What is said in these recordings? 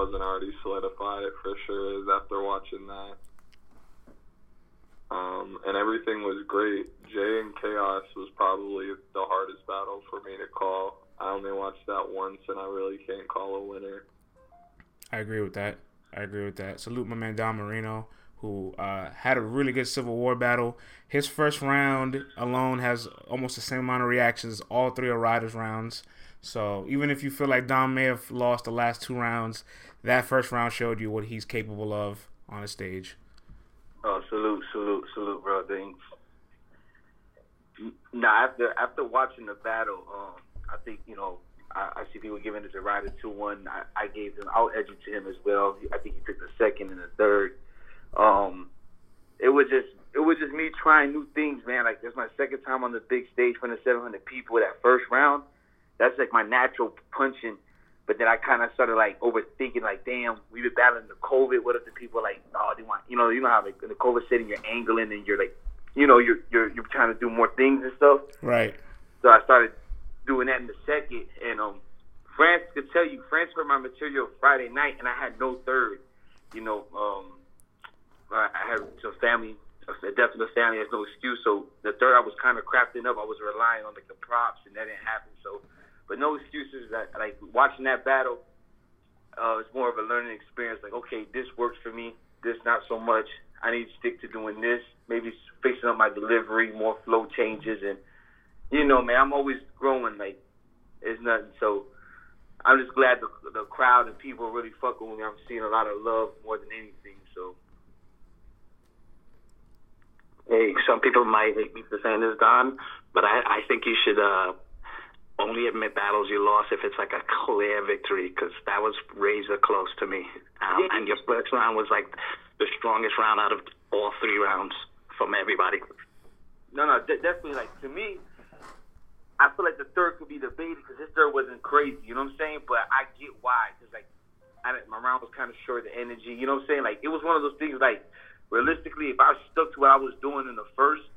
wasn't already solidified, it for sure is after watching that. And everything was great. Jay and Chaos was probably the hardest battle for me to call. I only watched that once, and I really can't call a winner. I agree with that. Salute my man Don Marino, who had a really good Civil War battle. His first round alone has almost the same amount of reactions as all three of Ryder's rounds. So even if you feel like Don may have lost the last two rounds, that first round showed you what he's capable of on a stage. Oh, salute, bro. Thanks. Now, after watching the battle, I think, you know, I see people giving it to Ryder 2-1. I gave him, I'll edge it to him as well. I think he took the second and the third. It was just me trying new things, man. Like, that's my second time on the big stage for the 700 people. That first round, that's like my natural punching. But then I kind of started like overthinking, like, damn, we've been battling the COVID. What if the people are like, no, they want, you know how like in the COVID setting you're angling and you're like, you know, you're trying to do more things and stuff. Right. So I started doing that in the second, and France could tell you, France heard my material Friday night, and I had no third. You know, I had some family, the death of the family has no excuse. So the third I was kind of crafting up. I was relying on like the props, and that didn't happen. So. But no excuses. Like watching that battle, it's more of a learning experience. Like, okay, this works for me. This not so much. I need to stick to doing this. Maybe fixing up my delivery, more flow changes, and you know, man, I'm always growing. Like, it's nothing. So I'm just glad the crowd and people are really fucking with me. I'm seeing a lot of love more than anything. So, hey, some people might hate me for saying this, Don, but I think you should. Only admit battles you lost if it's like a clear victory, because that was razor close to me. And your first round was like the strongest round out of all three rounds from everybody. No, definitely. Like, to me, I feel like the third could be debated because this third wasn't crazy, you know what I'm saying? But I get why, because like my round was kind of short of energy, you know what I'm saying? Like, it was one of those things, like, realistically, if I stuck to what I was doing in the first,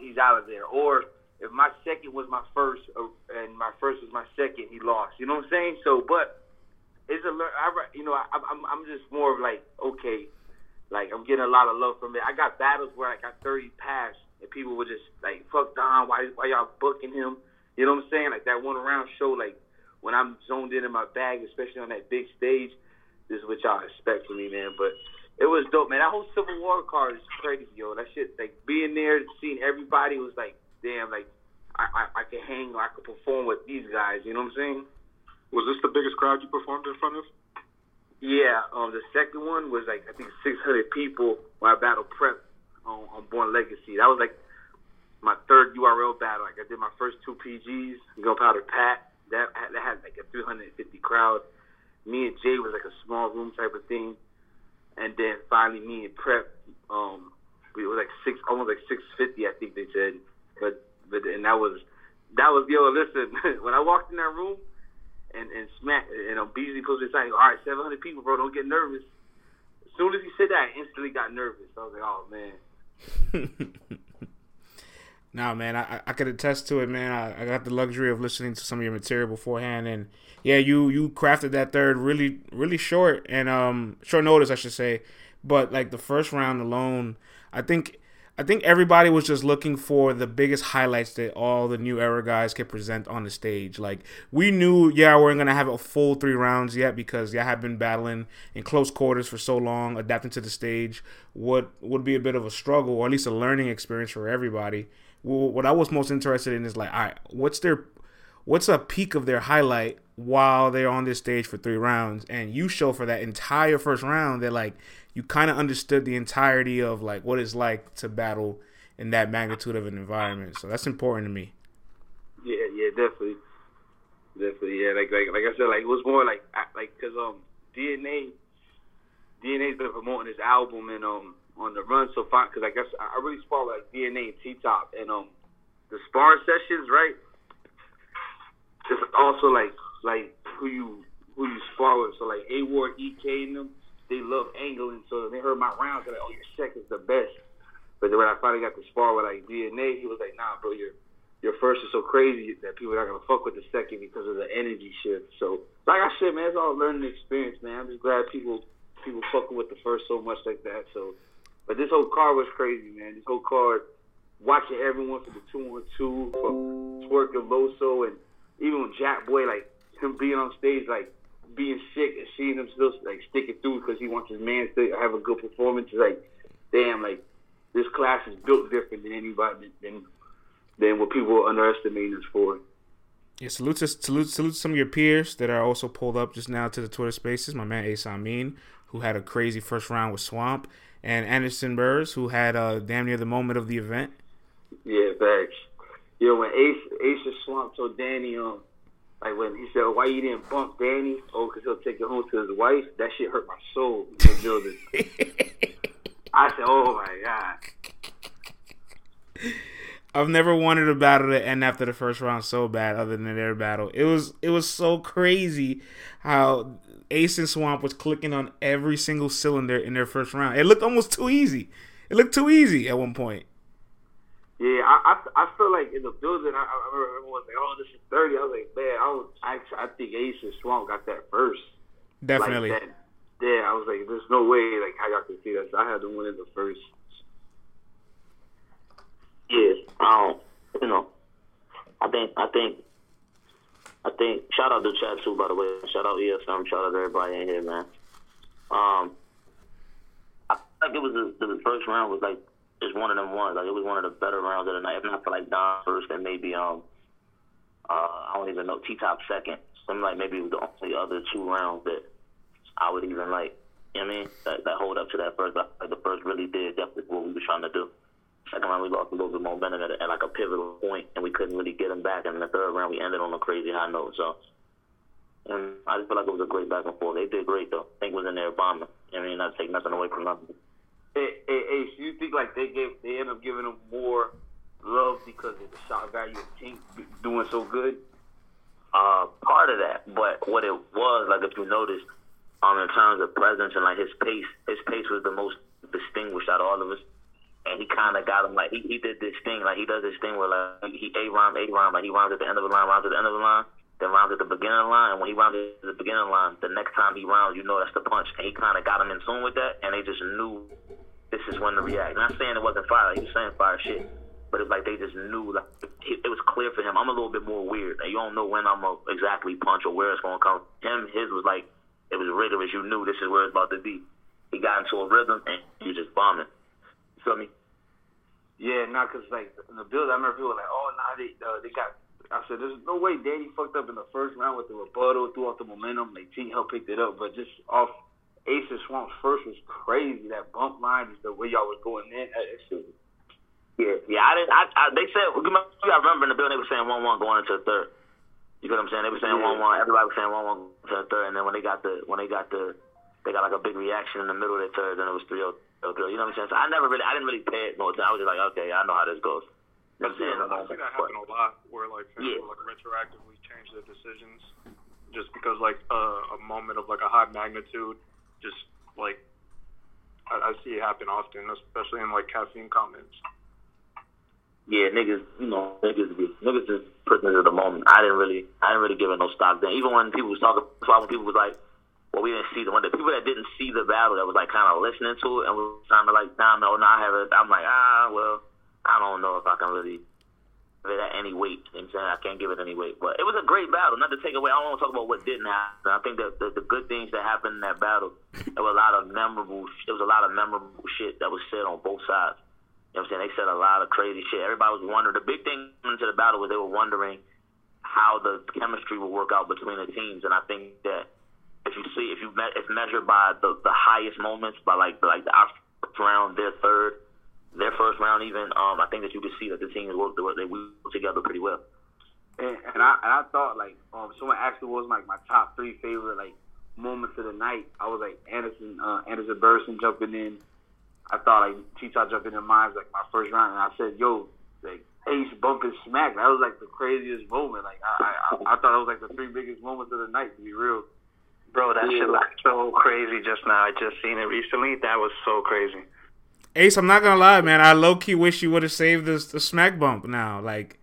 he's out of there. Or if my second was my first and my first was my second, he lost. You know what I'm saying? So, but it's a I'm just more of like, okay, like I'm getting a lot of love from it. I got battles where I got 30 passed and people were just like, fuck Don, why y'all booking him? You know what I'm saying? Like that one round show, like when I'm zoned in my bag, especially on that big stage, this is what y'all expect from me, man. But it was dope, man. That whole Civil War card is crazy, yo. That shit, like being there, seeing everybody was like, damn, like, I can hang, I can perform with these guys, you know what I'm saying? Was this the biggest crowd you performed in front of? Yeah, the second one was, like, I think 600 people when I battled Prep on Born Legacy. That was, like, my third URL battle. Like, I did my first two PGs, Gunpowder Pat. That had, like, a 350 crowd. Me and Jay was, like, a small room type of thing. And then, finally, me and Prep, it was, like, almost 650, I think they said. But and that was yo. Listen, when I walked in that room and Smack and Beasley posted inside, all right, 700 people, bro, don't get nervous. As soon as he said that, I instantly got nervous. I was like, oh man. Nah, man, I could attest to it, man. I got the luxury of listening to some of your material beforehand, and yeah, you crafted that third really really short and short notice, I should say. But like the first round alone, I think everybody was just looking for the biggest highlights that all the New Era guys could present on the stage. Like, we knew, we weren't going to have a full three rounds yet because y'all had been battling in close quarters for so long. Adapting to the stage would be a bit of a struggle, or at least a learning experience for everybody. What I was most interested in is like, all right, what's a peak of their highlight while they're on this stage for three rounds? And you show for that entire first round that, like, you kind of understood the entirety of, like, what it's like to battle in that magnitude of an environment. So that's important to me. Yeah, definitely. Definitely, yeah. Like I said, like, it was more like, because DNA's been promoting his album and on the run so far, because I guess I really sparred with, like, DNA and T-Top. And the sparring sessions, right, it's also, like who you spar with. So, like, A-Ward, EK, and them, they love angling, so they heard my rounds, they're like, oh, your second's the best. But then when I finally got to spar with, like, DNA, he was like, nah, bro, your your first is so crazy that people are not going to fuck with the second because of the energy shift. So, like I said, man, it's all a learning experience, man. I'm just glad people fucking with the first so much like that. So, but this whole card was crazy, man. This whole card, watching everyone for the 2-on-2, from Twerk and Loso, and even with Jack Boy, like, him being on stage, like, being sick and seeing him still, like, sticking through because he wants his man to have a good performance. It's like, damn, like, this class is built different than anybody, than what people are underestimating us for. Yeah, salute to some of your peers that are also pulled up just now to the Twitter spaces. My man Ace Amin, who had a crazy first round with Swamp, and Anderson Burrs, who had damn near the moment of the event. Yeah, facts. You know, when Ace and Swamp told Danny, like when he said, why you didn't bump Danny? Oh, because he'll take it home to his wife. That shit hurt my soul. I said, oh my God. I've never wanted a battle to end after the first round so bad, other than their battle. It was so crazy how Ace and Swamp was clicking on every single cylinder in their first round. It looked almost too easy. It looked too easy at one point. Yeah, I feel like in the building, I remember everyone was like, oh, this is 30. I was like, man, I think Ace and Swamp got that first. Definitely. Like that. Yeah, I was like, there's no way like how y'all can see that. So I had to win in the first. Yeah, you know, I think. Shout out to chat too, by the way. Shout out ESM. Shout out to everybody in here, man. I think it was the first round was like just one of them ones. Like it was one of the better rounds of the night. If not for like Don first and maybe I don't even know T-Top second. Something like maybe it was the only other two rounds that I would even like. You know what I mean, that hold up to that first. Like the first really did definitely what we were trying to do. Second round, we lost a little bit of momentum at like a pivotal point, and we couldn't really get them back. And in the third round, we ended on a crazy high note. So, and I just feel like it was a great back and forth. They did great, though. I think it was in their bombing. I mean, not take nothing away from nothing. Hey, so you think like they end up giving them more love because of the shot value of Tink doing so good? Part of that, but what it was, like if you noticed, in terms of presence and like his pace was the most distinguished out of all of us. And he kind of got him, like, he did this thing, like, he does this thing where, like, he A-rhyme, like, he rhymes at the end of the line, then rhymes at the beginning of the line, and when he rhymes at the beginning of the line, the next time he rhymes, you know that's the punch, and he kind of got him in tune with that, and they just knew this is when to react. Not saying it wasn't fire, he was saying fire shit, but it's like they just knew, like, it was clear for him. I'm a little bit more weird, and like, you don't know when I'm going to exactly punch or where it's going to come. His was like, it was rigorous, you knew this is where it's about to be. He got into a rhythm, and you just bombing. You feel me? Yeah, nah, because, like, in the build, I remember people were like, oh, nah, they got... I said, there's no way Danny fucked up in the first round with the rebuttal, threw out the momentum, like, Team Hell picked it up, but just off Ace and Swamp's first was crazy. That bump line, just the way y'all was going in. Yeah, I didn't... they said... I remember in the build, they were saying 1-1 going into the third. You get what I'm saying? They were saying 1-1. Yeah. Everybody was saying 1-1 going into the third, and then they got, like, a big reaction in the middle of the third, and it was 3-0. You know what I'm saying? So I didn't really pay it more time. I was just like, okay, I know how this goes. You know what I'm saying? I see that happen a lot where, like, fans will, like, retroactively change their decisions just because, like, a moment of, like, a high magnitude, just, like, I see it happen often, especially in, like, caffeine comments. Yeah, niggas is prisoners of the moment. I didn't really give it no stock then. Even when people was talking, that's why when people was like, well, we didn't see the people that didn't see the battle that was, like, kind of listening to it and was trying to, like, I'm like, well, I don't know if I can really give it any weight. You know what I'm saying? I can't give it any weight. But it was a great battle. Not to take away, I don't want to talk about what didn't happen. I think that the good things that happened in that battle, it was a lot of memorable shit that was said on both sides. You know what I'm saying? They said a lot of crazy shit. Everybody was wondering. The big thing into the battle was they were wondering how the chemistry would work out between the teams. And I think that if measured by the highest moments, by like the first round, their first round, even I think that you could see that the teams worked together pretty well. And I thought like someone asked me what was like my top three favorite like moments of the night. I was like Anderson Burson jumping in. I thought like T-Top jumping in mine was like my first round, and I said, yo, like Ace bumping smack. That was like the craziest moment. Like I thought it was like the three biggest moments of the night, to be real. Bro, that shit looked so crazy just now. I just seen it recently. That was so crazy. Ace, I'm not going to lie, man. I low-key wish you would have saved the smack bump now. Like,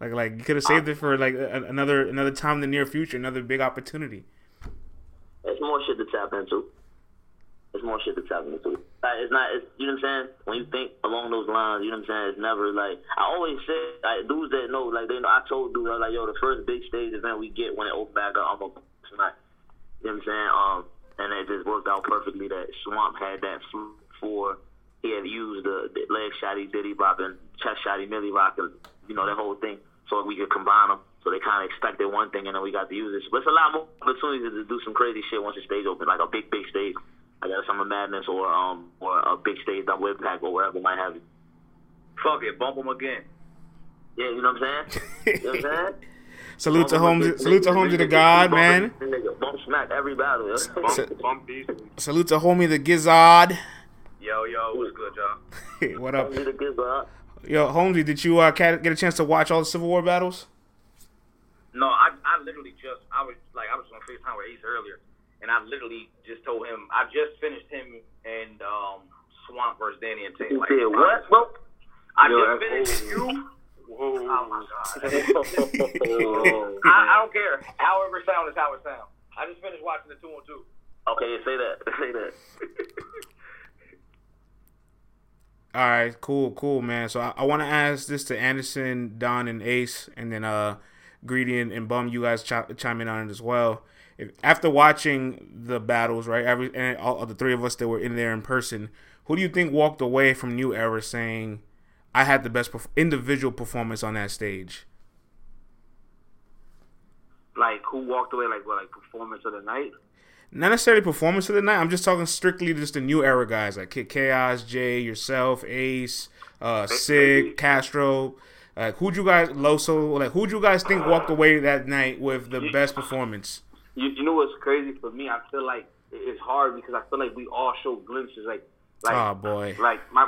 Like you could have saved it for like another time in the near future, another big opportunity. There's more shit to tap into. Like, it's not, you know what I'm saying? When you think along those lines, you know what I'm saying? It's never like, I always say, like, dudes that know, like, they know, I told dudes, I was like, yo, the first big stage event we get when it opened back up, I'm going to tonight. You know what I'm saying? And it just worked out perfectly that Swamp had that flute for, he had used the leg shot, he diddy bopping, chest shot, he milli rocking, you know, that whole thing. So we could combine them. So they kind of expected one thing and then we got to use it. But it's a lot more opportunities to do some crazy shit once the stage opened, like a big, big stage. I got Summer Madness or a big stage that web pack or whatever might have you. Fuck it, bump them again. Yeah, you know what I'm saying? Salute to Holmes. Salute to Holmes, the God, man. Bump smack every battle. Bump these. Salute to homie the Gizzard. Yo, what's good, y'all? What up? The Gizzard. Yo, Holmesy, did you get a chance to watch all the Civil War battles? No, I literally just I was on FaceTime with Ace earlier. And I literally just told him, I just finished him and Swamp versus Danny and Tay. Like, you did what? Well, I just finished you. Whoa. Oh, my God. I don't care. However sound is how it sounds. I just finished watching the 2-on-2. Okay, say that. All right, cool, man. So I want to ask this to Anderson, Don, and Ace, and then Greedy and Bum, you guys chime in on it as well. After watching the battles, right, all the three of us that were in there in person, who do you think walked away from New Era saying, I had the best individual performance on that stage? Like, who walked away, like, what, like, performance of the night? Not necessarily performance of the night. I'm just talking strictly just the New Era guys, like Kid Chaos, Jay, yourself, Ace, Sig, Castro. Like, who'd you guys think walked away that night with the best performance? You know what's crazy for me? I feel like it's hard because I feel like we all show glimpses. Like oh boy. Like my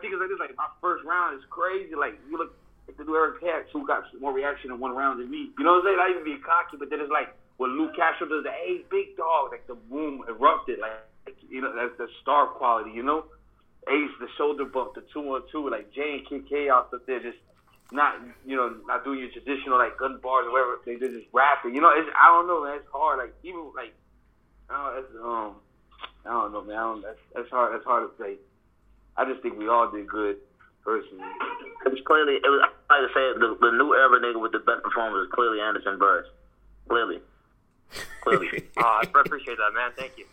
thing is like this. Like my first round is crazy. Like you look at the new Eric Hacks who got more reaction in one round than me. You know what I'm saying? Not even being cocky, but then it's like when Luke Castro does the hey big dog, like the boom erupted. Like you know that's the star quality. You know, Ace the shoulder bump, the 2-on-2, like Jay and Kid Chaos up there just. Not doing your traditional like gun bars or whatever. They're just rapping. You know, it's I don't know, man. It's hard. Like even like I don't know, man. That's hard. That's hard to say. I just think we all did good personally. It's clearly I like to say the new era nigga with the best performance is clearly Anderson Burris. Clearly. I appreciate that, man. Thank you.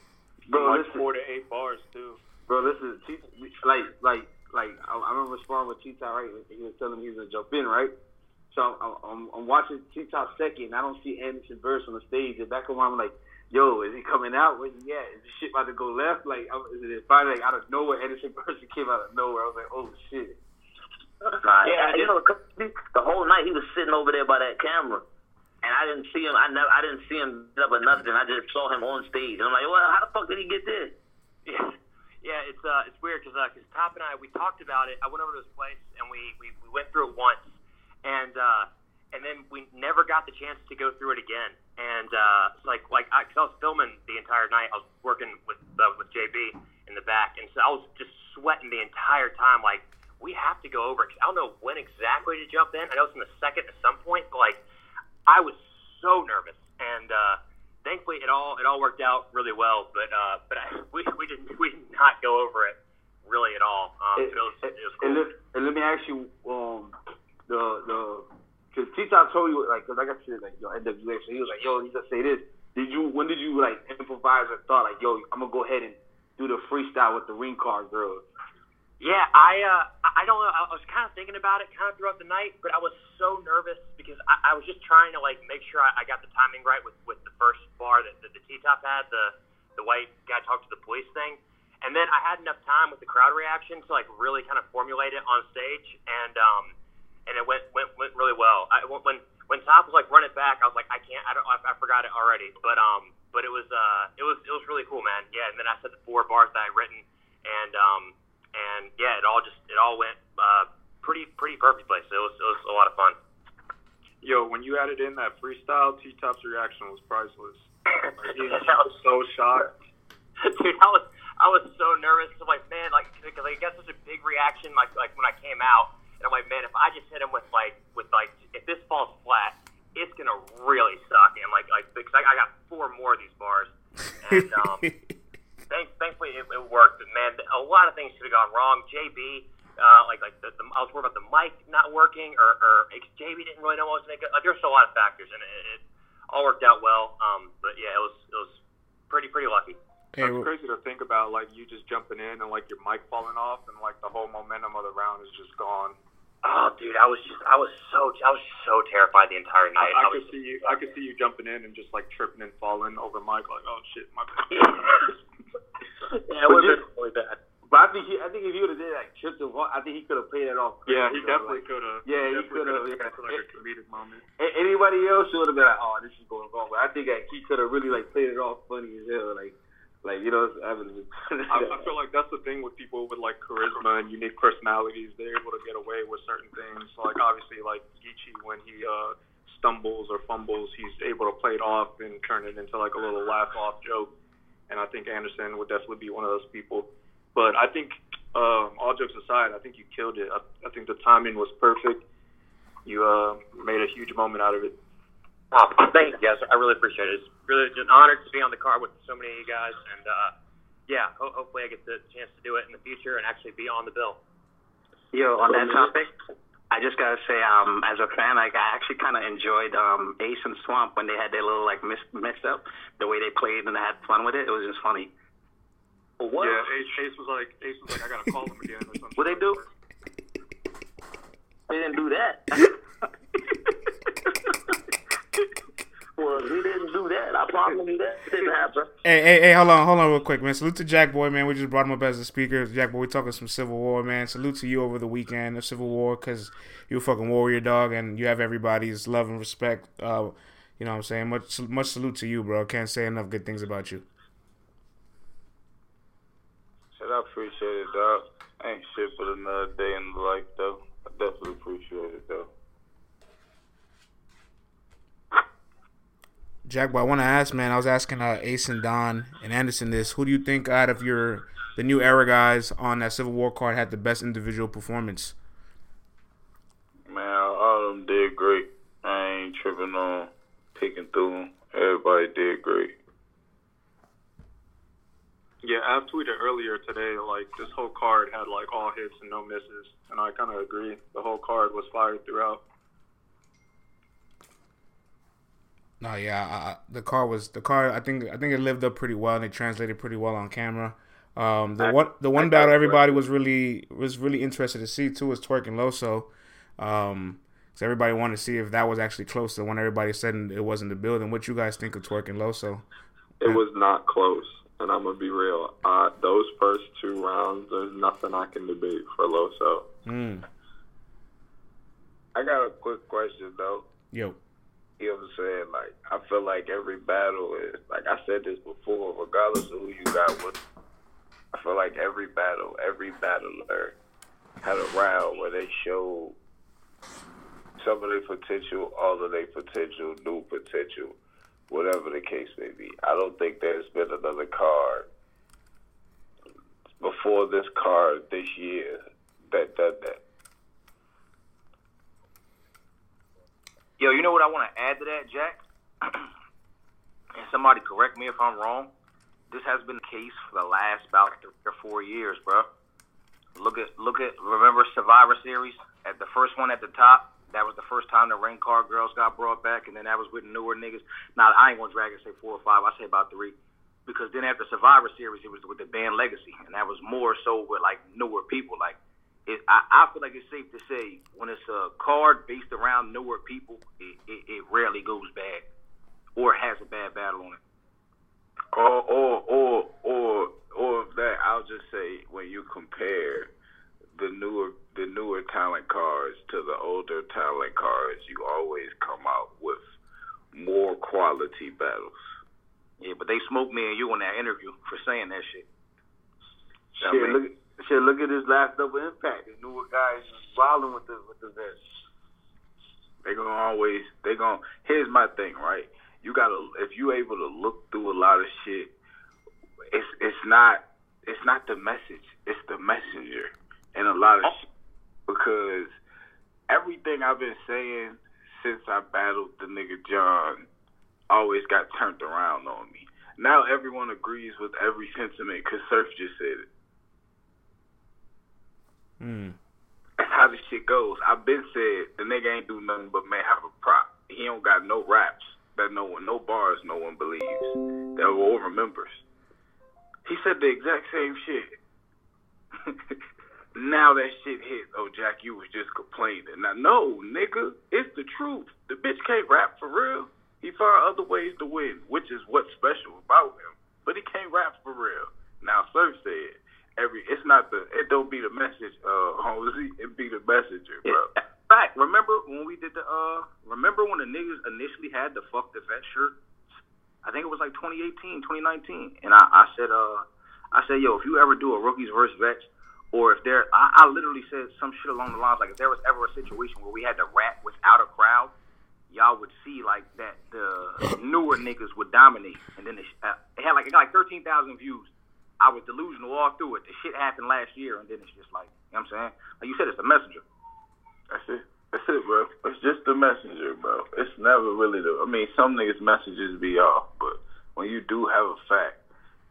Bro, this 4 to 8 bars too. Bro, this is like I remember sparring with T-Top, right? He was telling me he was gonna jump in, right? So I'm watching T-Top second, and I don't see Anderson Burris on the stage. And back of my mind, I'm like, yo, is he coming out? Where's he at? Is this shit about to go left? Like, is it finally like, out of nowhere? Anderson Burris came out of nowhere. I was like, oh shit. Yeah, you know, the whole night he was sitting over there by that camera, and I didn't see him. I didn't see him get up or nothing. I just saw him on stage, and I'm like, well, how the fuck did he get there? Yeah. Yeah, it's weird because Top and I, we talked about it. I went over to his place and we went through it once, and then we never got the chance to go through it again. And it's because I was filming the entire night. I was working with JB in the back, and so I was just sweating the entire time. Like we have to go over it. 'Cause I don't know when exactly to jump in. I know it's in the second at some point, but like I was so nervous and. Thankfully, it all worked out really well, but we did not go over it really at all. It was cool. And let me ask you, because T-Top told you like, because I got shit like yo NWA, so he was like, yo, he just say this. When did you like improvise or thought like, yo, I'm gonna go ahead and do the freestyle with the ring card girls? Yeah, I don't know. I was kind of thinking about it kind of throughout the night, but I was so nervous because I was just trying to like make sure I got the timing right with the first bar that the T-Top had, the white guy talked to the police thing. And then I had enough time with the crowd reaction to like really kind of formulate it on stage, and it went really well. When Top was like run it back, I was like I forgot it already. But it was really cool, man. Yeah, and then I said the 4 bars that I had written and yeah, it all went pretty perfectly. So it was a lot of fun. Yo, when you added in that freestyle, T-Top's reaction was priceless. Like, he was so shocked. Dude, I was so nervous. I'm like, man, like because I got such a big reaction, like when I came out, and I'm like, man, if I just hit him with like and thankfully it worked. But man, a lot of things could have gone wrong. JB, I was worried about the mic not working, or JB didn't really know what was going to go. There's a lot of factors, and it all worked out well. But yeah, it was pretty lucky. Hey, it's crazy to think about, like, you just jumping in and, like, your mic falling off and, like, the whole momentum of the round is just gone. Oh, dude, I was so terrified the entire night. I could see you jumping in and just, like, tripping and falling over mic, like, oh, shit, my bad. Yeah, it would have been really bad. But I think if you would have did, like, tripped and fall, I think he could have played it off. Yeah, he definitely could have. Yeah, he could have. Yeah. Like a comedic moment. Anybody else would have been like, oh, this is going wrong. But I think he could have really, like, played it off funny as hell, like. Like, you know, I feel like that's the thing with people with, like, charisma and unique personalities. They're able to get away with certain things. Like, obviously, like, Geechee, when he stumbles or fumbles, he's able to play it off and turn it into, like, a little laugh-off joke. And I think Anderson would definitely be one of those people. But I think, all jokes aside, I think you killed it. I think the timing was perfect. You made a huge moment out of it. Oh, thank you guys. I really appreciate it. It's really an honor to be on the car with so many of you guys. And, hopefully I get the chance to do it in the future and actually be on the bill. Yo, on that topic, I just got to say, as a fan, like, I actually kind of enjoyed Ace and Swamp when they had their little, like, mix-up, the way they played and they had fun with it. It was just funny. Well, what? Yeah, Ace was like, I got to call them again or something. What'd they do? They didn't do that. Well, he didn't do that. I probably knew that. It didn't happen. Hey, hold on real quick, man. Salute to Jack Boy, man. We just brought him up as a speaker. Jack Boy, we talking some Civil War, man. Salute to you over the weekend of Civil War, because you're a fucking warrior, dog, and you have everybody's love and respect. You know what I'm saying? Much salute to you, bro. Can't say enough good things about you. Shit, I appreciate it, dog. Ain't shit but another day in life, though. I definitely appreciate it, though. Jack, but I want to ask, man, I was asking Ace and Don and Anderson this. Who do you think out of the new era guys on that Civil War card had the best individual performance? Man, all of them did great. I ain't tripping on picking through them. Everybody did great. Yeah, I tweeted earlier today, like, this whole card had, like, all hits and no misses. And I kind of agree. The whole card was fired throughout. No, yeah, the car. I think it lived up pretty well, and it translated pretty well on camera. The one battle everybody was really interested to see too was Twerk and Loso, so everybody wanted to see if that was actually close to the one everybody said it wasn't the building. What you guys think of Twerk and Loso? It was not close, and I'm gonna be real. Those first two rounds, there's nothing I can debate for Loso. I got a quick question though. Yo. You know what I'm saying? Like, I feel like every battle is, like I said this before, regardless of who you got with, I feel like every battler had a round where they showed some of their potential, all of their potential, new potential, whatever the case may be. I don't think there's been another card before this card this year that done that. Yo, you know what I want to add to that, Jack? And somebody correct me if I'm wrong. This has been the case for the last about 3 or 4 years, bro. Remember Survivor Series? At the first one at the top, that was the first time the ring card girls got brought back, and then that was with newer niggas. Now, I ain't going to drag it and say 4 or 5. I say about 3. Because then after Survivor Series, it was with the band Legacy, and that was more so with, like, newer people, like. I feel like it's safe to say when it's a card based around newer people, it rarely goes bad or has a bad battle on it. Or that I'll just say when you compare the newer talent cards to the older talent cards, you always come out with more quality battles. Yeah, but they smoked me and you in that interview for saying that shit. Look at his last double impact. This newer guy is just wilding with the vets. They gonna. Here's my thing, right? If you able to look through a lot of shit, it's not the message. It's the messenger, and a lot of shit, because everything I've been saying since I battled the nigga John always got turned around on me. now everyone agrees with every sentiment because Surf just said it. That's how this shit goes. I've been said the nigga ain't do nothing but man have a prop. He don't got no raps that no one, no bars no one believes, that no one remembers. He said the exact same shit. Now that shit hit. Oh, Jack, you was just complaining. Now, no, nigga, it's the truth. The bitch can't rap for real. He found other ways to win, which is what's special about him. But he can't rap for real. Now, Surf said, it don't be the message, Jose. It be the messenger, bro. In fact, remember when the niggas initially had the Fuck the Vet shirt? I think it was like 2018, 2019. And I said, yo, if you ever do a rookies versus vets, or if there, I literally said some shit along the lines like, if there was ever a situation where we had to rap without a crowd, y'all would see like that the newer niggas would dominate. And then it got like 13,000 views. I was delusional all through it. The shit happened last year, and then it's just like, you know what I'm saying? Like you said, it's a messenger. That's it, bro. It's just the messenger, bro. It's never really some niggas' messages be off, but when you do have a fact,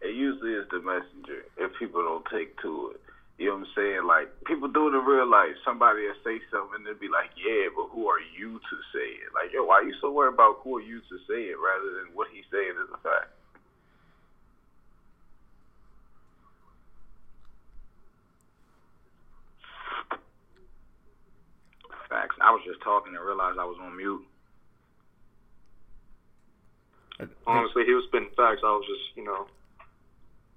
it usually is the messenger if people don't take to it. You know what I'm saying? Like, people do it in real life. Somebody will say something, and they'll be like, yeah, but who are you to say it? Like, yo, why are you so worried about who are you to say it rather than what he's saying is a fact? Facts. I was just talking and realized I was on mute. Honestly, he was spitting facts. I was just,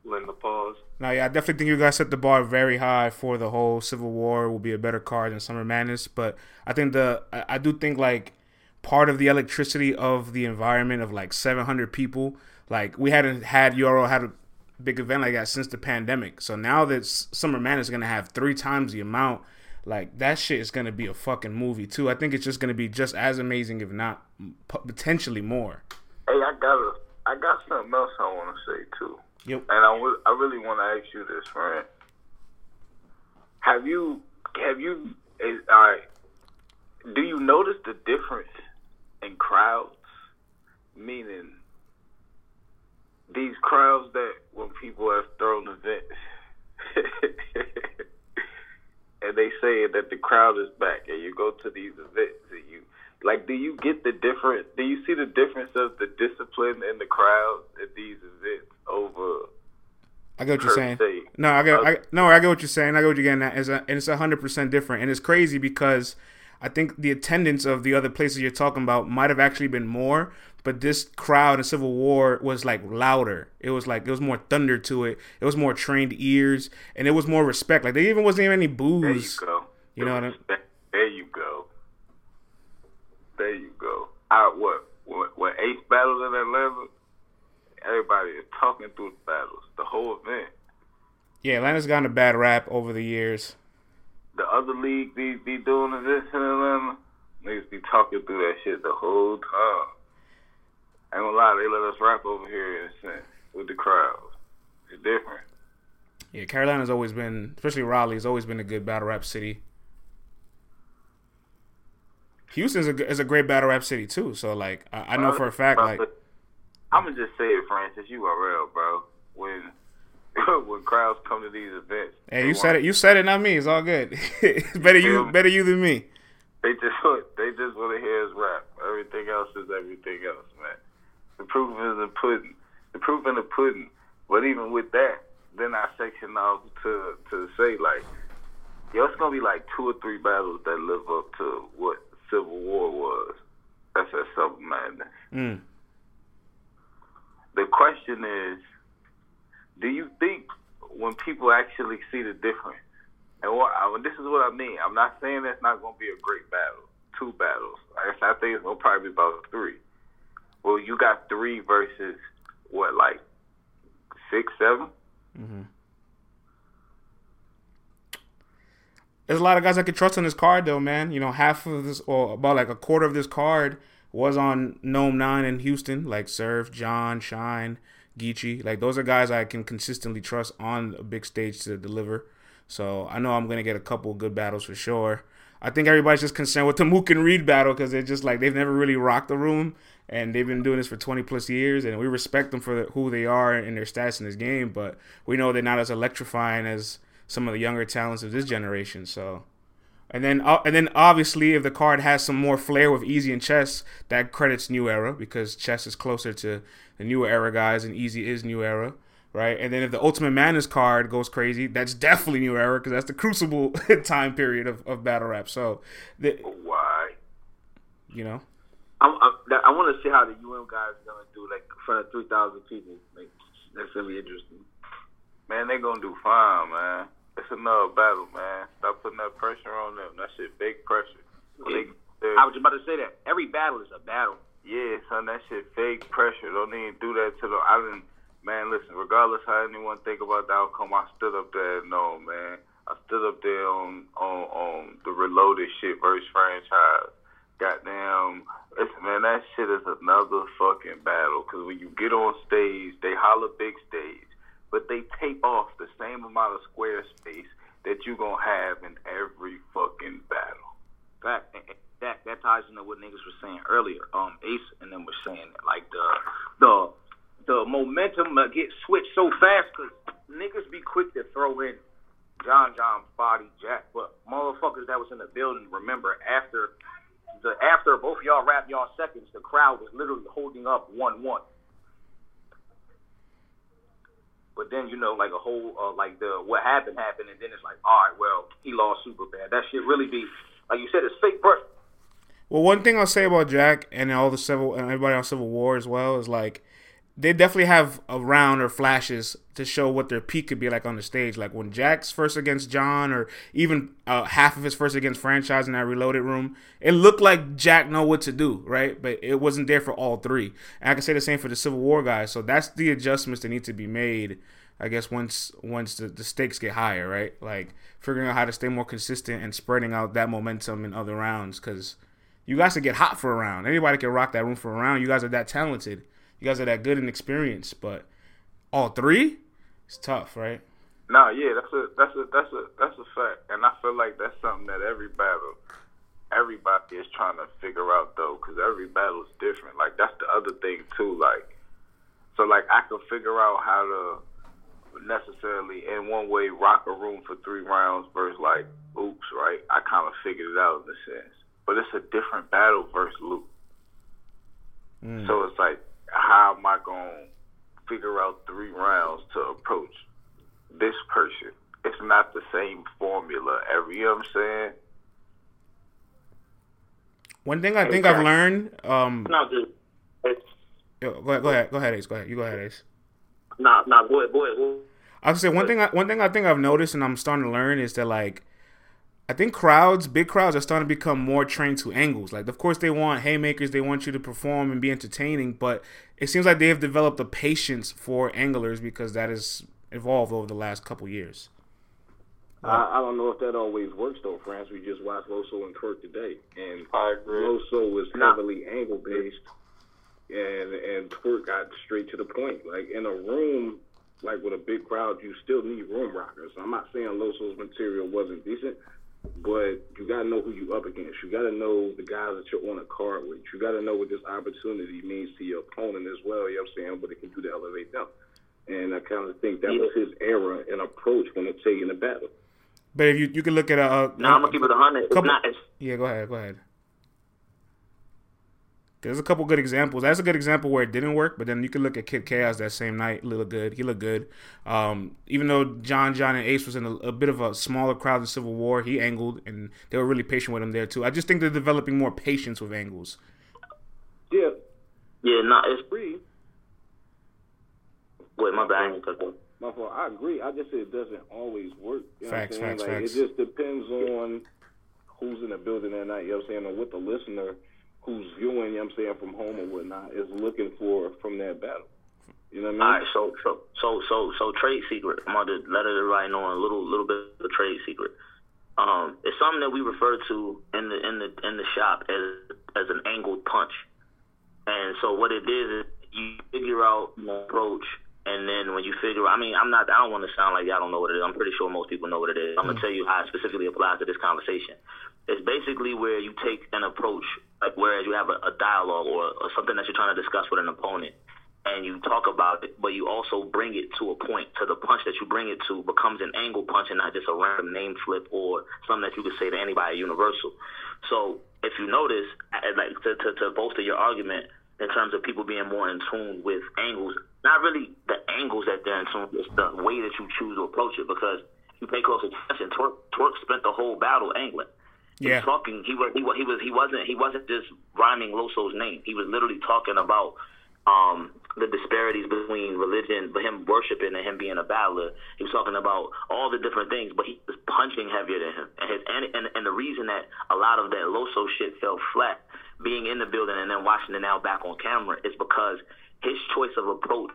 letting the pause. Now, yeah, I definitely think you guys set the bar very high for the whole Civil War will be a better card than Summer Madness, but I do think like part of the electricity of the environment of like 700 people, like we hadn't had Euro had a big event like that since the pandemic. So now that Summer Madness is gonna have 3 times the amount, like that shit is gonna be a fucking movie too. I think it's just gonna be just as amazing, if not potentially more. Hey, I got something else I want to say too. Yep. And I really want to ask you this, friend. Do you notice the difference in crowds? Meaning, these crowds that when people have thrown events and they say that the crowd is back and you go to these events and you... Like, do you see the difference of the discipline in the crowd at these events over? I get what you're saying. I get what you're saying. I get what you're getting at. And it's 100% different. And it's crazy because I think the attendance of the other places you're talking about might have actually been more, but this crowd in Civil War was like louder. It was like, there was more thunder to it. It was more trained ears, and it was more respect. Like, there even wasn't even any boos. There you go. You know what I mean? There you go. There you go. When Ace battles in Atlanta, everybody is talking through the battles, the whole event. Yeah, Atlanta's gotten a bad rap over the years. The other league be doing this in Atlanta, niggas be talking through that shit the whole time. I ain't gonna lie, they let us rap over here in a sense with the crowd. It's different. Yeah, Carolina's always been, especially Raleigh, has always been a good battle rap city. Houston is a great battle rap city too, so like I know for a fact, like I'm gonna just say it, Francis. You are real, bro. When crowds come to these events, hey, you said it, not me. It's all good. better you than me. They just want to hear us rap. Everything else, man. The proof is in the pudding. But even with that, then I section off to say like, yo, it's gonna be like 2 or 3 battles that live up to what Civil War was. That's a something, man. The question is, do you think when people actually see the difference, this is what I mean. I'm not saying that's not going to be a great battle, 2 battles. I think it's going to probably be about 3. Well, you got 3 versus, what, like 6, 7? Mm-hmm. There's a lot of guys I could trust on this card, though, man. Half of this, or about like a quarter of this card, was on Gnome 9 in Houston, like Surf, John, Shine, Geechee. Like, those are guys I can consistently trust on a big stage to deliver. So I know I'm going to get a couple good battles for sure. I think everybody's just concerned with the Mook and Reed battle because they're just like, they've never really rocked the room, and they've been doing this for 20 plus years, and we respect them for who they are and their status in this game, but we know they're not as electrifying as some of the younger talents of this generation. So, and then obviously if the card has some more flair with Easy and Chess, that credits New Era because Chess is closer to the New Era guys and Easy is New Era. Right, and then if the Ultimate Madness card goes crazy, that's definitely New Era because that's the Crucible time period of battle rap. So, why? You know, I want to see how the UM guys are gonna do like in front of 3,000 people. Like, that's gonna be interesting. Man, they're gonna do fine, man. It's another battle, man. Stop putting that pressure on them. That shit, big pressure. I was just about to say that every battle is a battle. Yeah, son, that shit, fake pressure. Don't even do that to the island. Man, listen, regardless how anyone think about the outcome, I stood up there and no, man. I stood up there on the Reloaded shit versus franchise. Goddamn. Listen, man, that shit is another fucking battle. Because when you get on stage, they holler big stage, but they tape off the same amount of square space that you going to have in every fucking battle. That ties into what niggas were saying earlier. Ace and them were saying that, like, the momentum gets switched so fast because niggas be quick to throw in John body Jack, but motherfuckers that was in the building, remember, after both y'all rap y'all seconds, the crowd was literally holding up 1-1. But then, you know, like a whole, like the what happened, and then it's like, all right, well, he lost super bad. That shit really be, like you said, it's fake person. Well, one thing I'll say about Jack and all the Civil and everybody on Civil War as well is like, they definitely have a round or flashes to show what their peak could be like on the stage. Like when Jack's first against John, or even half of his first against franchise in that Reloaded room, it looked like Jack know what to do, right? But it wasn't there for all three. And I can say the same for the Civil War guys. So that's the adjustments that need to be made, I guess, once the stakes get higher, right? Like figuring out how to stay more consistent and spreading out that momentum in other rounds, because you guys can get hot for a round. Anybody can rock that room for a round. You guys are that talented. You guys are that good and experienced, but all three, it's tough, right? No, yeah, that's a fact, and I feel like that's something that everybody is trying to figure out though, because every battle is different. Like that's the other thing too. Like, so like I can figure out how to necessarily in one way rock a room for 3 rounds versus like Oops, right? I kind of figured it out in a sense, but it's a different battle versus Luke. Mm. So it's like, how am I gonna figure out 3 rounds to approach this person? It's not the same formula every, you know what I'm saying? One thing I think I've learned, Go ahead, Ace. Go ahead. I'll say one thing I think I've noticed and I'm starting to learn is that, like, I think big crowds are starting to become more trained to angles. Like, of course, they want haymakers. They want you to perform and be entertaining. But it seems like they have developed a patience for anglers because that has evolved over the last couple years. I don't know if that always works, though, France. We just watched Loso and Kirk today. And Loso was heavily angle-based. And Kirk got straight to the point. Like, in a room, like with a big crowd, you still need room rockers. I'm not saying Loso's material wasn't decent, but you got to know who you up against. You got to know the guys that you're on a card with. You got to know what this opportunity means to your opponent as well, you know what I'm saying, what it can do to elevate them. And I kind of think that was his era and approach when it's taking the battle. But if you can look at I'm going to keep it 100. Yeah, go ahead. There's a couple good examples. That's a good example where it didn't work, but then you can look at Kid Chaos that same night. He looked good. Even though John, and Ace was in a bit of a smaller crowd in Civil War, he angled, and they were really patient with him there, too. I just think they're developing more patience with angles. Yeah. Yeah, it's free. Wait, my bad. My fault. I agree. I just said it doesn't always work. You know facts. It just depends on who's in the building that night, you know what I'm saying, or what the listener who's viewing, you know what I'm saying, from home or whatnot, is looking for from that battle. You know what I mean? All right, so trade secret. I'm about to let everybody know a little bit of a trade secret. It's something that we refer to in the shop as an angled punch. And so what it is you figure out an approach, and then when you figure out, I don't want to sound like y'all don't know what it is. I'm pretty sure most people know what it is. I'm going to tell you how it specifically applies to this conversation. It's basically where you take an approach, like where you have a dialogue or something that you're trying to discuss with an opponent, and you talk about it, but you also bring it to a point. So the punch that you bring it to becomes an angle punch and not just a random name flip or something that you could say to anybody universal. So if you notice, like to bolster your argument in terms of people being more in tune with angles, not really the angles that they're in tune with, it's the way that you choose to approach it, because you pay close attention. Twerk spent the whole battle angling. Yeah. Talking, he wasn't just rhyming Loso's name. He was literally talking about the disparities between religion, but him worshiping and him being a battler. He was talking about all the different things, but he was punching heavier than him. And the reason that a lot of that Loso shit fell flat, being in the building and then watching it now back on camera, is because his choice of approach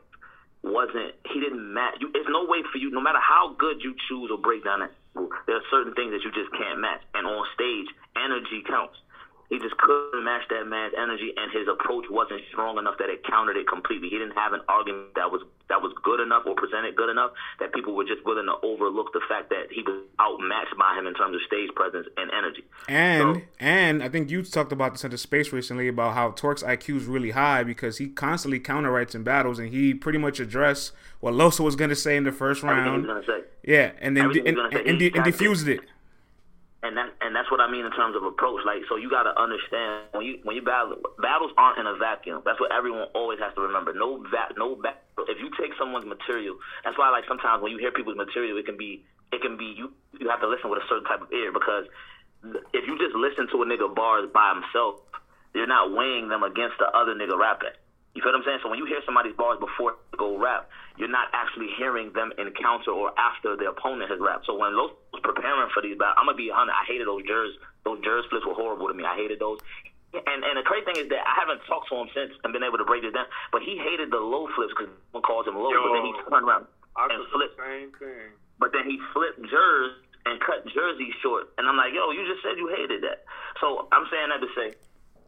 didn't match. It's no way for you, no matter how good you choose or break down that, there are certain things that you just can't match. And on stage, energy counts. He just couldn't match that man's energy, and his approach wasn't strong enough that it countered it completely. He didn't have an argument that was good enough or presented good enough that people were just willing to overlook the fact that he was outmatched by him in terms of stage presence and energy. And I think you talked about this in the space recently about how Twerk's IQ is really high because he constantly counter-writes in battles, and he pretty much addressed what Loso was going to say in the first round. Yeah, and then and diffused it. And that's what I mean in terms of approach. Like, so you gotta understand when you battles aren't in a vacuum. That's what everyone always has to remember. If you take someone's material, that's why, like, sometimes when you hear people's material, it can be you have to listen with a certain type of ear, because if you just listen to a nigga bars by himself, you're not weighing them against the other nigga rapping. You feel what I'm saying? So when you hear somebody's bars before they go rap, you're not actually hearing them in counter or after the opponent has rapped. So when Loso was preparing for these battles, I'm going to be honest, I hated those Jers. Those Jers flips were horrible to me. I hated those. And the crazy thing is that I haven't talked to him since and been able to break this down, but he hated the low flips because one calls him low. But then he turned around and flipped. Same thing. But then he flipped Jers and cut Jersey short. And I'm like, yo, you just said you hated that. So I'm saying that to say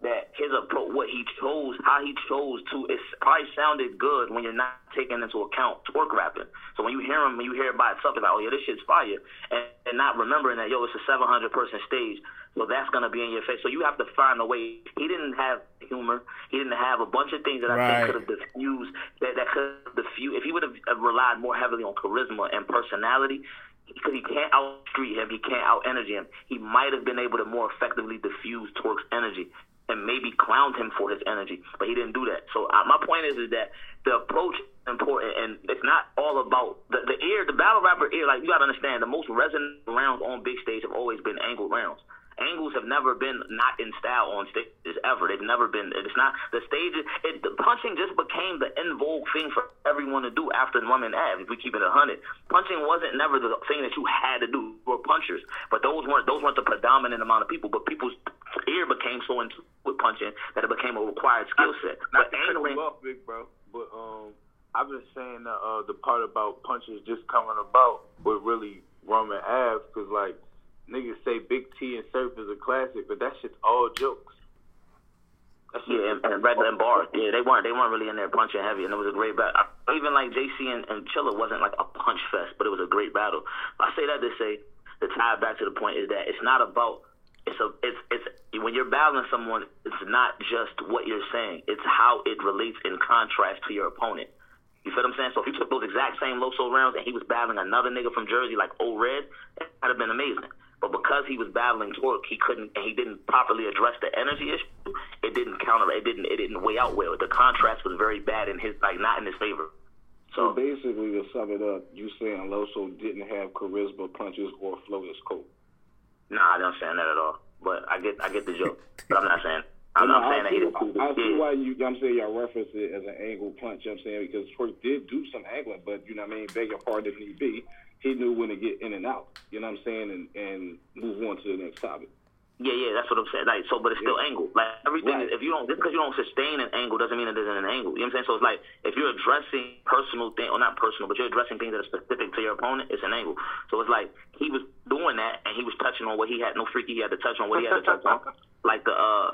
that his approach, what he chose, how he chose to, it probably sounded good when you're not taking into account Twerk rapping. So when you hear him, you hear it by itself, it's like, oh yeah, this shit's fire. And not remembering that, yo, it's a 700-person stage, so that's going to be in your face. So you have to find a way. He didn't have humor. He didn't have a bunch of things that I think could have diffused, that could have diffused. If he would have relied more heavily on charisma and personality, because he can't out-street him, he can't out-energy him, he might have been able to more effectively diffuse Twerk's energy and maybe clowned him for his energy, but he didn't do that. So my point is that the approach is important, and it's not all about the ear, the battle rapper ear. Like, you got to understand, the most resonant rounds on big stage have always been angled rounds. Angles have never been not in style on stages ever. They've never been. It's not the stages. The punching just became the in vogue thing for everyone to do after Rum and Av. If we keep it 100, punching wasn't never the thing that you had to do. You were punchers, but those weren't the predominant amount of people. But people's ear became so in tune with punching that it became a required skill set. But angling, up, big bro. But I've been saying the part about punches just coming about with really Rum and Av, because, like, niggas say Big T and Surf is a classic, but that shit's all jokes. Yeah, and Red and Bars. Yeah, they weren't really in there punching heavy, and it was a great battle. Even like JC and Chilla wasn't like a punch fest, but it was a great battle. I say that to say, to tie it back to the point, is that it's not about. It's when you're battling someone, it's not just what you're saying; it's how it relates in contrast to your opponent. You feel what I'm saying? So if you took those exact same Loso rounds and he was battling another nigga from Jersey like O-Red, that would have been amazing. But because he was battling Twerk, he didn't properly address the energy issue. It didn't counter. It didn't weigh out well. The contrast was very bad in his, like, not in his favor. So basically, to sum it up, you saying Loso didn't have charisma, punches, or flow as cool? Nah, I don't saying that at all. But I get the joke. But I'm not saying. I'm not saying that he didn't cool. I see why you. I'm saying y'all reference it as an angle punch. You know what I'm saying, because Twerk did do some angling, but, you know what I mean, beg your pardon if need be. He knew when to get in and out, you know what I'm saying, and move on to the next topic. Yeah, that's what I'm saying. Like, so, but it's still angled. Like, everything, right. Just because you don't sustain an angle doesn't mean it isn't an angle. You know what I'm saying? So it's like, if you're addressing personal things, or not personal, but you're addressing things that are specific to your opponent, it's an angle. So it's like, he was doing that, and he was touching on what he had no freaky. He had to touch on what he had to touch on, like the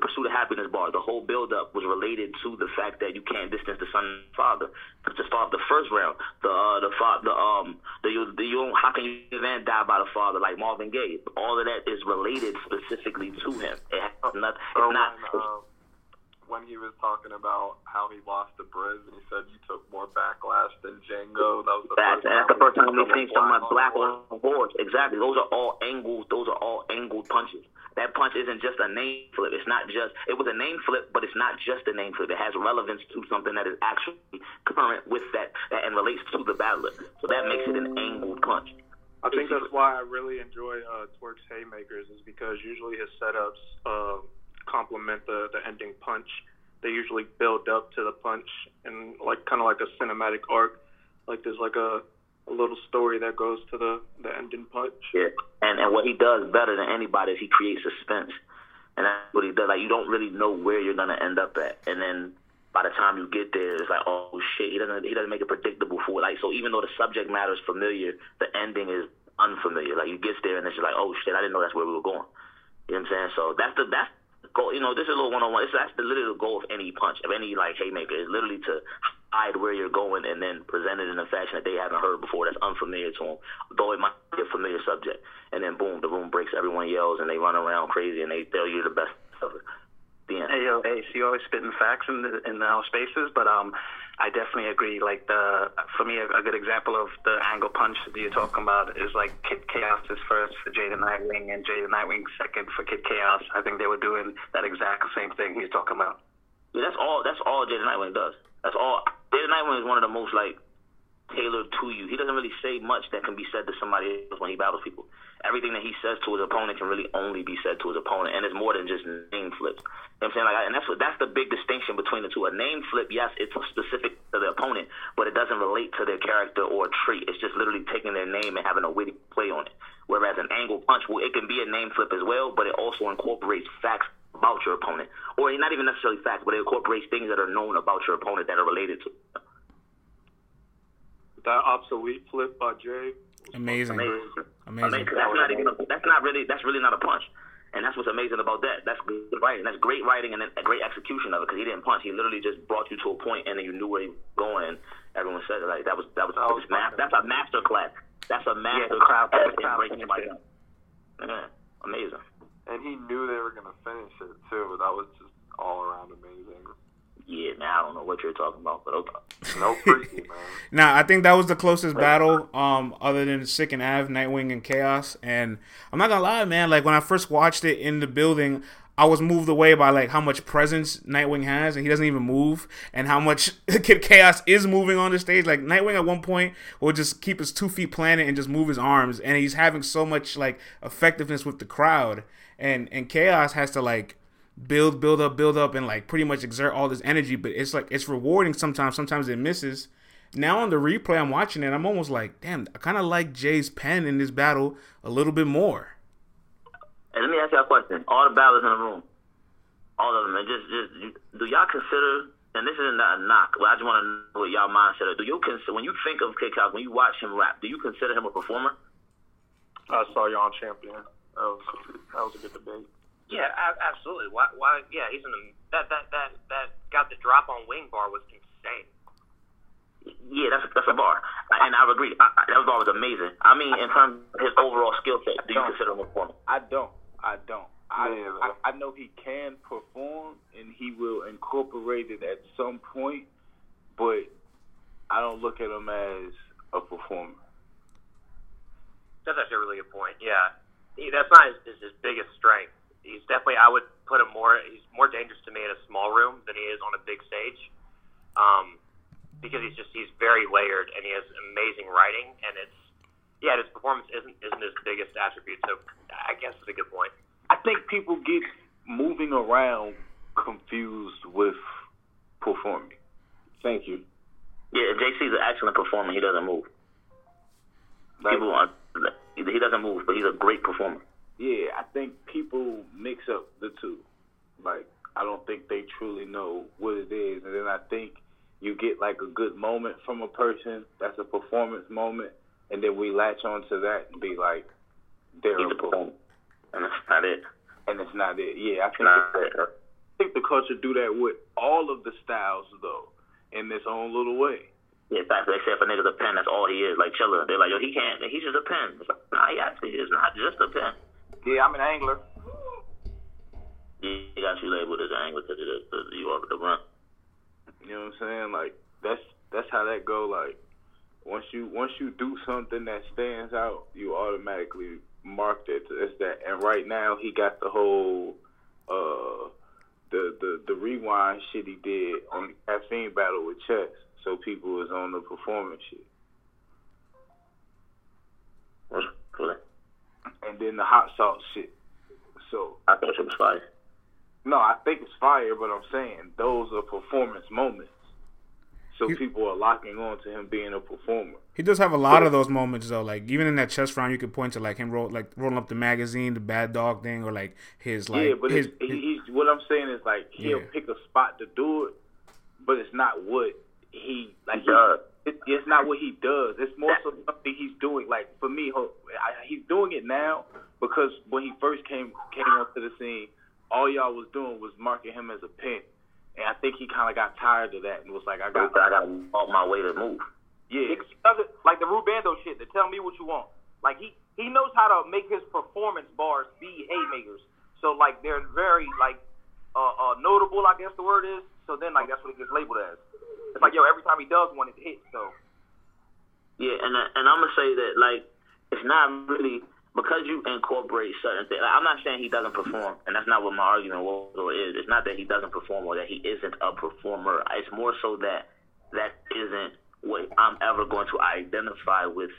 pursuit of happiness bar. The whole build up was related to the fact that you can't distance the son and the father. To start the first round, how can you then die by the father, like Marvin Gaye? All of that is related specifically to him. When he was talking about how he lost to Briz, and he said you took more backlash than Django. That's the first time we've seen someone black on the board. Exactly. Those are all angled punches. That punch isn't just a name flip. It was a name flip, but it's not just a name flip. It has relevance to something that is actually current with that and relates to the battler. So that makes it an angled punch. I think that's why I really enjoy Twerk's haymakers, is because usually his setups complement the ending punch. They usually build up to the punch and like kind of like a cinematic arc. Like there's like a little story that goes to the ending punch. Yeah, and what he does better than anybody is he creates suspense, and that's what he does. Like you don't really know where you're gonna end up at, and then by the time you get there, it's like, oh shit, he doesn't make it predictable for it. Like so, even though the subject matter is familiar, the ending is unfamiliar. Like you get there and it's just like, oh shit, I didn't know that's where we were going. You know what I'm saying? So that's goal, you know, this is a little one-on-one. That's literally the goal of any punch, of any like haymaker, is literally to hide where you're going and then present it in a fashion that they haven't heard before, that's unfamiliar to them, though it might be a familiar subject. And then boom, the room breaks, everyone yells, and they run around crazy, and they tell you the best stuff. Hey, so you always spitting facts in our spaces, but I definitely agree. Like for me, a good example of the angle punch that you're talking about is like Kid Chaos is first for Jaden Nightwing and Jaden Nightwing second for Kid Chaos. I think they were doing that exact same thing he's talking about. Yeah, that's all Jaden Nightwing does. That's all. Jaden Nightwing is one of the most like tailored to you. He doesn't really say much that can be said to somebody else when he battles people. Everything that he says to his opponent can really only be said to his opponent, and it's more than just name flips. You know what I'm saying? Like, and that's the big distinction between the two. A name flip, yes, it's specific to the opponent, but it doesn't relate to their character or trait. It's just literally taking their name and having a witty play on it. Whereas an angle punch, well, it can be a name flip as well, but it also incorporates facts about your opponent. Or not even necessarily facts, but it incorporates things that are known about your opponent that are related to them. That obsolete flip by Jay. Amazing. That's really not a punch, and that's what's amazing about that. That's good writing. That's great writing and a great execution of it, because he didn't punch. He literally just brought you to a point, and then you knew where he was going. And everyone said it, like that was that's a master class. That's a master class. Yeah, amazing. And he knew they were gonna finish it too. That was just all around amazing. Yeah, now I don't know what you're talking about, but okay. No freaky, man. Now, I think that was the closest battle, other than Sick and Av, Nightwing, and Chaos. And I'm not going to lie, man, like when I first watched it in the building, I was moved away by like how much presence Nightwing has, and he doesn't even move, and how much Kid Chaos is moving on the stage. Like Nightwing at one point will just keep his 2 feet planted and just move his arms, and he's having so much like effectiveness with the crowd. And Chaos has to like build up, and like pretty much exert all this energy, but it's like it's rewarding sometimes. Sometimes it misses. Now on the replay, I'm watching it, I'm almost like, damn, I kind of like Jay's pen in this battle a little bit more. And let me ask you a question. All the battlers in the room, all of them, and do y'all consider, and this isn't a knock, but I just want to know what y'all mindset are. Do you consider, when you think of Kid Chaos, when you watch him rap, do you consider him a performer? I saw y'all champion. That was a good debate. Yeah, absolutely. Why? Yeah, he's in the that got the drop on Wing bar was insane. Yeah, that's a bar, and I agree. That bar was amazing. I mean, in terms of his overall skill set, do you consider him a performer? I don't. I know he can perform, and he will incorporate it at some point, but I don't look at him as a performer. That's actually a really good point. Yeah, that's not his biggest strength. He's definitely, I would put him more, he's more dangerous to me in a small room than he is on a big stage, because he's very layered, and he has amazing writing, and his performance isn't his biggest attribute, so I guess it's a good point. I think people get moving around confused with performing. Thank you. Yeah, JC's an excellent performer, he doesn't move. He doesn't move, but he's a great performer. Yeah, I think people mix up the two. Like, I don't think they truly know what it is. And then I think you get, like, a good moment from a person. That's a performance moment. and then we latch onto that and be like, they're a boom. And that's not it. And it's not it. Yeah, I think the culture do that with all of the styles, though, in its own little way. Yeah, exactly. They say if a nigga's a pen, that's all he is. Like, chiller. They're like, yo, he can't. He's just a pen. It's like, nah, he actually is not just a pen. Yeah, I'm an angler. He got you labeled as an angler because you are the runt. You know what I'm saying? Like, that's how that go. Like, once you do something that stands out, you automatically marked it as that. And right now, he got the whole the rewind shit he did on the caffeine battle with Chess. So people is on the performance shit. What's cool? And then the hot sauce shit. So I thought it was fire. No, I think it's fire, but I'm saying those are performance moments. So people are locking on to him being a performer. He does have a lot of those moments, though. Like, even in that chess round, you could point to, like, him rolling up the magazine, the bad dog thing, or, like, his, like... Yeah, but he's, what I'm saying is, like, he'll pick a spot to do it, but it's not what he... Like, it's not what he does. It's more so something he's doing. Like, for me, he's doing it now because when he first came onto the scene, all y'all was doing was marking him as a pen. And I think he kind of got tired of that and was like, I got to walk my way to move. Yeah. He does it, like the Rubando shit, to tell me what you want. Like, he knows how to make his performance bars be haymakers. So, like, they're very, like, notable, I guess the word is. So then, like, that's what it gets labeled as. It's like, yo, every time he does one, it hits, so. Yeah, and I'm going to say that, like, it's not really... Because you incorporate certain things, like, I'm not saying he doesn't perform, and that's not what my argument was or is. It's not that he doesn't perform or that he isn't a performer. It's more so that isn't what I'm ever going to identify with.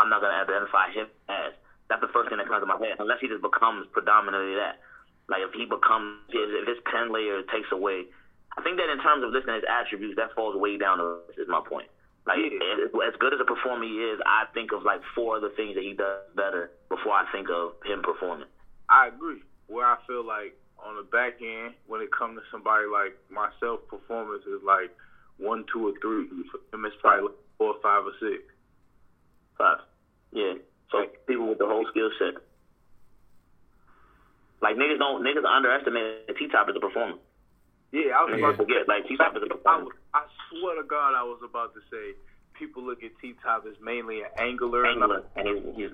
I'm not going to identify him as. That's the first thing that comes to my head, unless he just becomes predominantly that. Like, if his pen layer takes away, I think that in terms of listing his attributes, that falls way down to this, is my point. Like, as good as a performer he is, I think of, like, four other things that he does better before I think of him performing. I agree. Where I feel like on the back end, when it comes to somebody like myself, performance is, like, 1, 2, or 3. For him, it's probably like 4, 5, or 6. 5. Yeah. So, like, people with the whole skill set. Like, niggas underestimate that T-Top is a performer. Yeah, I was about to forget. Like, T-Top is a performer. I swear to God, I was about to say people look at T-Top as mainly an angler. But he's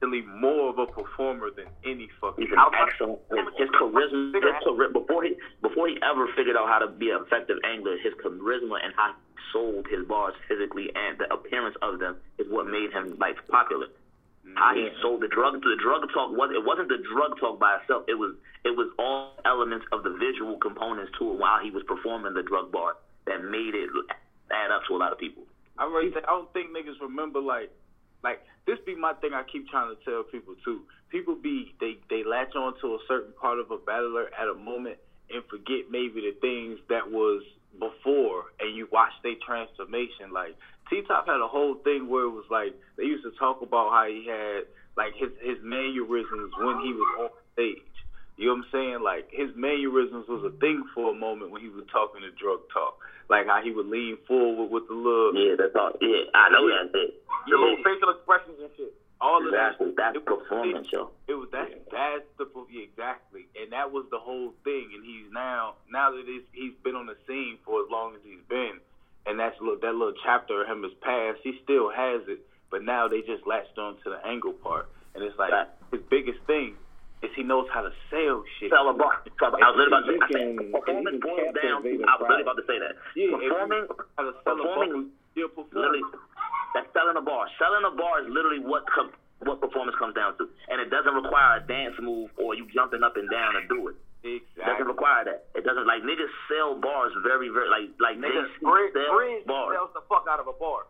really more of a performer than any fucking. He's an excellent. His charisma, before he ever figured out how to be an effective angler, his charisma and how he sold his bars physically and the appearance of them is what made him, like, popular. How he sold the drug talk. It wasn't the drug talk by itself. It was all elements of the visual components to it while he was performing the drug bar that made it add up to a lot of people. I don't think niggas remember, like this be my thing I keep trying to tell people too. People they latch on to a certain part of a battler at a moment and forget maybe the things that was before, and you watch their transformation. Like, T-Top had a whole thing where it was like, they used to talk about how he had, like, his mannerisms when he was on stage. You know what I'm saying? Like, his mannerisms was a thing for a moment when he was talking to drug talk. Like, how he would lean forward with the look. Yeah, that's all. Yeah, I know that shit. The little facial expressions and shit. All exactly. Of that. That's performance, yo. It was that's the exactly, and that was the whole thing. And he's now that he's been on the scene for as long as he's been, and that's that little chapter of him is past. He still has it, but now they just latched on to the angle part, and it's like his biggest thing. Is he knows how to sell shit. Sell a bar. I was literally about to say that. Performing boils down. I was literally about to say that. Performing. Literally, that's selling a bar. Selling a bar is literally what performance comes down to, and it doesn't require a dance move or you jumping up and down to do it. Exactly. It doesn't require that. It doesn't, like, niggas sell bars very, very like niggas sells the fuck out of a bar.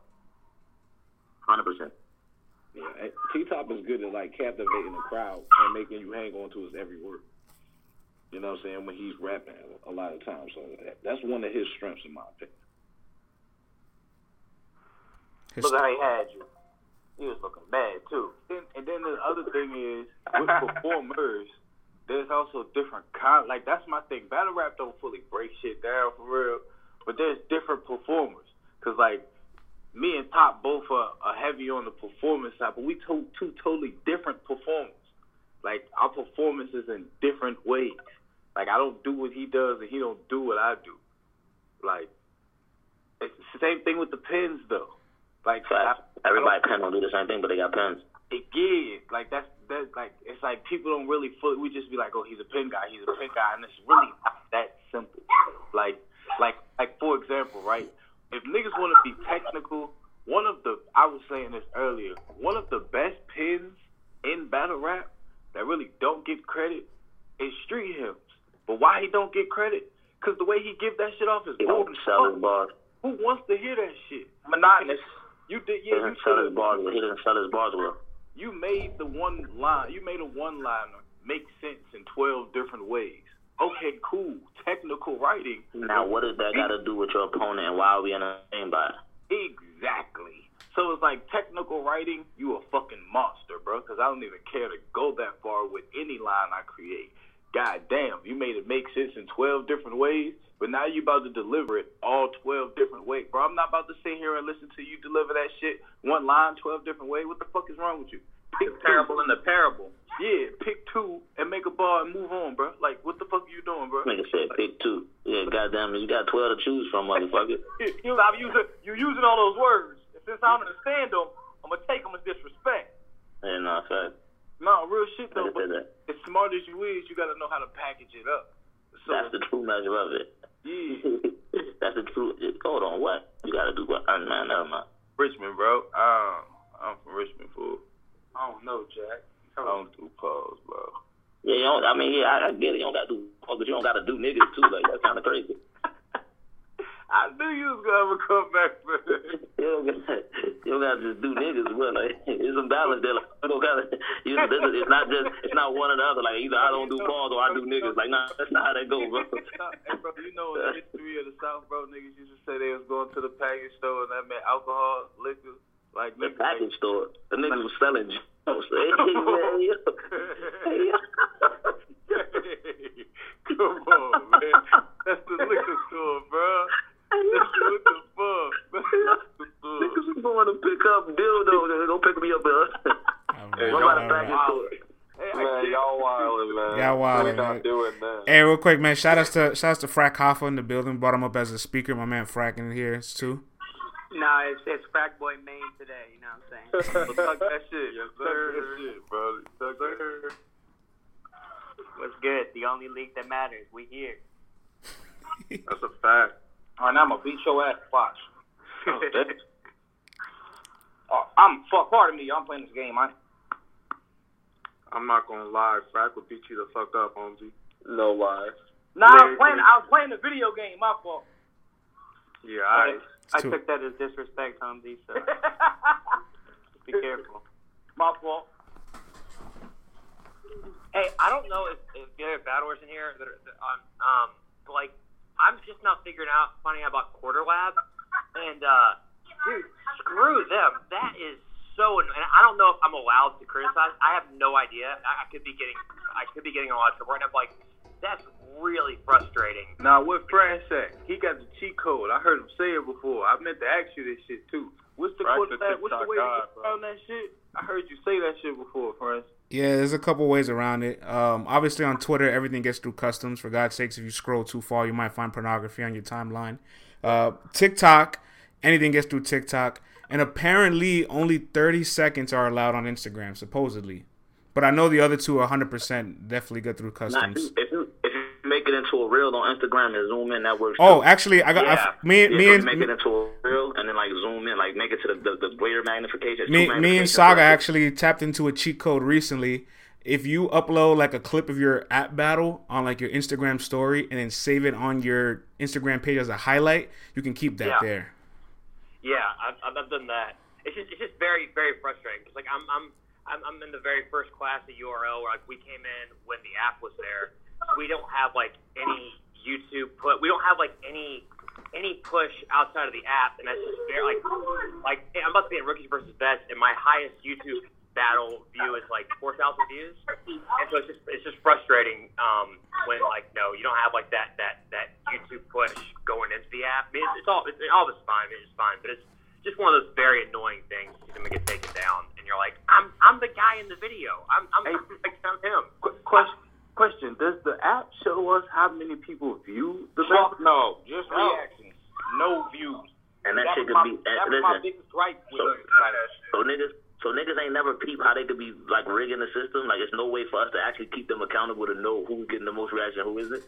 100%. Yeah, T-Top is good at, like, captivating the crowd and making you hang on to his every word. You know what I'm saying? When he's rapping a lot of times. So that's one of his strengths, in my opinion. Look how he had you. He was looking bad, too. And then the other thing is, with performers, there's also different kind. Like, that's my thing. Battle rap don't fully break shit down, for real. But there's different performers. Because, like, me and hip-hop both are heavy on the performance side, but we told two totally different performers. Like, our performance is in different ways. Like, I don't do what he does, and he don't do what I do. Like, it's the same thing with the pens, though. Like, everybody pen don't do the same thing, but they got pens. Again, like, that's like, it's like people don't really fully, we just be like, oh, he's a pen guy, and it's really not that simple. Like for example, right? If niggas want to be technical, I was saying this earlier, one of the best pens in battle rap that really don't get credit is Street Hymns. But why he don't get credit? Because the way he give that shit off is boring. Who wants to hear that shit? Monotonous. You didn't sell his bars well. He didn't sell his bars well. You made a one-liner make sense in 12 different ways. Okay, cool. Technical writing. Now, what does that got to do with your opponent, and why are we in a game by it? Exactly. So it's like technical writing, you a fucking monster, bro, because I don't even care to go that far with any line I create. God damn, you made it make sense in 12 different ways, but now you about to deliver it all 12 different ways. Bro, I'm not about to sit here and listen to you deliver that shit one line 12 different ways. What the fuck is wrong with you? Pick the parable in the parable. Yeah, pick two and make a bar and move on, bro. Like, what the fuck are you doing, bro? Nigga said pick two. Yeah, goddamn it, you got 12 to choose from, motherfucker. You're using all those words. And since I don't understand them, I'm going to take them as disrespect. Yeah, no, fact. No, real shit, though. But as smart as you is, you got to know how to package it up. So, that's the true measure of it. Yeah. That's the true... Hold on, what? You got to do what? Never mind. Richmond, bro. I'm from Richmond, fool. I don't know, Jack. I don't do pause, bro. Yeah, I get it. You don't got to do pause, but you don't got to do niggas, too. Like, that's kind of crazy. I knew you was going to come back, bro. You don't got to just do niggas, bro. Like, it's a balance there. Like, it's not one or the other. Like, either I don't do pause or I do niggas. Like, nah, that's not how that goes, bro. Hey, bro, you know in the history of the South, bro, niggas used to say they was going to the package store and that meant alcohol, liquor. Like, the package store. The niggas was selling jokes. Hey, come on, man. That's the liquor store, bro. What the fuck? Niggas was going to pick up dildos and go pick me up, bro. Man, y'all wildin', man. Y'all wildin', man. Doing that. Hey, real quick, man. Shout outs to Frack Hoffa in the building. Brought him up as a speaker. My man Frack in here too. Nah, it's Frackboy Maine today, you know what I'm saying? Well, talk that shit. Yes, sir. That shit, bro. Talk that. What's good? The only league that matters. We here. That's a fact. All right, now I'm going to beat your ass. Watch. Pardon me, I'm playing this game, I'm not going to lie. Frack will beat you the fuck up, homie. No lies. Nah, I was playing a video game. My fault. Yeah, all right. I took that as disrespect, Humzy, so be careful. My fault. Hey, I don't know if there are bad words in here. Like, I'm just now finding out about Quarter Lab. And, dude, screw them. That is so annoying. And I don't know if I'm allowed to criticize. I have no idea. I could be getting a lot of trouble right now. But, like, that's really frustrating. Now, what Fran said, he got the cheat code. I heard him say it before. I meant to ask you this shit, too. What's the quarterback? What's the way to get around that shit? I heard you say that shit before, Fran. Yeah, there's a couple ways around it. Obviously, on Twitter, everything gets through customs. For God's sakes, if you scroll too far, you might find pornography on your timeline. TikTok, anything gets through TikTok. And apparently, only 30 seconds are allowed on Instagram, supposedly. But I know the other two are 100% definitely go through customs. Nah, if you make it into a reel on Instagram and zoom in, that works. Oh, actually, I got make it into a reel and then like zoom in, like make it to the greater magnification. Me and Saga actually tapped into a cheat code recently. If you upload like a clip of your app battle on like your Instagram story and then save it on your Instagram page as a highlight, you can keep that there. Yeah, I've done that. It's just very very frustrating. It's like I'm in the very first class at URL where like we came in when the app was there. So we don't have like any YouTube put. We don't have like any push outside of the app, and that's just fair. Like I must be in Rookies versus Vets, and my highest YouTube battle view is like 4,000 views, and so it's just frustrating when like no, you don't have like that YouTube push going into the app. I mean, it's all this fine, but it's just one of those very very annoying thing to see them get taken down, and you're like, I'm the guy in the video. I'm him. Question: does the app show us how many people view the video? No, just reactions, no views. And that shit could be. That's my biggest gripe with it. So niggas ain't never peep how they could be like rigging the system. Like, there's no way for us to actually keep them accountable to know who's getting the most reaction, who isn't.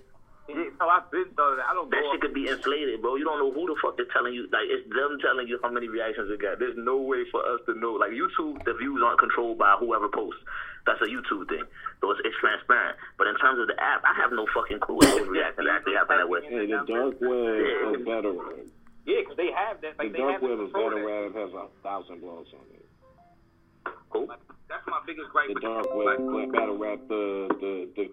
No, I've been done that. That shit could be inflated, bro. You don't know who the fuck is telling you. Like, it's them telling you how many reactions it got. There's no way for us to know. Like, YouTube, the views aren't controlled by whoever posts. That's a YouTube thing. So it's transparent. But in terms of the app, I have no fucking clue what those reactions actually happen that way. Yeah, the dark web is better. Yeah, because they have that. Like, the dark web is better where it has 1,000 blogs on it. Cool. Like, that's my biggest gripe. The dark web, like, battle rap, the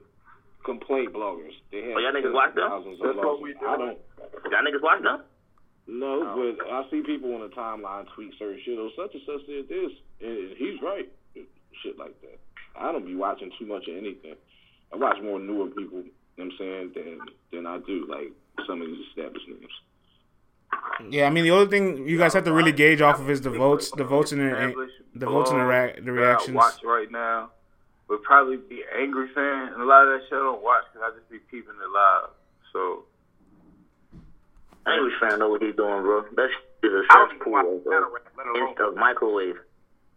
complaint bloggers. They have y'all niggas watch them? That's what we do. Y'all niggas watch them? No, but I see people on the timeline tweet certain shit. Oh, such and such did this, and he's right. Shit like that. I don't be watching too much of anything. I watch more newer people, you know what I'm saying, than I do, like, some of these established names. Yeah, I mean, the only thing you guys have to really gauge off of is the votes and the reactions. I watch right now. Would probably be angry fan, and a lot of that shit I don't watch because I just be peeping it live. So angry fan know what he's doing, bro. That shit is a search pool, bro. Insta microwave.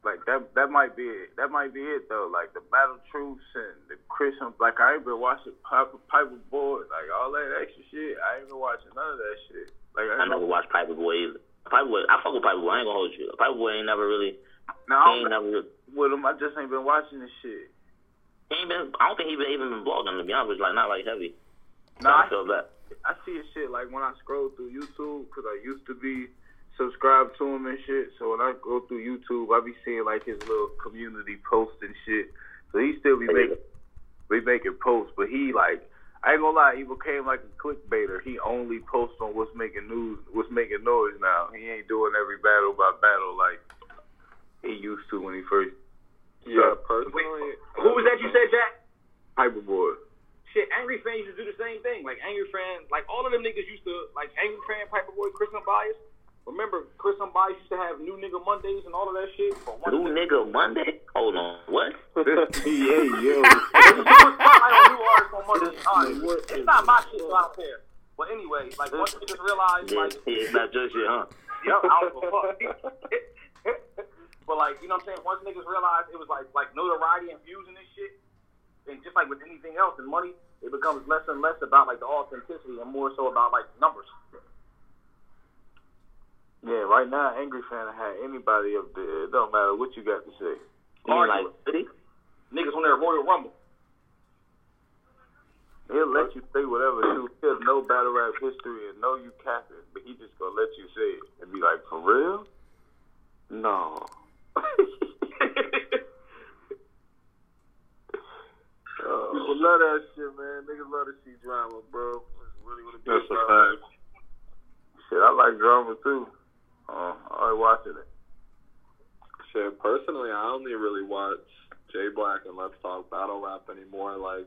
Like that might be it. That might be it though. Like the Battle Truths and the Christian Black. I ain't been watching Piper Boy, like all that extra shit. I ain't been watching none of that shit. Like I never watched Piper Boy either. Piper Boy, I fuck with Piper Boy. I ain't gonna hold you. Piper Boy ain't never really. No, I ain't never with him. I just ain't been watching this shit. I don't think he's even been blogging, to be honest. Like, not like heavy. Nah, I feel that. I see his shit like when I scroll through YouTube, because I used to be subscribed to him and shit. So when I go through YouTube, I be seeing like his little community posts and shit. So he still be making posts, but he like, I ain't gonna lie, he became like a clickbaiter. He only posts on what's making news, what's making noise now. He ain't doing every battle by battle like he used to when he first. Yeah, personally. Who was that you said, Jack? Piperboy. Shit, Angry Fan used to do the same thing. Like, Angry Fan, like, all of them niggas used to, like, Angry Fan, Piperboy, Chris Unbiased. Remember, Chris Unbiased used to have New Nigga Mondays and all of that shit. New Nigga Monday? Hold on, what? Yeah, yo. I don't do artists on Mondays. It's not my shit out there. But anyway, like, once you just realize, like... It's not your shit, huh? Yup, I don't give a fuck. But, like, you know what I'm saying? Once niggas realize it was, like notoriety and views and this shit, and just like with anything else and money, it becomes less and less about, like, the authenticity and more so about, like, numbers. Yeah, right now, Angry Fan had anybody up there. It don't matter what you got to say. Like, niggas on their Royal Rumble. He'll let you say whatever, too. He'll know battle rap history and know you capping, but he just gonna let you say it and be like, for real? No. People love that shit, man. Niggas love to see drama, bro. That's really what it is. That's a fact. Shit, I like drama too. I like watching it. Shit, personally, I only really watch J Black and Let's Talk Battle Rap anymore. Like,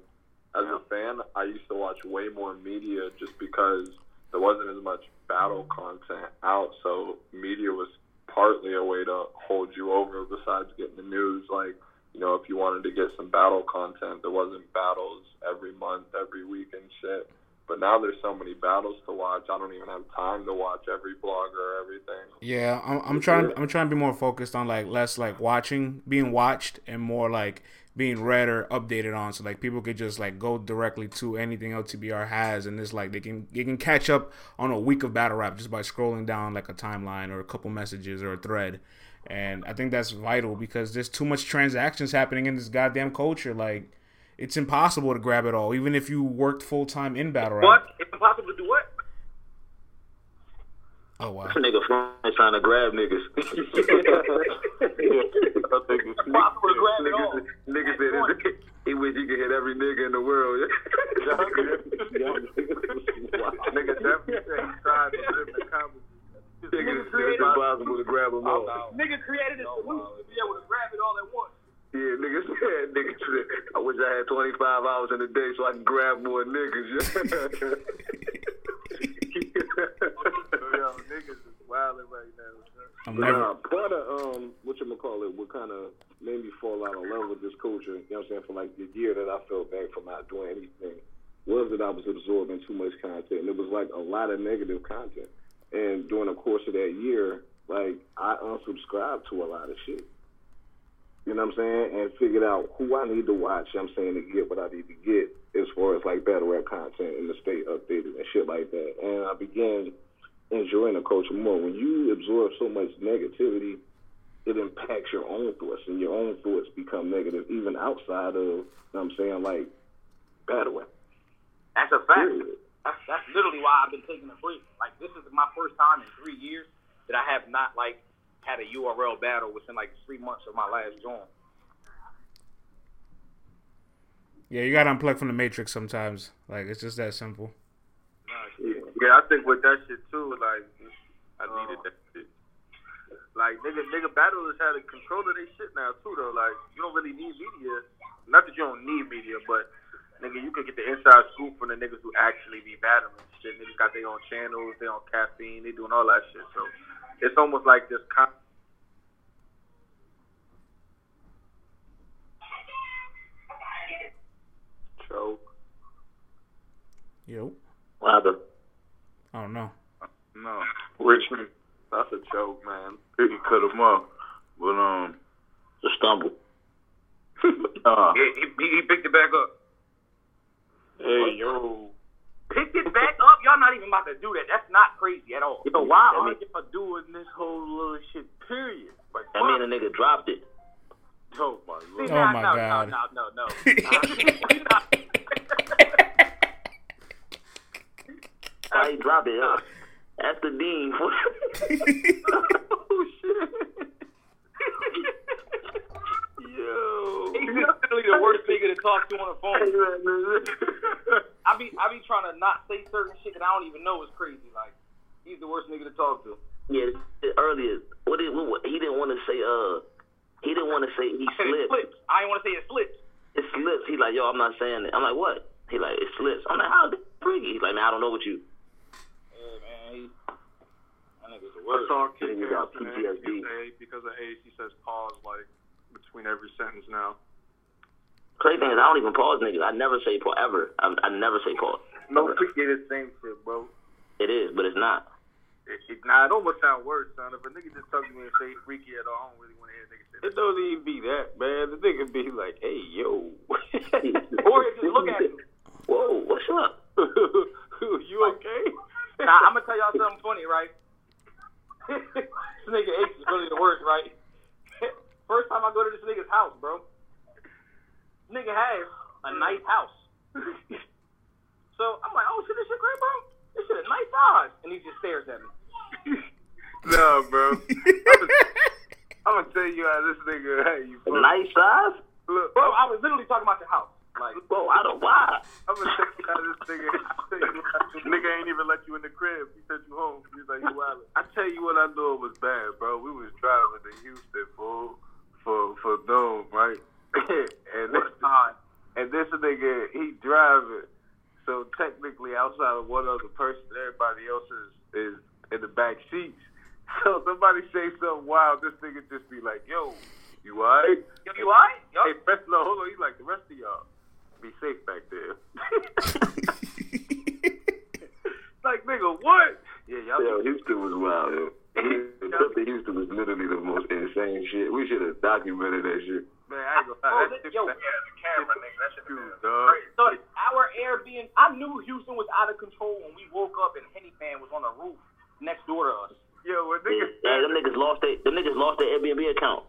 as a fan, I used to watch way more media just because there wasn't as much battle content out, so media was partly a way to hold you over besides getting the news. Like, you know, if you wanted to get some battle content, there wasn't battles every month, every week and shit. But now there's so many battles to watch, I don't even have time to watch every blogger or everything. Yeah, I'm trying to be more focused on, like, less like watching, being watched, and more like being read or updated on, so like people could just like go directly to anything LTBR has, and it's like they can catch up on a week of battle rap just by scrolling down like a timeline or a couple messages or a thread. And I think that's vital because there's too much transactions happening in this goddamn culture. Like, it's impossible to grab it all, even if you worked full time in battle rap. What? It's impossible to do what? Oh wow! This nigga phone trying to grab niggas. Niggas he wish he could hit every nigga in the world. Nigga definitely tried to live in the comedy. It's impossible to grab them all. Nigga created a solution to be able to grab it all at once. Yeah, niggas said, I wish I had 25 hours in a day so I can grab more niggas. Yo, niggas is wilding right now. What kind of made me fall out of love with this culture, you know what I'm saying, for like the year that I fell back from not doing anything, was that I was absorbing too much content. And it was like a lot of negative content. And during the course of that year, like, I unsubscribed to a lot of shit. You know what I'm saying? And figured out who I need to watch, you know what I'm saying, to get what I need to get as far as, like, battle rap content and to stay updated and shit like that. And I began enjoying the culture more. When you absorb so much negativity, it impacts your own thoughts, and your own thoughts become negative, even outside of, you know what I'm saying, like, battle rap. That's a fact. Period. That's literally why I've been taking a break. Like, this is my first time in 3 years that I have not, like, had a URL battle within like 3 months of my last join. Yeah, you gotta unplug from the matrix sometimes. Like, it's just that simple. Yeah, I think with that shit too, like, I needed that shit. Like, nigga battlers had to control of their shit now too though. Like, you don't really need media. Not that you don't need media, but nigga, you can get the inside scoop from the niggas who actually be battling shit. Niggas got their own channels, they on Caffeine, they doing all that shit, so it's almost like this. Choke. Yo. What happened? Oh, no. No. Richmond, that's a choke, man. You can cut him up, but, it's a stumble. He picked it back up. Hey, yo. Pick it back up? Y'all not even about to do that. That's not crazy at all. So why are y'all doing this whole little shit, period? Like, that mean a nigga dropped it. Oh, my Lord. God. No. Why he dropped it, huh? That's the dean. Oh, shit. Yo. He's literally the worst nigga to talk to on the phone. I be trying to not say certain shit that I don't even know is crazy. Like, he's the worst nigga to talk to. Yeah, earlier, he didn't want to say. He didn't want to say he slipped. I didn't want to say it slipped. It slips. He's like, yo, I'm not saying it. I'm like, what? He like, it slips. I'm like, how is it freaky? He's like, man, I don't know what you. Yeah, man. I think it's the worst. I saw King got PTSD because of Ace. He says pause like between every sentence now. Crazy thing is, I don't even pause, nigga. I never say pause, ever. I never say pause. No, it's the same shit, bro. It is, but it's not. It almost sound worse, son. If a nigga just talks to me and say freaky at all, I don't really want to hear niggas say that. It doesn't even be that, man. The nigga be like, hey, yo. Or just look at him. Whoa, what's up? You okay? Nah, I'm going to tell y'all something funny, right? This nigga H is really the worst, right? First time I go to this nigga's house, bro. Nigga has a nice house. So I'm like, oh shit, this shit great, bro. This shit a nice house. And he just stares at me. No, bro. I'm gonna tell you how this nigga, hey, you bro. Nice size? Look, bro, I was literally talking about your house. Like, bro, I don't why. I'm gonna tell you how this nigga. Nigga ain't even let you in the crib. He sent you home. He's like, you wild. I tell you what I knew it was bad, bro. We was driving to Houston, fool, for Dome, right? and this nigga, he driving, so technically outside of one other person, everybody else is in the back seats. So somebody say something wild, this nigga just be like, "Yo, you alright? You alright? Hey, best no, hold on, you like the rest of y'all be safe back there." Like, nigga, what? Yeah, y'all. Yo, Houston was wild. Yo. Houston was literally the most insane shit. We should have documented that shit. Man, I ain't gonna lie. So our Airbnb, I knew Houston was out of control when we woke up and Henny Fan was on the roof next door to us. Yo, well, niggas, yeah, them niggas lost their Airbnb account.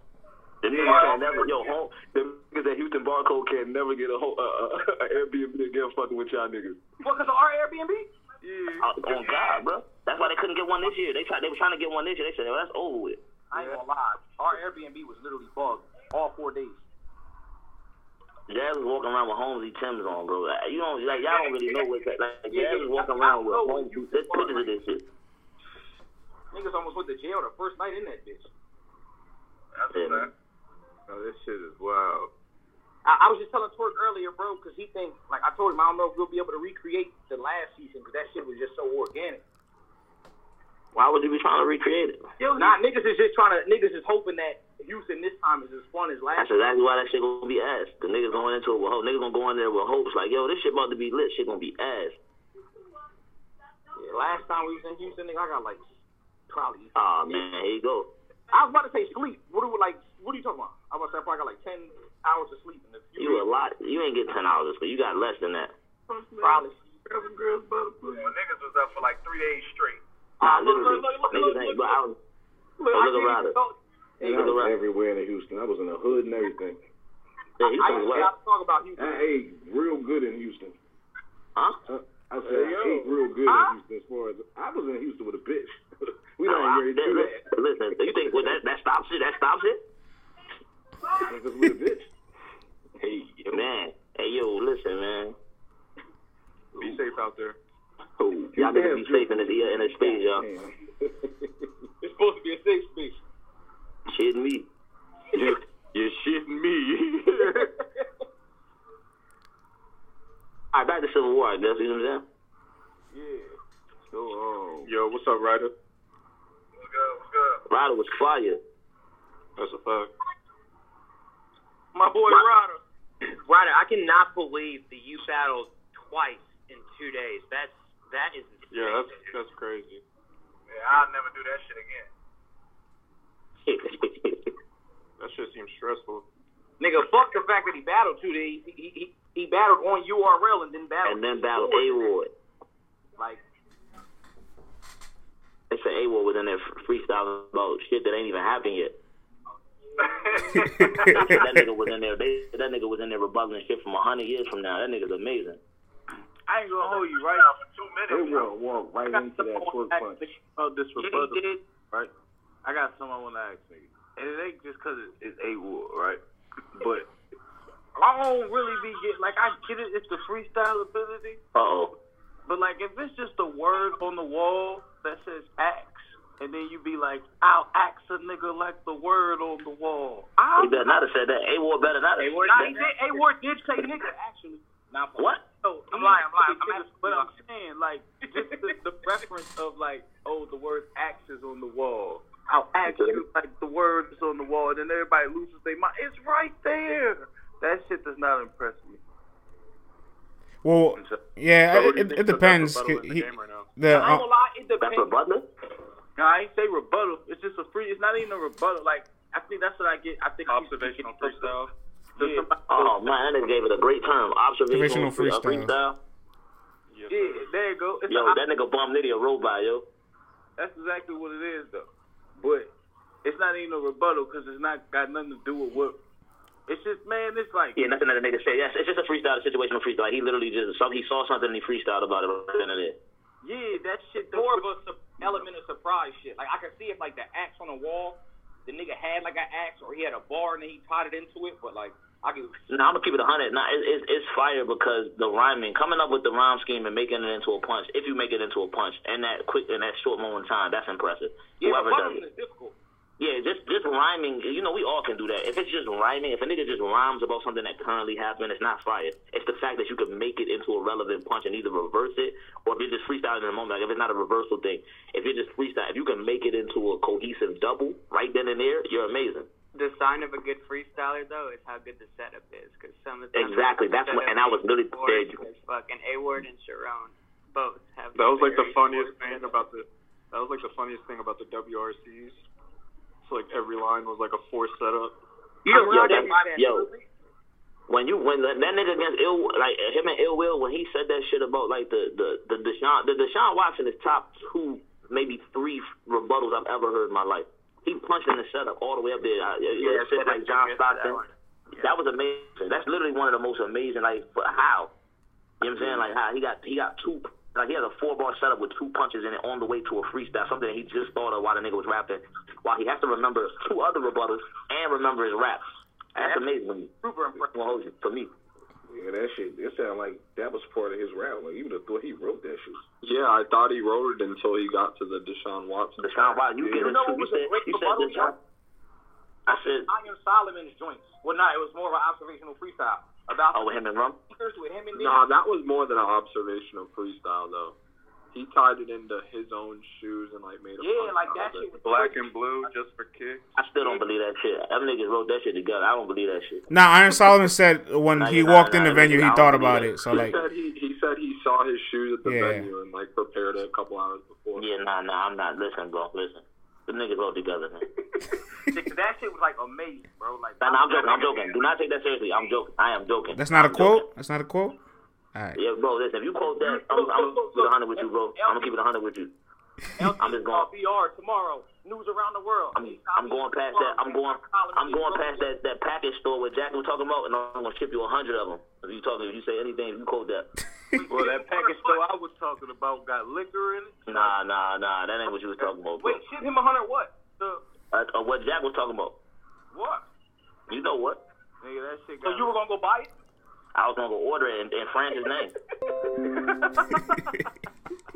The niggas can never, yo, home. The niggas at Houston Barcode can never get a Airbnb again fucking with y'all niggas. What, because of our Airbnb? Yeah. Oh God, bro. That's why they couldn't get one this year. They were trying to get one this year. They said, well, that's over with. I ain't gonna lie. Our Airbnb was literally bugged all 4 days. Jazz was walking around with Holmesy Timbs on, bro. Like, you don't, like, y'all don't really know what that, like, Jazz was walking around with Holmesy. There's pictures of this shit. Niggas almost went to jail the first night in that bitch. That's what oh, this shit is wild. I was just telling Twerk earlier, bro, because he thinks, like, I told him I don't know if we'll be able to recreate the last season because that shit was just so organic. Why would you be trying to recreate it? Yo, nah, niggas is just trying to, niggas is hoping that Houston this time is as fun as last. That's exactly why that shit gonna be ass. The niggas going into it with hope. Niggas gonna go in there with hopes like, yo, this shit about to be lit. Shit gonna be ass. Yeah, last time we was in Houston, nigga, I got like probably. Oh man, here you go. I was about to say sleep. What are you talking about? I was about to say I probably got like 10 hours of sleep in the future. You a lot. You ain't get 10 hours of sleep. You got less than that. Probably. Yeah, niggas was up for like 3 days straight. Nah, literally. Niggas ain't. But I was. Look around it. And I was everywhere in Houston. I was in the hood and everything. Yeah, Houston was wild. I ate real good in Houston. Huh? I said I ate real good in Houston. As far as I was in Houston with a bitch. We don't really do that. Listen, you think that stops it? That stops it? I was with a bitch. Hey man. Hey yo, listen man. Be safe out there. Ooh, y'all better be safe in this space, y'all. It's supposed to be a safe space. Shitting me. You're shitting me. All right, back to Civil War, I guess. You know what I'm saying? Yeah. So, yo, what's up, Ryder? What's good? What's good? Ryder was fire. That's a fuck. My boy Ryder. Ryder, I cannot believe that you battled twice in 2 days. That is insane. Yeah, that's crazy. Yeah, I'll never do that shit again. That shit seems stressful. Nigga, fuck the fact that he battled 2 days. He battled on URL and then battled. And then battled A-Ward. Like, they said A-Ward was in there freestyling about shit that ain't even happened yet. That nigga was in there. That nigga was in there rebubbling shit from 100 years from now. That nigga's amazing. I ain't gonna hold you right now for 2 minutes. They will walk right into that pork punch. Oh, this rebuttal, right? I got something I want to ask you. And it ain't just because it's A-Ward, right? But I don't really be getting, like, I get it, it's the freestyle ability. Uh-oh. But, like, if it's just a word on the wall that says axe, and then you be like, I'll axe a nigga like the word on the wall. He better not have said that. A-Ward better not have said that. A-Ward did say nigga, actually. Now, what? No, I'm lying. But I'm saying, like, just the reference of, like, oh, the word axe is on the wall. I'll ask you, like, the words on the wall, and then everybody loses their mind. It's right there. That shit does not impress me. Well, yeah, it depends. I won't lie, it depends. That's rebuttal? No, I ain't say rebuttal. It's just it's not even a rebuttal. Like, I think that's what I get. I think observational freestyle. Yeah. Oh, man, that nigga gave it a great term. Observational freestyle. Yeah, there you go. Yo, that nigga bum nitty a robot, yo. That's exactly what it is, though. But it's not even a rebuttal because it's not got nothing to do with what. It's just, man, it's like. Yeah, nothing that a nigga said. Yes, it's just a freestyle, a situational freestyle. He literally just he saw something and he freestyled about it right then and there. Yeah, that shit. More of a element of surprise shit. Like, I could see if, like, the axe on the wall, the nigga had, like, an axe or he had a bar and then he tied it into it. But, like, I could. Nah, I'm going to keep it 100. Nah, it's fire because the rhyming, coming up with the rhyme scheme and making it into a punch, if you make it into a punch, and that short moment in time, that's impressive. Yeah, whoever does it. Is difficult. Yeah, just rhyming. You know, we all can do that. If it's just rhyming, if a nigga just rhymes about something that currently happened, it's not fire. It's the fact that you can make it into a relevant punch and either reverse it, or if you're just freestyling in a moment, like if it's not a reversal thing, if you're just freestyling, if you can make it into a cohesive double right then and there, you're amazing. The sign of a good freestyler, though, is how good the setup is. Cause some of the exactly. That's what, and I was really dead. Fucking A-Ward and Sharon both have. That was like the funniest thing about the WRCs. So, like, every line was like a forced setup. When that nigga against Ill, like him and Ill Will, when he said that shit about like the Deshaun Watson is top 2, maybe 3 rebuttals I've ever heard in my life. He punched in the setup all the way up there. Yeah, shit like John Stockton. That was amazing. That's literally one of the most amazing. Like, how? You know what I'm saying? Like, how he got 2. Like, he had a 4-bar setup with 2 punches in it on the way to a freestyle, something that he just thought of while the nigga was rapping, while he has to remember 2 other rebuttals and remember his raps. That's amazing. Super impressive for me. Yeah, that shit, it sounded like that was part of his route. Like, you would have thought he wrote that shit. Yeah, I thought he wrote it until he got to the Deshaun Watson. Deshaun Watson, you said Deshaun. I said. I am Solomon's joints. Well, nah, it was more of an observational freestyle. About with him and Rum? Nah, that was more than an observational freestyle, though. He tied it into his own shoes and like made a that shit was black and blue just for kicks. I still don't believe that shit. Them niggas wrote that shit together. I don't believe that shit. Nah, Iron Solomon said when he walked in the venue, he thought about it. So like he said he saw his shoes at the venue and like prepared it a couple hours before. Yeah, I'm not listening, bro. Listen, the niggas wrote together, man. That shit was like amazing, bro. Like I'm joking. Do not take that seriously. I'm joking. I am joking. That's not a quote. That's not a quote. All right. Yeah, bro, listen, if you quote that, I'm going to keep it 100 with you, bro. I'm going to keep it 100 with you. I'm just going. VR tomorrow. News around the world. I'm going past that. I'm going past that package store where Jack was talking about, and I'm going to ship you 100 of them. If you say anything, you quote that. Well, that package store I was talking about got liquor in it. Nah. That ain't what you was talking about, bro. Wait, ship him 100 what? What Jack was talking about. What? You know what? Nigga, that shit got. So you were going to go buy it? I was gonna go order it in Francis' name.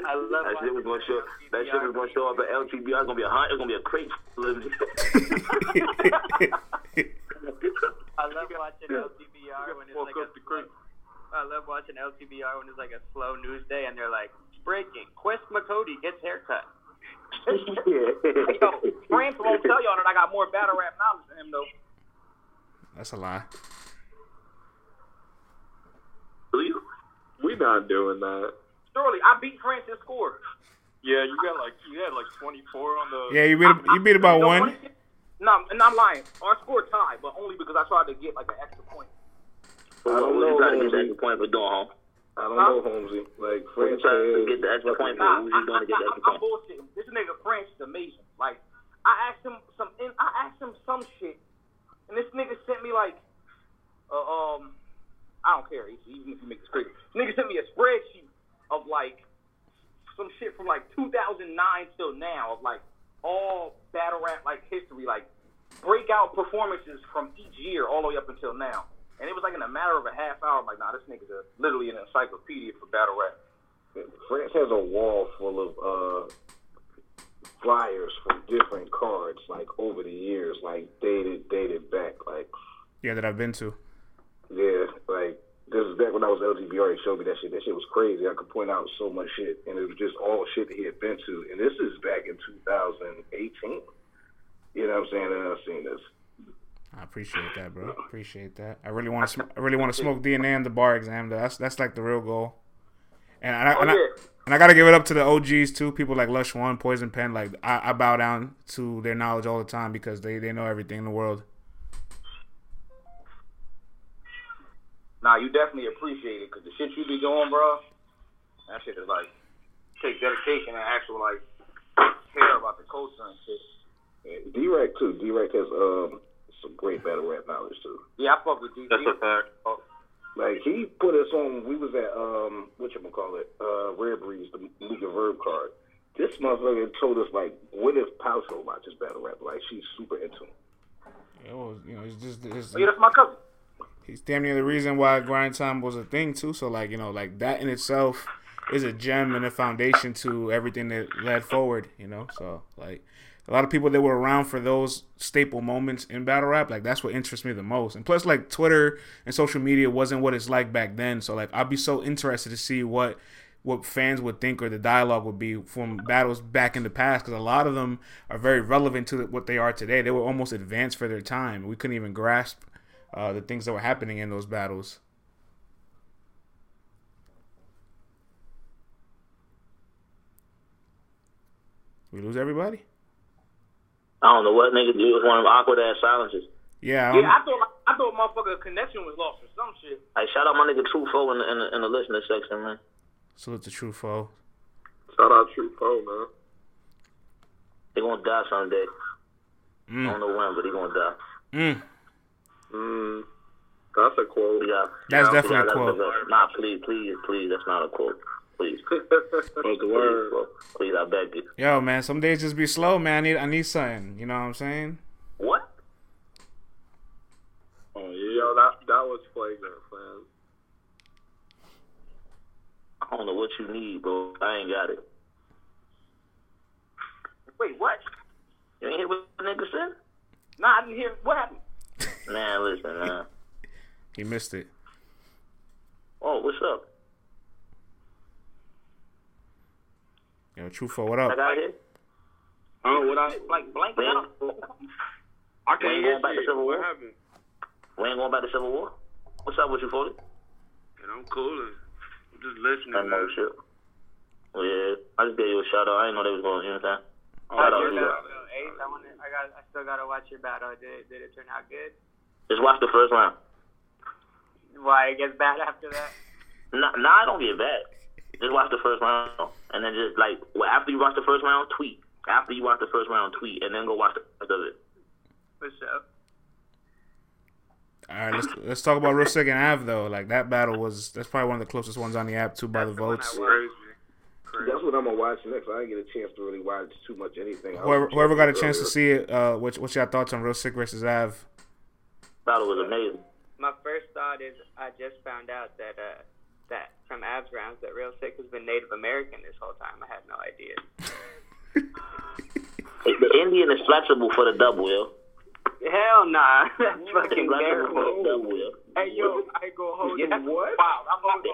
I love that shit was gonna show. That shit was gonna show up at LTBR. It's gonna be it's gonna be a crate. I love watching LTBR when it's like I love watching LTBR when it's like a slow news day and they're like, breaking: Quest McCody gets haircut. So, Francis won't tell y'all that I got more battle rap knowledge than him though. That's a lie. We not doing that. Surely, I beat Francis' score. Yeah, you had like 24 on the. Yeah, you beat about one. No, and I'm lying. Our score tied, but only because I tried to get like an extra point. I don't know. Trying to get an extra point for Dawn. I don't know, Holmesy. Like Francis to get the extra point. I'm bullshitting. This nigga Francis is amazing. Like I asked him some shit, and this nigga sent me like, I don't care, even if you make this crazy. Nigga sent me a spreadsheet of, like, some shit from, like, 2009 till now of, like, all battle rap, like, history, like, breakout performances from each year all the way up until now. And it was, like, in a matter of a half hour, I'm like, nah, this nigga's literally an encyclopedia for battle rap. France has a wall full of flyers from different cards, like, over the years, like, dated back, like... Yeah, that I've been to. Yeah, like, this is back when I was LTBR, he showed me that shit. That shit was crazy. I could point out so much shit, and it was just all shit that he had been to. And this is back in 2018. You know what I'm saying? And I've seen this. I appreciate that, bro. Appreciate that. I really want to smoke DNA in the bar exam, though. That's like the real goal. And I got to give it up to the OGs, too. People like Lush One, Poison Pen. Like, I bow down to their knowledge all the time because they know everything in the world. Nah, you definitely appreciate it, because the shit you be doing, bro, that shit is like, take dedication and actual, like, care about the culture and shit. Yeah, D-Rack, too. D-Rack has some great battle rap knowledge, too. Yeah, I fuck with D-Rack. That's a fact. Like, he put us on, we was at, Rare Breeze, the Luka Verb card. This motherfucker told us, like, Gwyneth Paltrow about this battle rap. Like, she's super into him. Yeah, well, you know, it's just... that's my cousin. He's damn near the reason why Grind Time was a thing, too. So, like, you know, like, that in itself is a gem and a foundation to everything that led forward, you know? So, like, a lot of people that were around for those staple moments in battle rap, like, that's what interests me the most. And plus, like, Twitter and social media wasn't what it's like back then. So, like, I'd be so interested to see what fans would think or the dialogue would be from battles back in the past, because a lot of them are very relevant to what they are today. They were almost advanced for their time. We couldn't even grasp the things that were happening in those battles. We lose everybody? I don't know what nigga did. It was one of them awkward ass silences. Yeah. I thought motherfucker connection was lost or some shit. Hey, shout out my nigga True Foe in the listener section, man. Salute to True Foe. Shout out True Foe, man. They gonna die someday. I don't know when, but they gonna die. That's a quote. Yeah. That's definitely a quote. Nah, please, that's not a quote. Please. Please, I beg you. Yo, man, some days just be slow, man. I need something. You know what I'm saying? What? Oh, yo, that was flagrant, man. I don't know what you need, bro. I ain't got it. Wait, what? You ain't hear what the nigga said? Nah, I didn't hear. What happened? Man, listen, man. He missed it. Oh, what's up? Yo, Truthful, what up? Blanked out. We ain't going back to Civil War. What's up with you, 40? And I'm coolin'. I'm just listening. I know shit. Well, yeah, I just gave you a shout out. I didn't know they was going. You know what I'm saying? I still gotta watch your battle. Did it turn out good? Just watch the first round. Why it gets bad after that? Nah, I don't get bad. Just watch the first round, and then just like after you watch the first round, tweet. After you watch the first round, tweet, and then go watch the rest of it. What's up? All right, let's talk about Real Sick and Av though. Like that battle that's probably one of the closest ones on the app too by the votes. That's what I'm gonna watch next. I didn't get a chance to really watch too much anything. Whoever got a chance to see it, what's your thoughts on Real Sick versus Av? Battle was amazing. My first thought is I just found out that from Av's rounds that Real Sick has been Native American this whole time. I had no idea. The Indian is flexible for the double, yo. Hell nah, that's fucking terrible. Hey yo, I go hold you. What? Wow, I'm the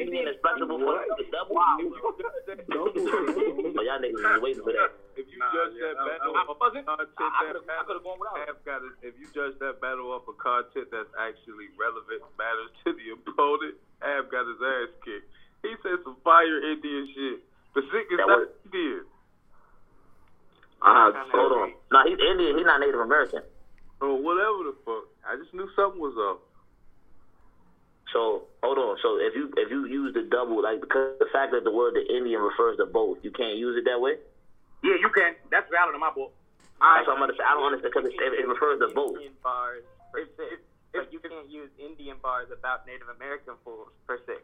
Indian is flexible for the double. Wow. But y'all niggas is waiting for that. If you judge that battle, I could have gone without. If you judge that battle off a content that's actually relevant matters to the opponent, Ab got his ass kicked. He said some fire Indian shit. The sick is not Indian. Hold on. No, he's Indian. He's not Native American. Oh, whatever the fuck. I just knew something was up. So hold on. So if you use the double, like because the fact that the word the Indian refers to both, you can't use it that way. Yeah, you can. That's valid in my book. That's what I'm gonna say. I don't understand because it refers to both. Indian bars. Like you can't use Indian bars about Native American fools per se.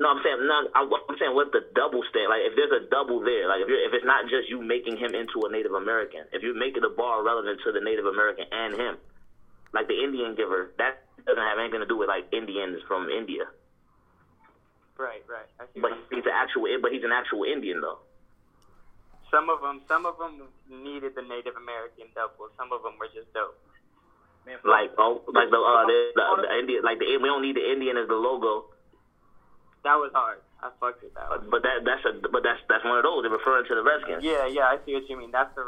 No, I'm saying what the double stand. Like, if there's a double there, like if it's not just you making him into a Native American, if you're making the bar relevant to the Native American and him, like the Indian giver, that doesn't have anything to do with like Indians from India. Right. I see. But he's an actual Indian though. Some of them needed the Native American double. Some of them were just dope. The Indian, like we don't need the Indian as the logo. That was hard. I fucked with that one. But that's one of those. They're referring to the Redskins. Yeah, I see what you mean. That's the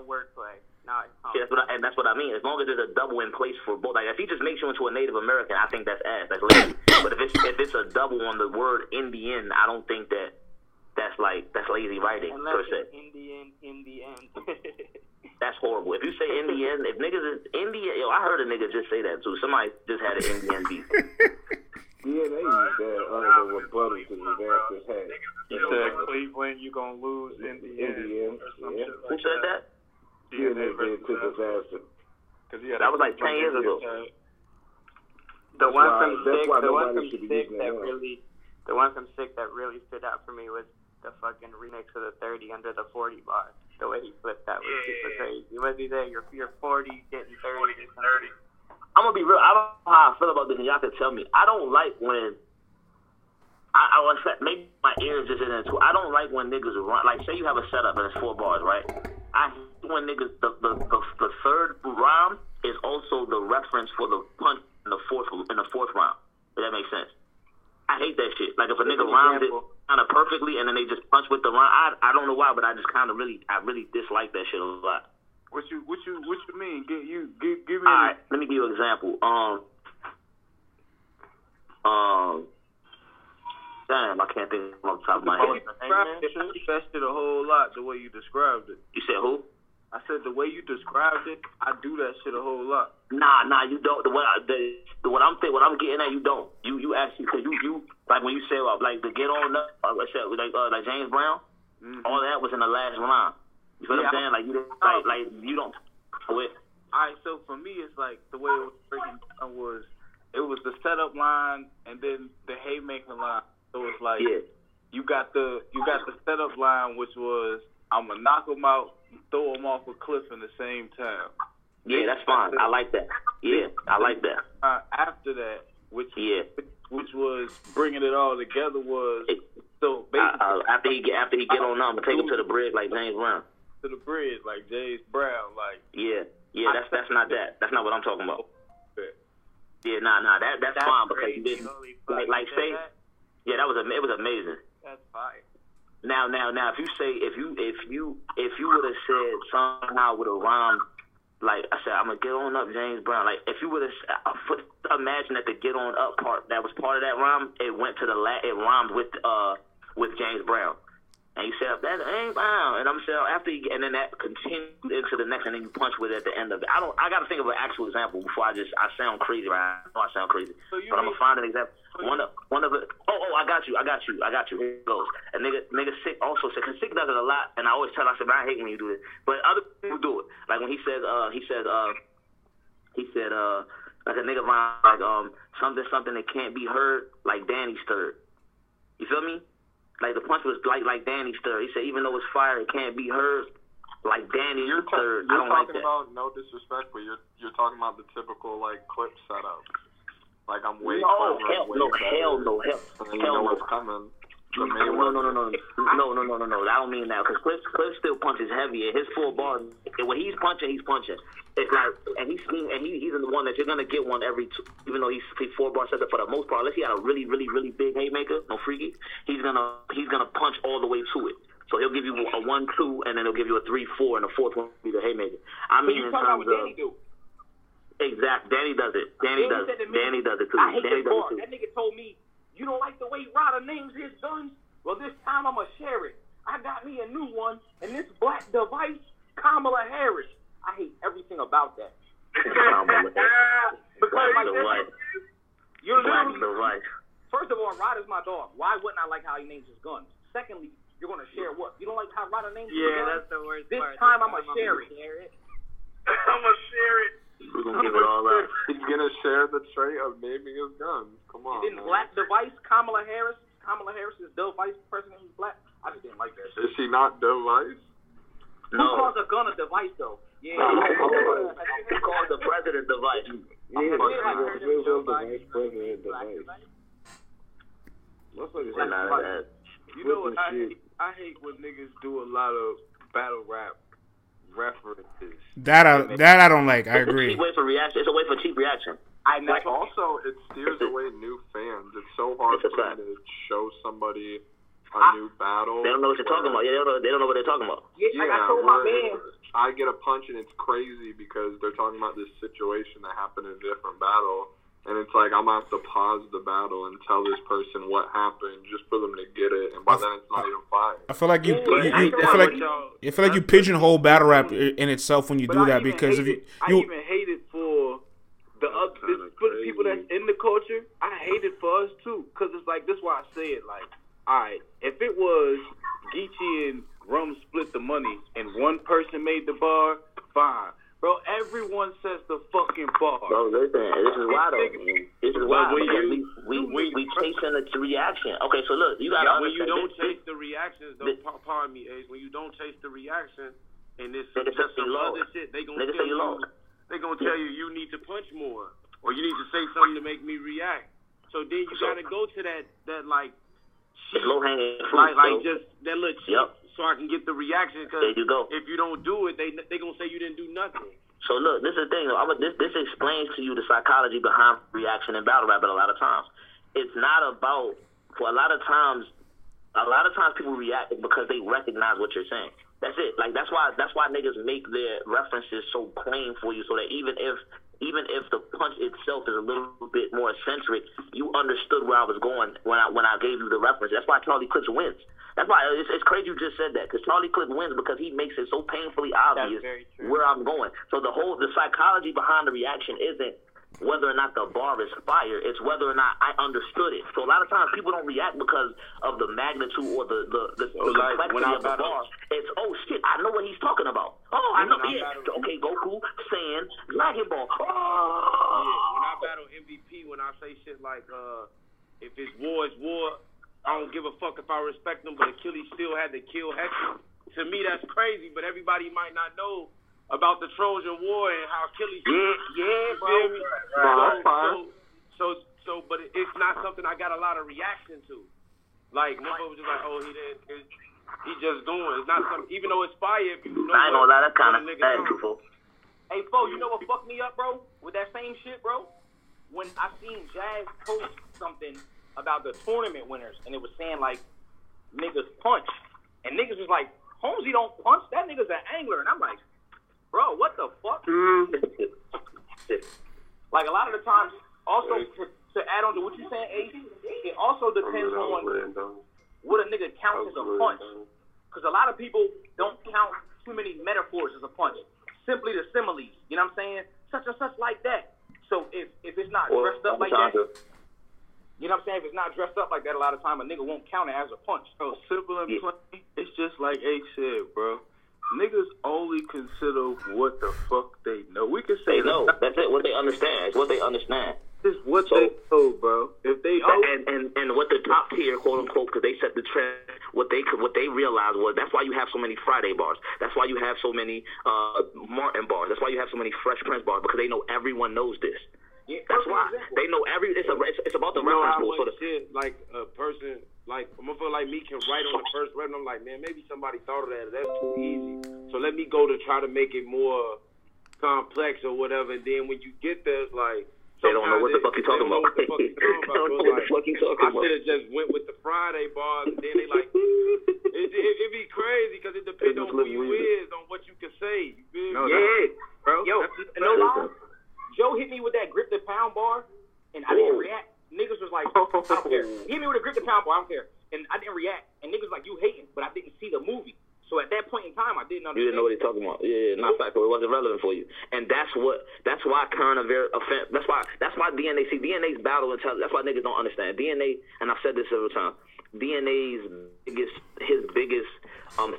wordplay. That's what I mean. As long as there's a double in place for both. Like if he just makes you into a Native American, I think that's ass. That's lazy. But if it's a double on the word Indian, I don't think that's lazy writing. Unless per se. Indian. That's horrible. If you say Indian, if niggas is Indian, yo, I heard a nigga just say that too. Somebody just had an Indian beef. Yeah, they use that under rebuttal to the Vance's hat. You said Cleveland, you gonna lose Indiana. Yeah. Who said that? Yeah, they did to the Vance's. That was like 10 years ago. The one from Sick that really stood out for me was the fucking remix of the 30 under the 40 bar. The way he flipped that was super crazy. Was he there? You're 40, getting 30, just 30. I'm gonna be real. I don't know how I feel about this, and y'all can tell me. I don't like when maybe my ears just isn't into it. I don't like when niggas run. Like, say you have a setup and it's 4 bars, right? I hate when niggas the third round is also the reference for the punch in the fourth round. If that makes sense. I hate that shit. Like if a nigga rounds it kind of perfectly and then they just punch with the round. I don't know why, but I just kind of really dislike that shit a lot. What you mean? Give me. All right, let me give you an example. Damn, I can't think off the top of my head. You confessed it a whole lot the way you described it. You said who? I said the way you described it. I do that shit a whole lot. Nah, you don't. What I'm getting at, you don't. You actually, cause you like when you say like the get on up, like James Brown. Mm-hmm. All that was in the last round. You know what I'm saying? Like you don't, like you don't quit. All right, so for me, it's like the way it was freaking was. It was the setup line and then the haymaking line. So it's like you got the setup line, which was I'm gonna knock him out, throw him off a cliff in the same time. Yeah, that's fine. I like that. Yeah, I like that. After that, which was bringing it all together was so basically after he get on, I'm gonna take him to the bridge like James Brown. To the bridge like James Brown, like yeah, that's not that. That's not what I'm talking about. Yeah, nah, that's fine because you didn't like say that? Yeah, that was it was amazing. That's fine. Now, if you would have said somehow with a rhyme, like I said, I'm gonna get on up, James Brown. Like if you would have imagine that the get on up part that was part of that rhyme, it went to the it rhymed with James Brown, and you said that ain't Brown, and I'm saying after you, and then that continued into the next, and then you punch with it at the end of it. I gotta think of an actual example before I sound crazy, right? I know I sound crazy, but I'm gonna find an example. I got you. Here it goes. A nigga Sick also said, because Sick does it a lot, and I always tell him, I said, man, I hate when you do this. But other people do it. Like when he said, like a nigga rhyme, like, something that can't be heard, like Danny Stirred. You feel me? Like the punch was like Danny Stirred. He said, even though it's fire, it can't be heard, like Danny Stirred. I don't like that. You're talking about, no disrespect, but you're talking about the typical, like, clip setup. Like I'm waiting. No, hell no. What's coming? No. I don't mean that because Cliff still punches heavy. His full bar. When he's punching. It's like, and he's the one that you're gonna get one every two, even though he's 4 bar setup for the most part. Unless he had a really, really, really big haymaker, no freaky. He's gonna punch all the way to it. So he'll give you a 1-2, and then he'll give you a 3-4, and the fourth one will be the haymaker. I mean, in terms of. Exactly. Danny does it. Danny does it too. I hate Danny does it too. That nigga told me, you don't like the way Ryder names his guns? Well, this time I'm going to share it. I got me a new one, and this black device, Kamala Harris. I hate everything about that. Kamala Harris. Black device. You're black device. First of all, Ryder's my dog. Why wouldn't I like how he names his guns? Secondly, you're going to share what? You don't like how Ryder names his guns? Yeah, that's the worst part. This time I'm going to share it. I'm going to share it. We're gonna give it all up. He's gonna share the trait of naming his guns. Come on. And then black device, Kamala Harris. Kamala Harris is the vice president who's black. I just didn't like that shit. Is she not the vice? No. Who calls a gun a device though? Yeah. Who calls the president device? Yeah. Vice president device. What's like that? You know what? I hate when niggas do a lot of battle rap references. That I don't like. I agree. It's a way for reaction. It's a way for cheap reaction. I know. Like also, it steers away new fans. It's so hard for them to show somebody a new battle. They don't know what you're talking about. Yeah, they don't know what they're talking about. Yeah, like I told my man. I get a punch and it's crazy because they're talking about this situation that happened in a different battle, and it's like I'm gonna have to pause the battle and tell this person what happened just for them to get it, and by then it's not even fire. I feel like you pigeonhole battle rap in itself when you do that because of you. I even hate it for the people that's in the culture. I hate it for us too because it's like this. Is why I say it like, all right, if it was Geechee and Rum split the money and one person made the bar, fine. Bro, everyone says the fucking bar. Bro, listen, this is wild. This is wild. We chasing the reaction. Okay, so look, you got to understand. When you don't chase the reactions, pardon me, Ace. When you don't chase the reaction, and this is just some other shit, they gonna tell you. They gonna tell you you need to punch more, or you need to say something to make me react. So then you gotta go to that like, cheap, like just that little cheap. Yep. So I can get the reaction, because if you don't do it, they gonna say you didn't do nothing. So look, this is the thing. This explains to you the psychology behind reaction in battle rap. But a lot of times, it's not about. For a lot of times people react because they recognize what you're saying. That's it. Like that's why niggas make their references so plain for you, so that even if the punch itself is a little bit more eccentric, you understood where I was going when I gave you the reference. That's why Charlie Clips wins. That's why it's crazy you just said that, because Charlie Clips wins because he makes it so painfully obvious where I'm going. So the psychology behind the reaction isn't whether or not the bar is fire, it's whether or not I understood it. So a lot of times people don't react because of the magnitude or the complexity of the bar. It's, oh shit, I know what he's talking about. Oh, I know. Yeah. Okay, Goku, Saiyan, Dragon Ball. Oh. Yeah, when I battle MVP, when I say shit like, if it's war, it's war. I don't give a fuck if I respect him, but Achilles still had to kill Hector. To me, that's crazy, but everybody might not know about the Trojan War and how Achilles... Yeah, bro. But it's not something I got a lot of reaction to. Like, nobody was just like, oh, he didn't... He just doing. It's not something... Even though it's fire, if you know... I ain't gonna lie, that's kind of thankful. Hey, Fo, you know what fucked me up, bro? With that same shit, bro? When I seen Jazz post something about the tournament winners, and it was saying, like, niggas punch. And niggas was like, Holmesy don't punch. That nigga's an angler. And I'm like, bro, what the fuck? Like, a lot of the times, also, to add on to what you're saying, AC, it also depends on what a nigga counts as a punch. Because a lot of people don't count too many metaphors as a punch. Simply the similes, you know what I'm saying? Such and such like that. So if it's not dressed up like that, you know what I'm saying? If it's not dressed up like that, a lot of time a nigga won't count it as a punch. So simple and plain, it's just like A said, bro. Niggas only consider what the fuck they know. We can say they know. That's it. What they understand. It's what they understand. It's what they know, bro. If they and what the top tier, quote unquote, because they set the trend. What they realized was that's why you have so many Friday bars. That's why you have so many Martin bars. That's why you have so many Fresh Prince bars, because they know everyone knows this. Yeah, that's why they know It's about the reference pool. So like a person. Like, I'm gonna feel like me can write on the first record. I'm like, man, maybe somebody thought of that. That's too easy. So let me go to try to make it more complex or whatever. And then when you get there, it's like, they don't know what the fuck you talking about. They don't know what the fuck you talking about. I should have just went with the Friday bars. And then they like, it be crazy because it depends on who you is, on what you can say. You feel me? Yeah, bro. Yo, no lie. Joe hit me with that grip the pound bar, and I didn't react. Niggas was like, I don't care. He hit me with a grip to pound bar, I don't care. And I didn't react. And niggas like, you hating, but I didn't see the movie. So at that point in time, I didn't understand. You didn't know what they're talking about. Yeah, not factual. It wasn't relevant for you. And that's why that's why DNA's battle intelligence. That's why niggas don't understand. DNA, and I've said this several times, DNA's biggest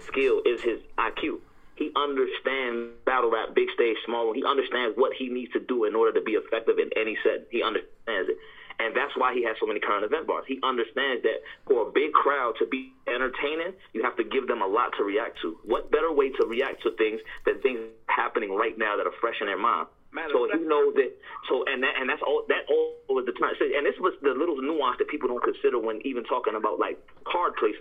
skill is his IQ. He understands battle rap, big stage, small one. He understands what he needs to do in order to be effective in any setting. He understands it. And that's why he has so many current event bars. He understands that for a big crowd to be entertaining, you have to give them a lot to react to. What better way to react to things than things happening right now that are fresh in their mind? So he knows that. So and that's all. That all is the time. So, and this was the little nuance that people don't consider when even talking about like card plays.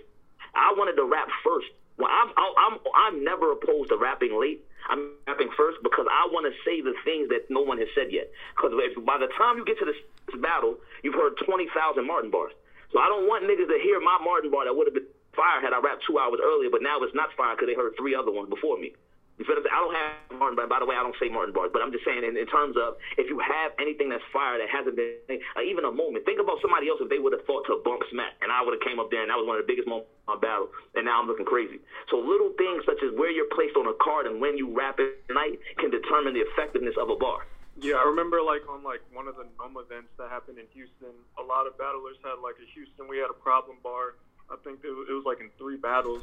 I wanted to rap first. Well, I'm never opposed to rapping late. I'm rapping first because I want to say the things that no one has said yet. Because by the time you get to this battle, you've heard 20,000 Martin bars. So I don't want niggas to hear my Martin bar that would have been fire had I rapped 2 hours earlier, but now it's not fire because they heard three other ones before me. You feel me? I don't have Martin bars. By the way, I don't say Martin bars, but I'm just saying in terms of if you have anything that's fire that hasn't been even a moment. Think about somebody else if they would have thought to bump smack, and I would have came up there, and that was one of the biggest moments of my battle, and now I'm looking crazy. So little things such as where you're placed on a card and when you rap it tonight can determine the effectiveness of a bar. Yeah, I remember on one of the NOMA events that happened in Houston, a lot of battlers had we had a problem bar. I think it was in three battles,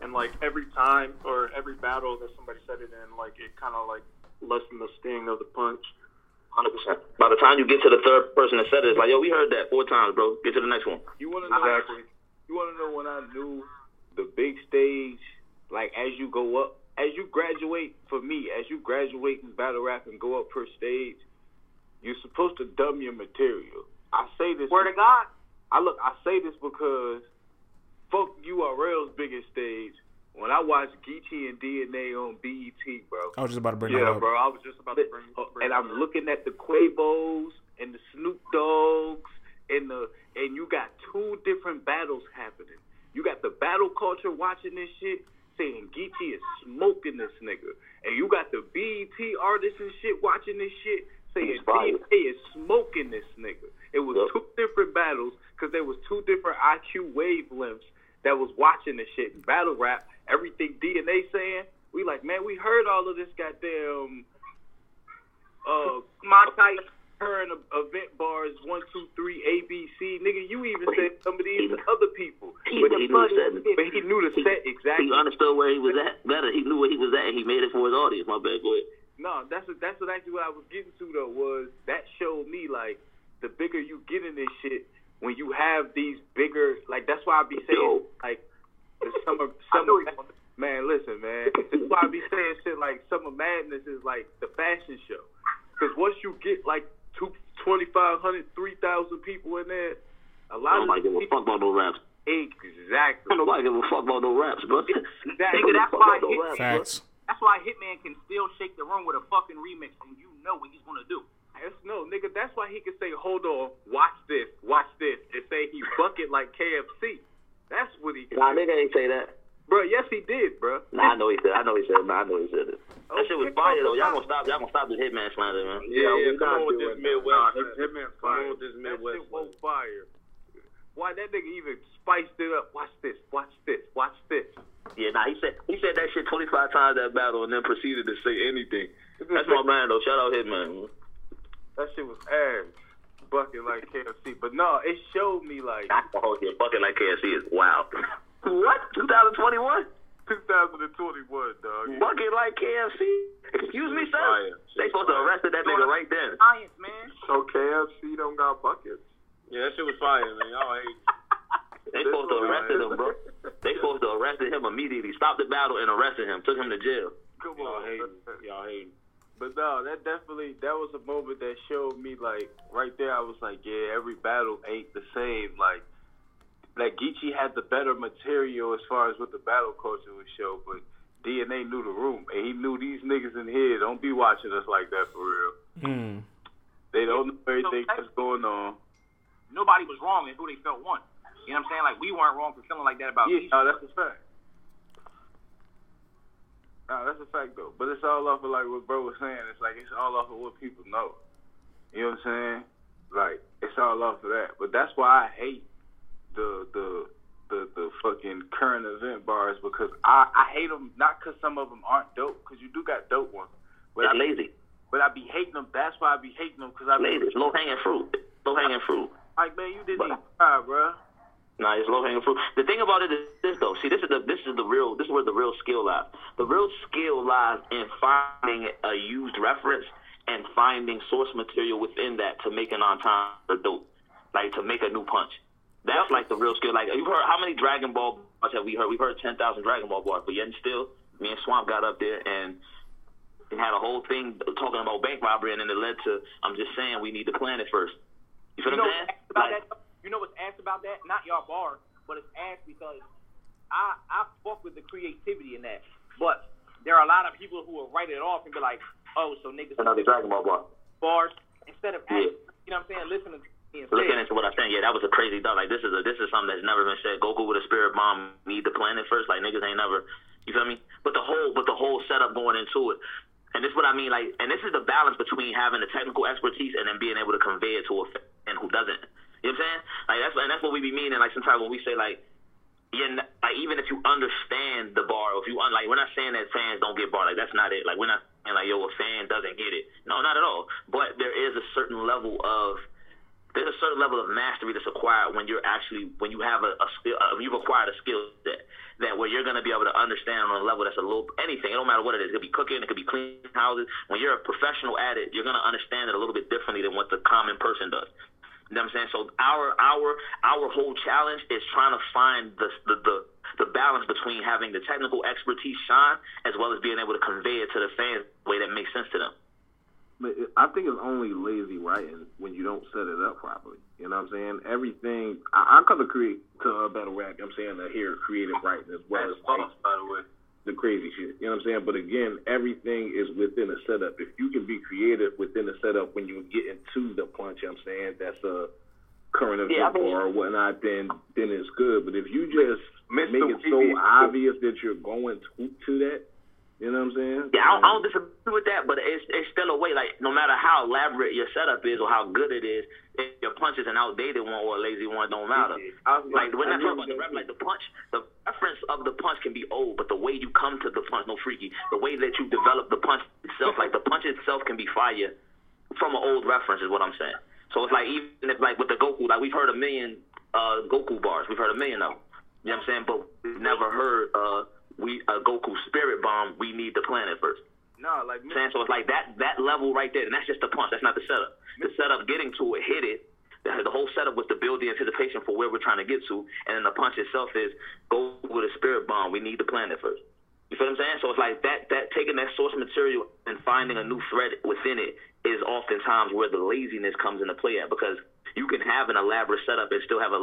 and every battle that somebody said it in, it kind of lessened the sting of the punch. 100%. By the time you get to the third person that said it, it's like, yo, we heard that 4 times, bro. Get to the next one. You want to know? Exactly. You want to know when I knew the big stage? As you go up, as you graduate, for me, as you graduate in battle rap and go up per stage, you're supposed to dumb your material. I say this. Word of God. I say this because. Fuck URL's biggest stage. When I watched Geechee and DNA on BET, bro. I was just about to bring that up. Yeah, bro, I was just about to bring and I'm looking at the Quavos and the Snoop Dogs and you got 2 different battles happening. You got the battle culture watching this shit saying Geechee is smoking this nigga. And you got the BET artists and shit watching this shit saying DNA is smoking this nigga. It was 2 different battles because there was 2 different IQ wavelengths that was watching this shit in battle rap. Everything DNA saying, we like, man, we heard all of this goddamn my type current event bars 1, 2, 3 ABC, nigga. You even said some of these other people, but he knew the set exactly. He understood where he was at better. He knew where he was at, and he made it for his audience. My bad, go ahead. No, that's actually what I was getting to though. Was that showed me the bigger you get in this shit. When you have these bigger, that's why I be saying, the summer man, listen, man. That's why I be saying shit like Summer Madness is the fashion show. Because once you get, 2,500, 3,000 people in there, a lot of people... Nobody give a fuck about no raps. Exactly. Nobody give a fuck about no raps, bro. Exactly. Nigga, that's why Hitman can still shake the room with a fucking remix, and you know what he's going to do. No, nigga, that's why he can say, hold on, watch this, and say he bucket like KFC. That's what he can do. Nah, nigga ain't say that. Bro, yes he did, bro. Nah, I know he said it. That shit was fire though. Y'all gonna stop this Hitman slander, man. Yeah, come on with this Midwest. Hitman's fire. Come on with this Midwest. That shit was fire. Why that nigga even spiced it up? Watch this. Yeah, nah, he said that shit 25 times that battle and then proceeded to say anything. That's my man though. Shout out Hitman. That shit was ass. Bucking like KFC. But no, it showed me like. Oh yeah, bucking like KFC is wild. What? 2021? 2021, dog. Bucking like KFC? Excuse me, sir? They supposed to arrest that nigga right then. Science, man. So KFC don't got buckets. Yeah, that shit was fire, man. Y'all hate. They supposed to arrest him, bro. They supposed to arrest him immediately. Stopped the battle and arrested him. Took him to jail. Come on, y'all hate. But no, that was a moment that showed me, like, right there, I was like, yeah, every battle ain't the same. Like Geechee had the better material as far as what the battle culture would show, but DNA knew the room, and he knew these niggas in here don't be watching us like that for real. Mm. They don't know everything that's going on. Nobody was wrong in who they felt won. You know what I'm saying? Like, we weren't wrong for feeling like that about Geechee. Yeah, that's a fact. Nah, that's a fact, though. But it's all off of, like, what bro was saying. It's like, it's all off of what people know. You know what I'm saying? Like, it's all off of that. But that's why I hate the fucking current event bars, because I hate them not because some of them aren't dope, because you do got dope ones. But it's lazy. But I be hating them. That's why I be hating them, because I be... Lazy. Low-hanging fruit. Like, man, you didn't even try, bro. Nah, it's low-hanging fruit. The thing about it is this, though. See, this is where the real skill lies. The real skill lies in finding a used reference and finding source material within that to make an on-time or dope, like to make a new punch. That's like the real skill. Like, you've heard how many Dragon Ball bars have we heard? We've heard 10,000 Dragon Ball bars, but yet and still, me and Swamp got up there and had a whole thing talking about bank robbery, and then it led to, I'm just saying, we need to plan it first. You feel what I'm saying? You know what's ass about that? Not y'all bar, but it's ass because I fuck with the creativity in that. But there are a lot of people who will write it off and be like, oh, so niggas another Dragon Ball bars instead of ass, you know what I'm saying? Listening to me and looking into what I'm saying, yeah, that was a crazy thought. Like this is something that's never been said. Goku with a spirit bomb, need the planet first. Like niggas ain't never, you feel me? But the whole setup going into it. And this is what I mean, like, and this is the balance between having the technical expertise and then being able to convey it to a fan who doesn't. You know what I'm saying? Like that's what we be meaning. Like sometimes when we say like, yeah, like even if you understand the bar, or if you like, we're not saying that fans don't get bar. Like that's not it. Like we're not saying like, yo, a fan doesn't get it. No, not at all. But there's a certain level of mastery that's acquired when you acquired a skill that where you're going to be able to understand on a level that's a little anything. It don't matter what it is. It could be cooking. It could be cleaning houses. When you're a professional at it, you're going to understand it a little bit differently than what the common person does. You know what I'm saying? So our whole challenge is trying to find the balance between having the technical expertise shine as well as being able to convey it to the fans in a way that makes sense to them. But I think it's only lazy writing when you don't set it up properly. You know what I'm saying? Everything I come to create to a better way. I'm saying that here creative writing as well as false, by the way. The crazy shit. You know what I'm saying? But again, everything is within a setup. If you can be creative within a setup when you get into the punch, you know what I'm saying, that's a current event or whatnot, then it's good. But if you just make it so obvious that you're going to that, you know what I'm saying? Yeah, I don't disagree with that, but it's still a way. Like, no matter how elaborate your setup is or how good it is, if your punch is an outdated one or a lazy one, it don't matter. Like, we're not talking about the rep, like the punch. The reference of the punch can be old, but the way you come to the punch, no freaky. The way that you develop the punch itself, like the punch itself can be fire from an old reference is what I'm saying. So it's like, even if, like, with the Goku, like, we've heard a million Goku bars. We've heard a million of them. You know what I'm saying? But we've never heard... Goku spirit bomb, we need the planet first. No, like... So it's like that level right there, and that's just the punch. That's not the setup. The setup, getting to it, hit it. The whole setup was to build the anticipation for where we're trying to get to, and then the punch itself is, go with a spirit bomb, we need the planet first. You feel what I'm saying? So it's like that taking that source material and finding a new thread within it is oftentimes where the laziness comes into play at, because you can have an elaborate setup and still have a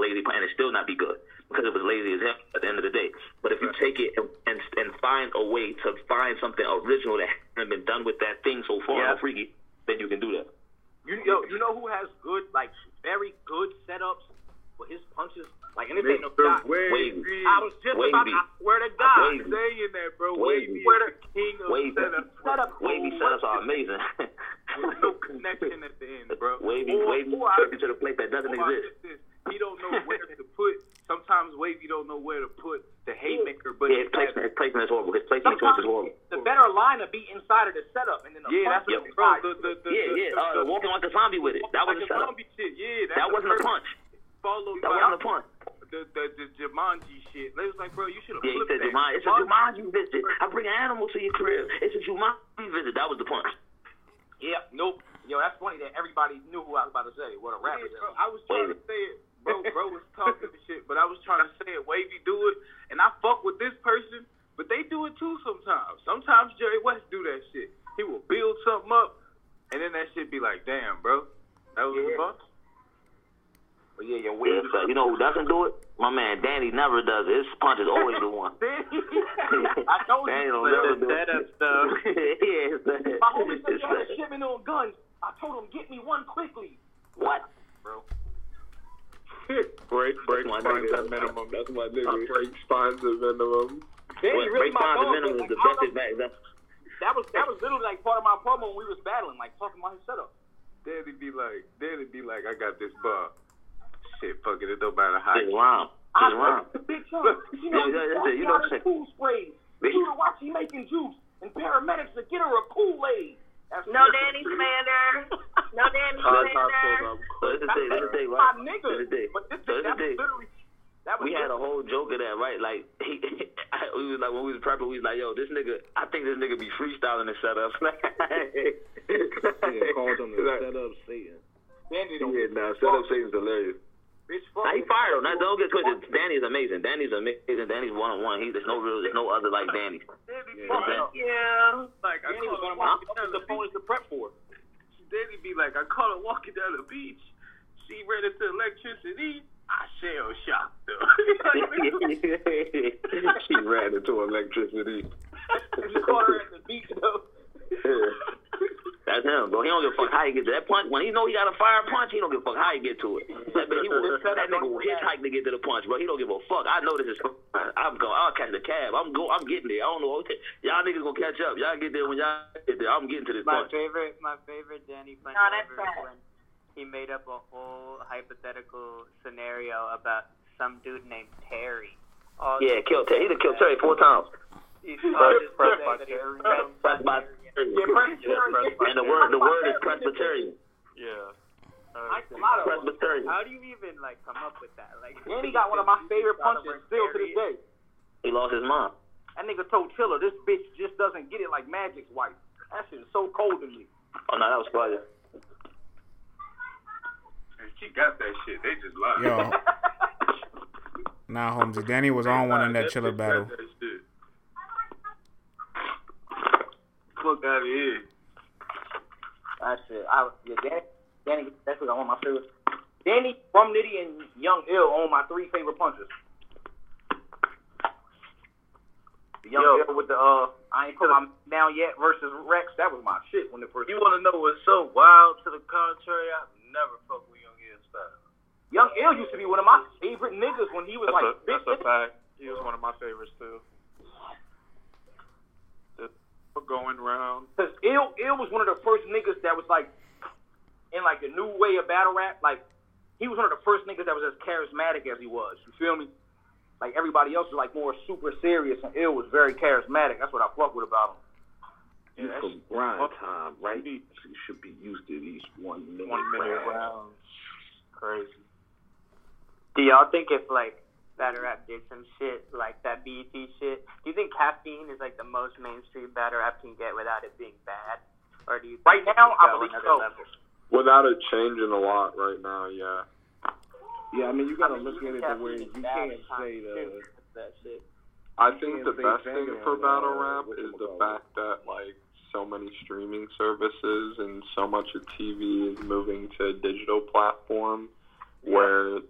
lazy plan and still not be good because it was lazy as hell at the end of the day. But if you take it and find a way to find something original that hasn't been done with that thing so far, freaky, then you can do that. You know who has good, like very good setups But his punches, like, and it ain't no shot. Wavy. I was just about to, I swear to God. I'm saying that, bro. Wavy is the king of setups. Wavy setups are amazing. With no connection at the end, bro. Wavy to the plate that doesn't exist. He don't know where to put. Sometimes Wavy don't know where to put the haymaker, but yeah, his placement is horrible. His placement choice is horrible. The better line would be inside of the setup, and then that's what it was. Walking like a zombie with it. That was a setup. That wasn't a punch. Followed that wasn't a punch. The Jumanji shit. They was like, bro, you should have flipped that. It's a Jumanji visit. I bring an animal to your crib. It's a Jumanji visit. That was the punch. Yep. Nope. Yo, that's funny that everybody knew who I was about to say. What a rapper. Yeah, bro, I was trying to say it. Bro was talking the shit, but I was trying to say it. Wavy do it, and I fuck with this person, but they do it too sometimes. Sometimes Jerry West do that shit. He will build something up, and then that shit be like, damn, bro, that was a bunch. But yeah, Wavy. You know who doesn't do it? My man Danny never does it. His punch is always the one. I told Danny you don't that up stuff. My homie said y'all was shipping on guns. I told him get me one quickly. What, bro? Break finds that minimum. That's my nigga. Break finds the minimum. Break finds the minimum is the best advice. That was literally like part of my problem when we was battling, like talking about his setup. Daddy be like, I got this bar. Shit, fuck it don't matter how. It's wrong. It's wrong. You know what I'm saying? Pool sprays. You know why she making juice and paramedics to get her a Kool-Aid. No Danny Slander. No Danny Slander. This is the day, right? My nigga. This is the day. We had a whole joke of that, right? Like, we was like, when we was prepping, we was like, yo, this nigga, I think this nigga be freestyling the setups. Yeah, called him the setup Satan. Setup Satan's hilarious. He fired him. Don't get twisted. Danny's amazing. Danny's one-on-one. There's no other like Danny. Yeah. Like, Danny was one of my opponents to prep for. Danny be like, I caught her walking down the beach. She ran into electricity. I shell shocked her. She ran into electricity. You caught her at the beach, though. Yeah. That's him, bro. He don't give a fuck how he get to that punch. When he know he got a fire punch, he don't give a fuck how he get to it. Like, but he will that nigga will hitchhike to get to the punch, bro. He don't give a fuck. I know this is. I'll catch the cab. I'm getting there. I don't know. Y'all niggas gonna catch up. Y'all get there when y'all get there. I'm getting to this punch. My favorite Danny punch ever. When he made up a whole hypothetical scenario about some dude named Terry. Kill Terry. He done killed Terry 4 times. He's and the word is Presbyterian. Yeah. Presbyterian. How do you even come up with that? Like, and he got one of my favorite punches still to this day. He lost his mom. That nigga told Chiller, this bitch just doesn't get it like Magic's wife. That shit is so cold to me. Oh no, that was fire. She got that shit. They just lied. Yo. Nah, Holmesy. Danny was on one in that Chiller battle. Fuck out of here. That's it. Danny, that's what I want my favorite. Danny, Rum Nitty, and Young Ill own my 3 favorite punches. The Young Ill with the I ain't put my down yet versus Rex. That was my shit when the first. You want to know what's so wild? To the contrary, I never fuck with Young Ill style. Young Ill used to be one of my favorite niggas when he was that's a fact. He was one of my favorites too. Going round because Ill was one of the first niggas that was like in like the new way of battle rap. Like he was one of the first niggas that was as charismatic as he was. You feel me? Like everybody else was like more super serious, and Ill was very charismatic. That's what I fuck with about him. Yeah, that's grind time, right? You should be used to these 1 minute rounds. Crazy. Do y'all think if battle rap did some shit like that BET shit, do you think Caffeine is like the most mainstream battle rap can get without it being bad? Or do you think right now, I believe so. Without it changing a lot right now, yeah. Yeah, I mean, you gotta look at it the way you can't say that shit. I think the best thing for battle rap is the fact that like so many streaming services and so much of TV is moving to a digital platform where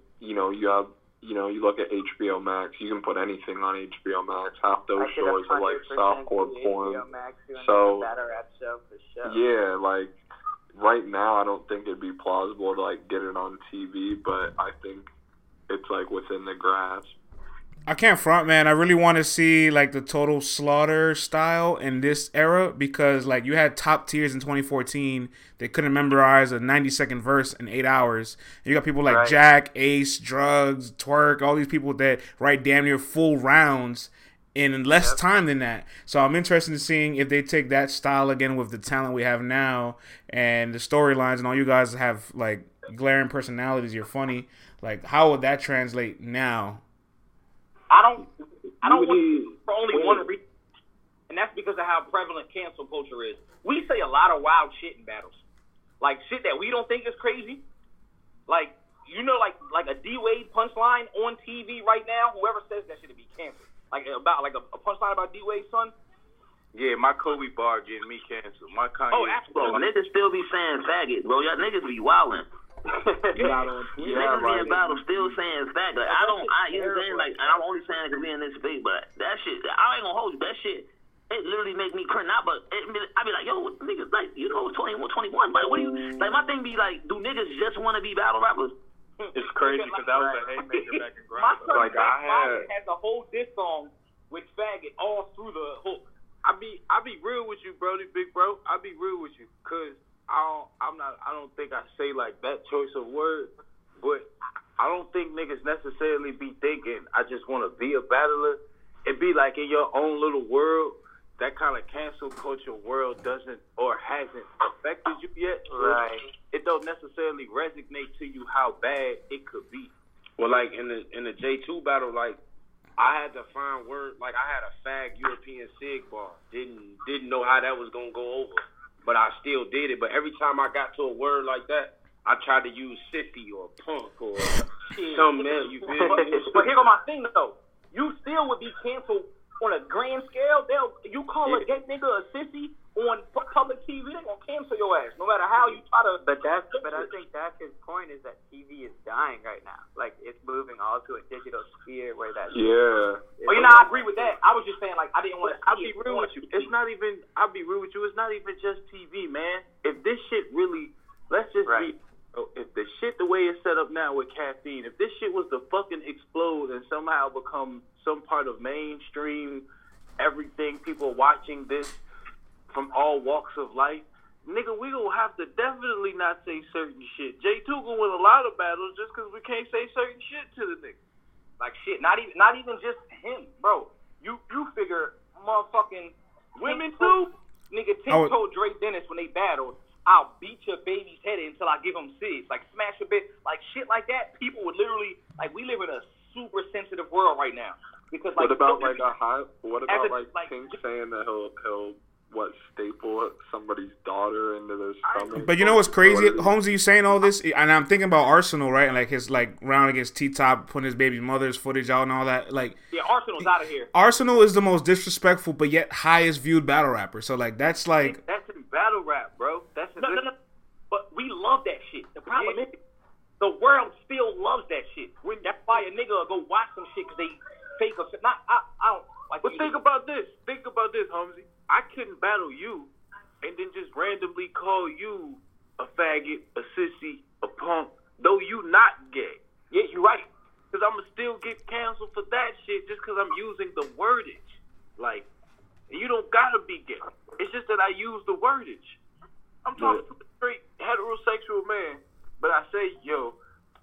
you look at HBO Max, you can put anything on HBO Max. Half those shows are like softcore porn. So, yeah, like right now, I don't think it'd be plausible to like get it on TV, but I think it's like within the grasp. I can't front, man. I really want to see like the Total Slaughter style in this era, because like you had top tiers in 2014. They couldn't memorize a 90-second verse in 8 hours. And you got people like right. Jack, Ace, Drugs, Twerk, all these people that write damn near full rounds in less time than that. So I'm interested in seeing if they take that style again with the talent we have now and the storylines and all you guys have like glaring personalities. You're funny. Like, how would that translate now? I don't want for only one reason, and that's because of how prevalent cancel culture is. We say a lot of wild shit in battles, like shit that we don't think is crazy. Like, you know, like a D-Wade punchline on TV right now. Whoever says that shit would be canceled. Like about like a punchline about D-Wade's son. Yeah, my Kobe bar getting me canceled. My Kanye. Oh, absolutely. Bro, niggas still be saying faggot, bro. Y'all niggas be wildin'. Niggas in battle still saying fact. Like, I'm only saying it because we in this space, but that shit, I ain't gonna hold you. That shit, it literally make me cringe. I be like, yo, niggas, like, you know, 21, like, what do you, like, my thing be like, do niggas just want to be battle rappers? It's crazy because that was a haymaker back in grind. My son like, has a whole diss song with faggot all through the hook. I be real with you, brody, big bro. I be real with you, cause I don't think I say like that choice of word, but I don't think niggas necessarily be thinking I just want to be a battler. It be like in your own little world. That kind of cancel culture world doesn't or hasn't affected you yet. Right. It don't necessarily resonate to you how bad it could be. Well, like in the J2 battle, like I had to find word. Like I had a fag European sig bar. Didn't know how that was gonna go over. But I still did it. But every time I got to a word like that, I tried to use sissy or punk or something else. You feel me? But here go my thing though. You still would be canceled on a grand scale. You call a gay nigga a sissy on public TV, they're gonna cancel your ass, no matter how you try to. But I think that's his point, is that TV is dying right now. Like it's moving all to a digital sphere where that. Yeah. Well, you know, I agree with that. I was just saying, like, I didn't want to. I'll be real with you. I'll be real with you. It's not even just TV, man. If this shit really, let's just be. If the shit the way it's set up now with caffeine, if this shit was to fucking explode and somehow become some part of mainstream, everything, people watching this from all walks of life, nigga, we gonna have to definitely not say certain shit. J2 gonna win a lot of battles just because we can't say certain shit to the nigga. Like shit, not even just him, bro. You figure motherfucking women too, nigga. Tink told Drake Dennis when they battled, I'll beat your baby's head in until I give him SIDS. Like, smash a bit. Like, shit like that, people would literally... Like, we live in a super sensitive world right now. Because, like... What about Tink saying that he'll staple somebody's daughter into their stomach? But you know what's crazy? Holmesy, you saying all this? And I'm thinking about Arsenal, right? And, like, his, like, round against T-Top, putting his baby mother's footage out and all that. Like... Yeah, Arsenal's out of here. Arsenal is the most disrespectful, but yet highest viewed battle rapper. So, like, that's, like... That's in battle rap, bro. No. But we love that shit. The problem is, the world still loves that shit. That's why a nigga will go watch some shit because they fake a shit. I don't like. But think about this, Holmesy. I couldn't battle you and then just randomly call you a faggot, a sissy, a punk, though you not gay. Yeah, you're right. Because I'm going to still get canceled for that shit just because I'm using the wordage. Like, you don't got to be gay. It's just that I use the wordage. I'm talking to a straight heterosexual man, but I say, yo,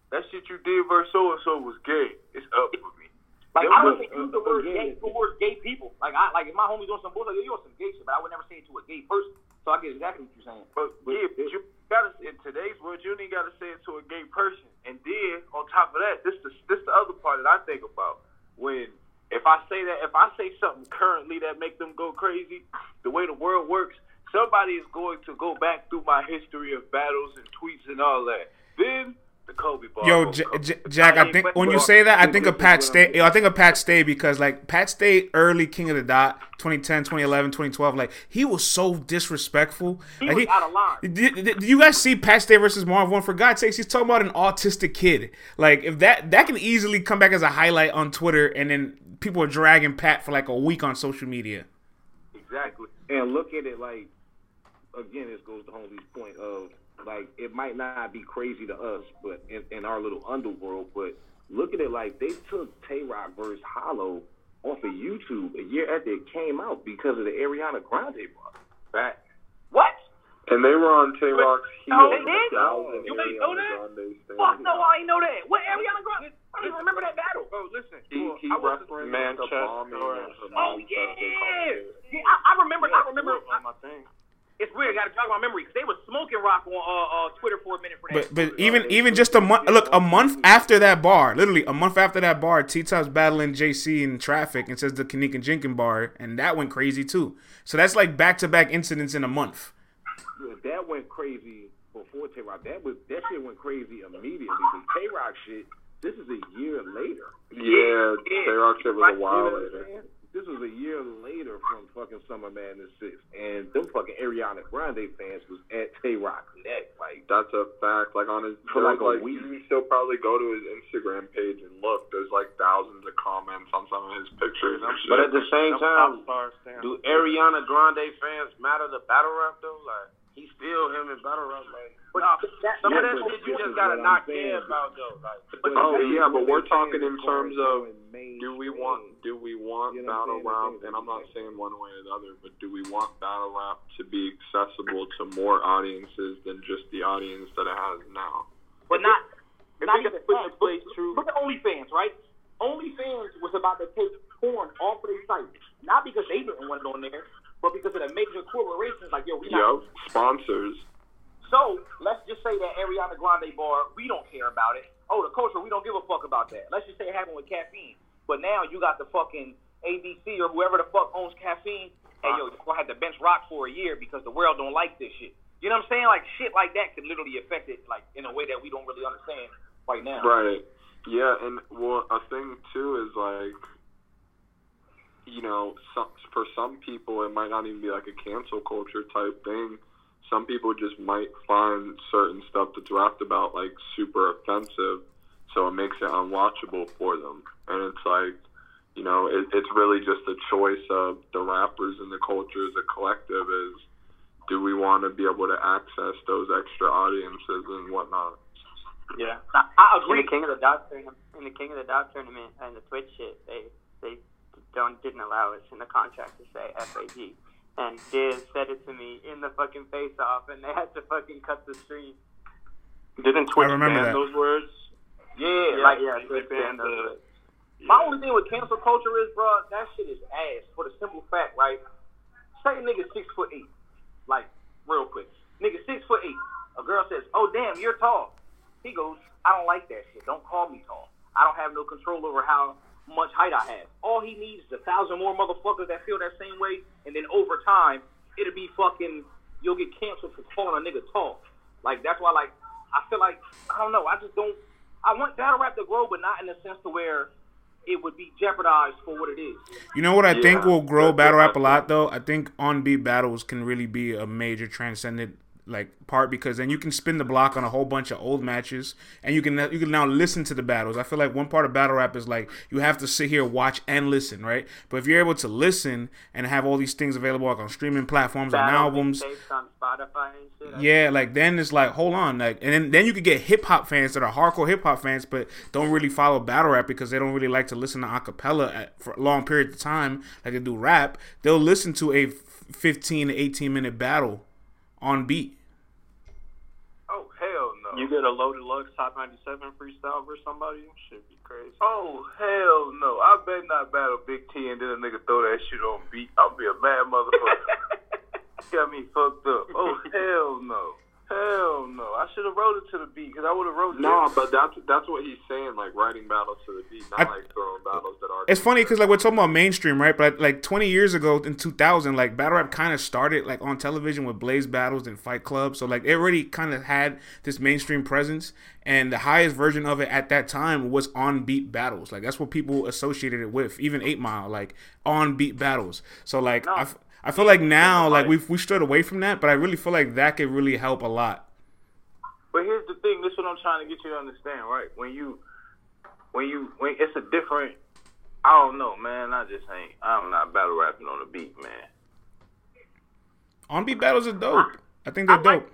that shit you did versus so-and-so was gay. It's up for me. Like, I wouldn't use the word gay towards gay people. Like, if my homie's on some bullshit, like, yo, you're on some gay shit, but I would never say it to a gay person. So I get exactly what you're saying. But you gotta, in today's world, you ain't got to say it to a gay person. And then, on top of that, this the other part that I think about. When, if I say something currently that make them go crazy, the way the world works, somebody is going to go back through my history of battles and tweets and all that. Then the Kobe bar. Yo, Jack, I think when you say that, I think of Pat Stay. I think of Pat Stay because like Pat Stay, early King of the Dot, 2010, 2011, 2012. Like he was so disrespectful. He was out of line. Did you guys see Pat Stay versus Marv One? For God's sakes, he's talking about an autistic kid. Like if that can easily come back as a highlight on Twitter, and then people are dragging Pat for like a week on social media. Exactly, and look at it like. Again, this goes to Holmes's point of, like, it might not be crazy to us, but in our little underworld, but look at it like they took Tay-Rock vs. Hollow off of YouTube a year after it came out because of the Ariana Grande book. Right? What? And they were on Tay-Rock's heels. Oh, they did? You ain't know that? Fuck no, I ain't know that. What, Ariana Grande? I don't even remember that battle. Bro, listen. He referenced Manchester. Oh, yeah. I remember. It's weird. I got to jog my memory because they were smoking rock on Twitter for a minute for that. But even just a month. Look, a month after that bar, literally a month after that bar, T-Top's battling JC in traffic and says the Kanika Jenkins bar, and that went crazy too. So that's like back-to-back incidents in a month. Yeah, that went crazy before Tay-Rock. That shit went crazy immediately. The Tay-Rock shit. This is a year later. Yeah, Tay-Rock shit was a while later. This was a year later from fucking Summer Madness 6, and them fucking Ariana Grande fans was at Tay-Rock's neck. Like, that's a fact. Like, on his, for like a week, you still probably go to his Instagram page and look. There's like thousands of comments on some of his pictures and shit. But at the same time, do Ariana Grande fans matter to battle rap though? Like, he's still him in battle rap. Like, some of that shit you just gotta not care about though. Like, but we're talking in terms of do we want battle rap? And I'm not saying one way or the other, but do we want battle rap to be accessible to more audiences than just the audience that it has now? But not even true. Look at OnlyFans, right? OnlyFans was about to take porn off of their site, not because they didn't want it on there, but because of the major corporations like sponsors. So, let's just say that Ariana Grande bar, we don't care about it. Oh, the culture, we don't give a fuck about that. Let's just say it happened with Caffeine. But now you got the fucking ABC or whoever the fuck owns Caffeine. Hey, yo, you're going to have to bench Rock for a year because the world don't like this shit. You know what I'm saying? Like, shit like that can literally affect it, like, in a way that we don't really understand right now. Right. Yeah, and, well, a thing, too, is, like, you know, for some people, it might not even be, like, a cancel culture type thing. Some people just might find certain stuff that's rapped about, like, super offensive, so it makes it unwatchable for them. And it's like, you know, it's really just a choice of the rappers and the culture as a collective is, do we want to be able to access those extra audiences and whatnot? Yeah. I agree. In the King of the Dot tournament and the Twitch shit, they didn't allow us in the contract to say FAG. And Diz said it to me in the fucking face-off, and they had to fucking cut the stream. Didn't Twitch ban those words? Yeah, Twitch banned those words. My only thing with cancel culture is, bro, that shit is ass. For the simple fact, right? Say a nigga 6'8", like real quick. Nigga 6'8". A girl says, "Oh damn, you're tall." He goes, "I don't like that shit. Don't call me tall. I don't have no control over how much height I have." All he needs is 1,000 more motherfuckers that feel that same way, and then over time, it'll be fucking, you'll get canceled for calling a nigga tall. Like, that's why, like, I feel like, I don't know, I want battle rap to grow, but not in the sense to where it would be jeopardized for what it is. You know what I think will grow battle rap a lot, though? I think on-beat battles can really be a major transcendent like part, because then you can spin the block on a whole bunch of old matches, and you can now listen to the battles. I feel like one part of battle rap is like you have to sit here, watch, and listen, right? But if you're able to listen and have all these things available like on streaming platforms and albums, on Spotify and shit, like then it's like hold on, like and then you could get hip hop fans that are hardcore hip hop fans but don't really follow battle rap because they don't really like to listen to acapella for a long period of time like they do rap. They'll listen to a 15 to 18 minute battle on beat. Oh, hell no. You get a Low Deluxe Top 97 freestyle versus somebody? Should be crazy. Oh, hell no. I bet not battle Big T and then a nigga throw that shit on beat. I'll be a mad motherfucker. Got me fucked up. Oh, hell no. Hell no. I should have wrote it to the beat because I would have wrote it. No, but that's what he's saying, like writing battles to the beat, not like throwing battles that are... It's funny because like we're talking about mainstream, right? But like 20 years ago in 2000, like battle rap kind of started like on television with Blaze Battles and Fight Club. So like it already kind of had this mainstream presence. And the highest version of it at that time was on-beat battles. Like that's what people associated it with. Even 8 Mile, like on-beat battles. So like... No. I feel like now, like, we strayed away from that, but I really feel like that could really help a lot. But here's the thing. This is what I'm trying to get you to understand, right? When it's a different, I don't know, man. I'm not battle rapping on the beat, man. On-beat battles are dope. I think they're dope.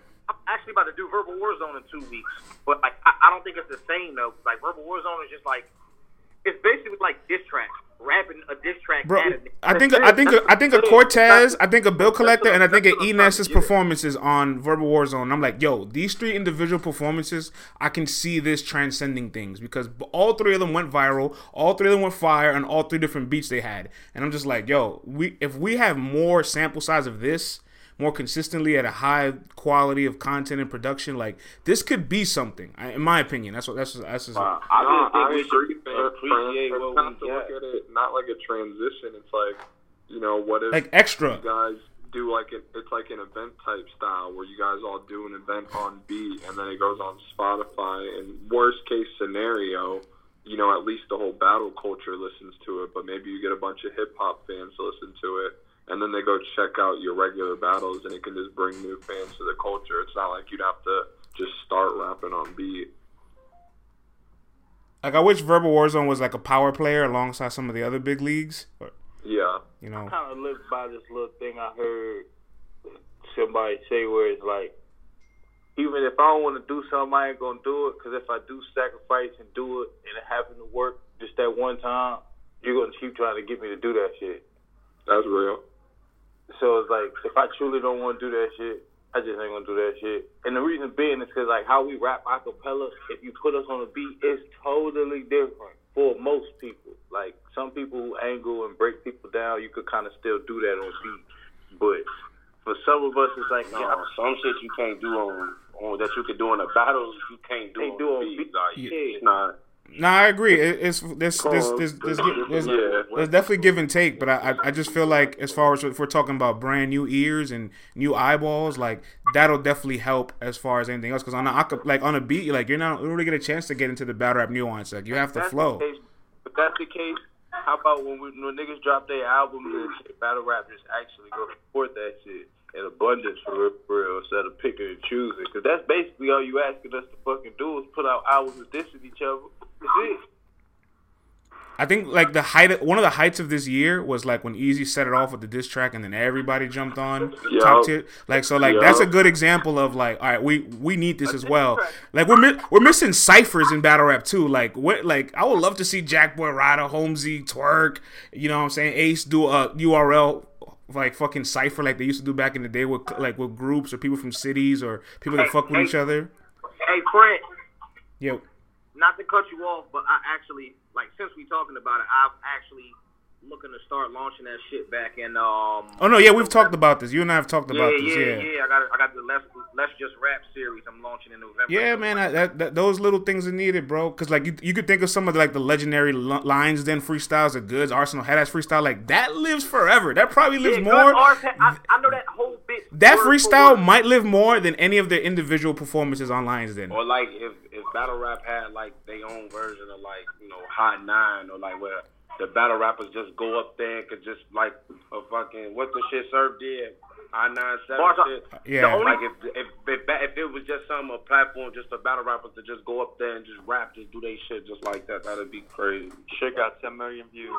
actually about to do Verbal Warzone in 2 weeks, but like I don't think it's the same though. Like Verbal Warzone is just like it's basically like diss tracks, rapping a diss track. Bro, I think a Cortez, I think a Bill Collector, and I think an Enes's performances on Verbal Warzone. I'm like, yo, these three individual performances, I can see this transcending things because all three of them went viral, all three of them went fire, and all three different beats they had. And I'm just like, yo, if we have more sample size of this, more consistently at a high quality of content and production, like this could be something. In my opinion, that's just. I think we should appreciate what we get. Not like a transition. It's like, you know, what if like extra you guys do like it's like an event type style where you guys all do an event on beat and then it goes on Spotify. And worst case scenario, you know, at least the whole battle culture listens to it. But maybe you get a bunch of hip hop fans to listen to it. And then they go check out your regular battles, and it can just bring new fans to the culture. It's not like you'd have to just start rapping on beat. Like, I wish Verbal Warzone was like a power player alongside some of the other big leagues. But, yeah. You know. I kind of live by this little thing I heard somebody say where it's like, even if I don't want to do something, I ain't going to do it, because if I do sacrifice and do it and it happens to work just that one time, you're going to keep trying to get me to do that shit. That's real. So it's like, if I truly don't want to do that shit, I just ain't going to do that shit. And the reason being is because, like, how we rap a cappella, if you put us on a beat, it's totally different for most people. Like, some people who angle and break people down, you could kind of still do that on beat. But for some of us, it's like, some shit you can't do on that you could do in a battle, you can't do on beat. Like, it's not. No, I agree. There's definitely give and take, but I just feel like as far as if we're talking about brand new ears and new eyeballs, like that'll definitely help as far as anything else. Because on a beat, you're like you're not really get a chance to get into the battle rap nuance. Like you have to flow. If that's the case, how about when niggas drop their albums and battle rappers actually go support that shit in abundance for real instead of picking and choosing? Because that's basically all you asking us to fucking do is put out albums and dissing each other. I think like one of the heights of this year was like when Eazy set it off with the diss track and then everybody jumped on top tier. Like so like that's a good example of like all right we need this as well. Like we're missing ciphers in battle rap too. Like what like I would love to see Jack Boy Ryder, Holmesy, Twerk, you know what I'm saying, Ace do a URL like fucking cipher like they used to do back in the day with groups or people from cities or people that fuck with each other. Hey Prince. Yo. Not to cut you off, but I actually, like, since we talking about it, I'm actually looking to start launching that shit back in, Oh, no, yeah, we've talked about this. You and I have talked about this, Yeah, I got the Let's Just Rap series I'm launching in November. Yeah, man, those little things are needed, bro, because, like, you could think of some of, like, the legendary Lions Den freestyles, the Goods, Arsenal Headass freestyle, like, that lives forever. That probably lives more. I know that whole bit. That freestyle might live more than any of their individual performances on Lions Den. Or, like, if battle rap had, like, their own version of, like, you know, Hot 9 or, like, where the battle rappers just go up there and could just, like, a fucking, what the shit Surf did, I-97 shit. Yeah. Like, if it was just some platform just for battle rappers to just go up there and just rap, just do they shit just like that, that'd be crazy. Shit got 10 million views.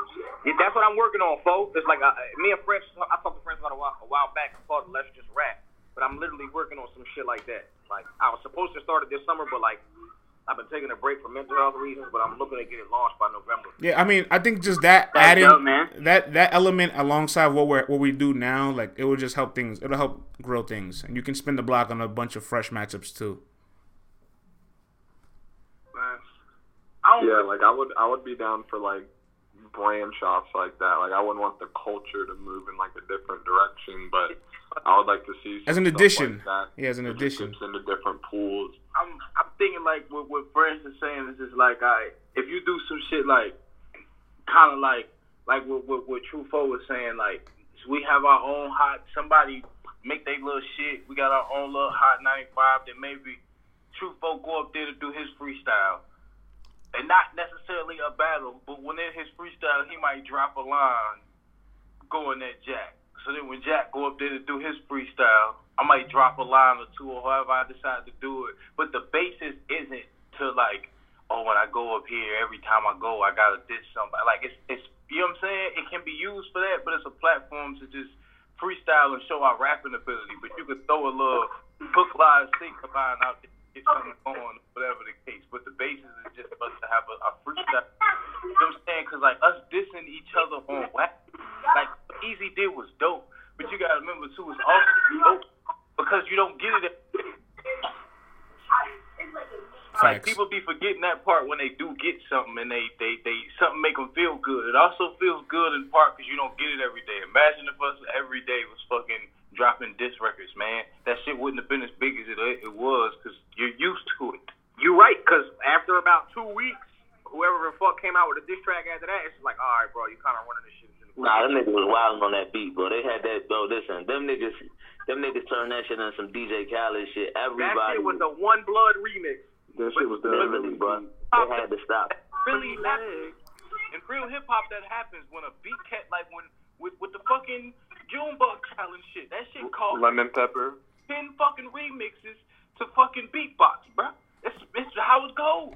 Yeah, that's what I'm working on, folks. It's like, me and Fresh, I talked to Fresh about a while back called Let's Just Rap, but I'm literally working on some shit like that. Like, I was supposed to start it this summer, but, like, I've been taking a break for mental health reasons, but I'm looking to get it launched by November. Yeah, I mean, I think just that element alongside what we do now, like it will just help things. It'll help grow things, and you can spin the block on a bunch of fresh matchups too. I would be down for like brand shops like that. Like I wouldn't want the culture to move in like a different direction, but I would like to see some as an addition. Like that, yeah, as an addition into different pools. I'm thinking like what French is saying is just like if you do some shit like kind of like what Truffaut was saying, like we have our own hot, somebody make their little shit. We got our own little hot 95. Then maybe Truffaut go up there to do his freestyle. And not necessarily a battle, but when in his freestyle, he might drop a line going at Jack. So then when Jack go up there to do his freestyle, I might drop a line or two or however I decide to do it. But the basis isn't to like, oh, when I go up here, every time I go, I got to diss somebody. Like, it's you know what I'm saying? It can be used for that, but it's a platform to just freestyle and show our rapping ability, but you could throw a little hook, line, sink combine out there, get something going, whatever the case. But the basis is just us to have a freestyle. You know what I'm saying? Because, like, us dissing each other on wax, like, what Easy did was dope. But you got to remember, too, it's also dope because you don't get it. Like, people be forgetting that part when they do get something and they something make them feel good. It also feels good in part because you don't get it every day. Imagine if us every day was fucking dropping diss records, man. That shit wouldn't have been as big as it was because you're used to it. You're right, because after about 2 weeks, whoever the fuck came out with a diss track after that, it's like, all right, bro, you kind of running this shit. Nah, them niggas was wilding on that beat, bro. They had that, bro, listen, them niggas turned that shit into some DJ Khaled shit. Everybody. That shit was the One Blood remix. That shit was done really, bro. They had to stop. Really, in real hip hop, that happens when a beat cat, like when with the fucking June Bug challenge shit. That shit called Lemon Pepper. 10 fucking remixes to fucking beatbox, bro. It's how it goes.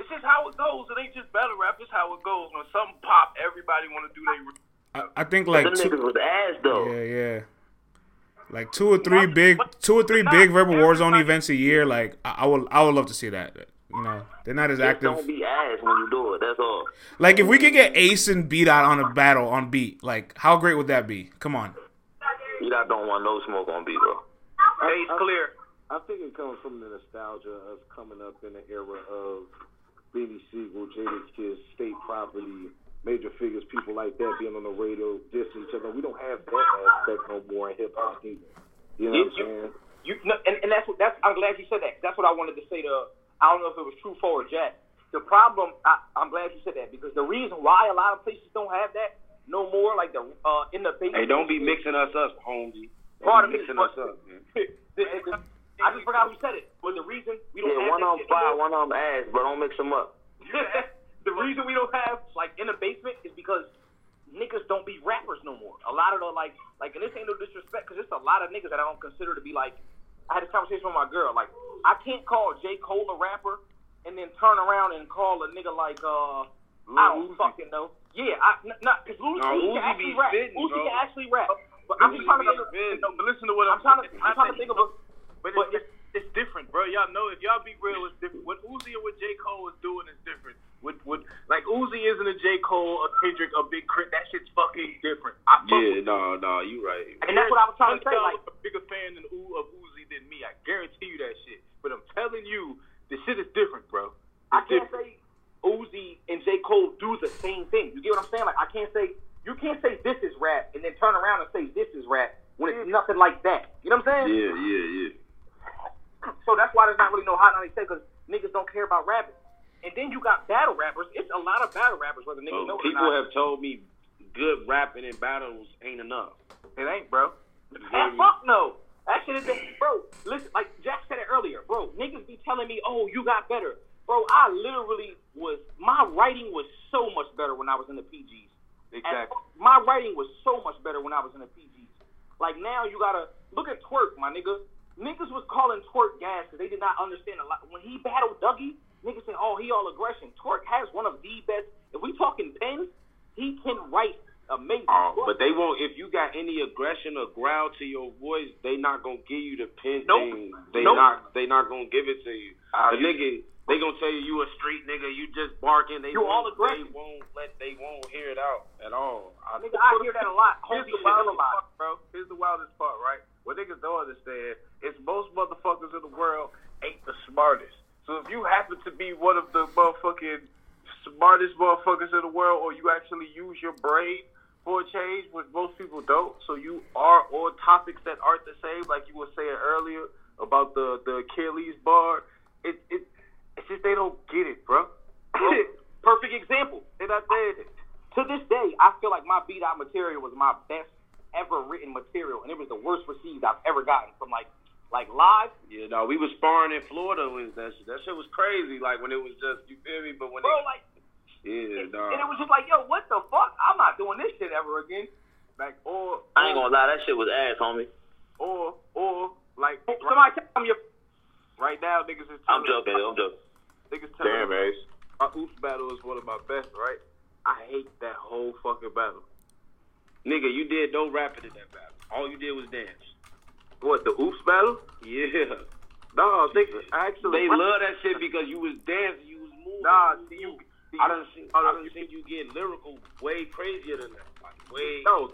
It's just how it goes. It ain't just battle rap. It's how it goes. When something pop, everybody want to do their. I think like them niggas was ass though. Yeah. Like two or three big Verbal Warzone events a year. Like I would love to see that. You know, they're not as active. Don't be ass when you do it. That's all. Like if we could get Ace and Beat Out on a battle on beat, like how great would that be? Come on. Beat Out don't want no smoke on beat, bro. Ace clear. I think it comes from the nostalgia of coming up in the era of Benny Siegel, Jadakiss, State Property, major figures, people like that being on the radio, dissing each other. We don't have that aspect no more in hip hop either. You know what I'm saying? And that's I'm glad you said that. That's what I wanted to say to. I don't know if it was true for Jack. The problem, I'm glad you said that because the reason why a lot of places don't have that no more, like the in the basement. Hey, don't be mixing us up, homie. Part of mixing us up. I just forgot who said it. But the reason we don't have one on fire, one on ass, but don't mix them up. The reason we don't have, like, in the basement is because niggas don't be rappers no more. A lot of the, like, and this ain't no disrespect, because it's a lot of niggas that I don't consider to be, like, I had this conversation with my girl, like, I can't call J. Cole a rapper and then turn around and call a nigga like, I don't fucking know. Yeah, because Uzi can actually rap. Uzi can actually rap. But I'm just trying to think of a... But it's different, bro. Y'all know, if y'all be real, it's different. What Uzi and what J. Cole is doing is different. Like Uzi isn't a J. Cole, a Kendrick, a Big Crit. That shit's fucking different. You right. And that's what I was trying to say. Like, I'm a bigger fan of Uzi than me. I guarantee you that shit. But I'm telling you, the shit is different, bro. I can't say Uzi and J. Cole do the same thing. You get what I'm saying? Like, you can't say this is rap and then turn around and say this is rap when it's nothing like that. You know what I'm saying? Yeah. So that's why there's not really no hot on they say because niggas don't care about rapping. And then you got battle rappers. It's a lot of battle rappers, whether niggas know it or not. People have told me good rapping and battles ain't enough. It ain't, bro. And fuck no. That shit is, bro, listen, like Jack said it earlier, bro, niggas be telling me, oh, you got better. Bro, I literally my writing was so much better when I was in the PGs. Exactly. My writing was so much better when I was in the PGs. Like now you gotta, look at Twerk, my nigga. Niggas was calling Twerk gas because they did not understand a lot. When he battled Dougie, niggas say, oh, he all aggression. Twerk has one of the best. If we talking pens, he can write amazing. But they won't. If you got any aggression or growl to your voice, they not gonna give you the pen thing. They not gonna give it to you. They gonna tell you a street nigga. You just barking. They won't hear it out at all. I hear that a lot. Here's the wildest part, right? What niggas don't understand is most motherfuckers in the world ain't the smartest. So if you happen to be one of the motherfucking smartest motherfuckers in the world, or you actually use your brain for a change, which most people don't, so you are on topics that aren't the same, like you were saying earlier about the Achilles bar, it's just they don't get it, bro. Perfect example. They're not there. To this day, I feel like my Beat Out material was my best ever written material, and it was the worst received I've ever gotten from, like live? Yeah, no, we was sparring in Florida when that shit. That shit was crazy, like when it was just, you feel me? But when and it was just like, yo, what the fuck? I'm not doing this shit ever again. Like, I ain't gonna lie, that shit was ass, homie. Or like, somebody tell me right now, niggas is telling me. I'm joking. Niggas tell me. Damn, Ace. My Oops battle is one of my best, right? I hate that whole fucking battle. Nigga, you did no rapping in that battle. All you did was dance. What, the Oops battle? Yeah. No, they love that shit because you was dancing, you was moving. Nah, I done seen you get lyrical way crazier than that. Like,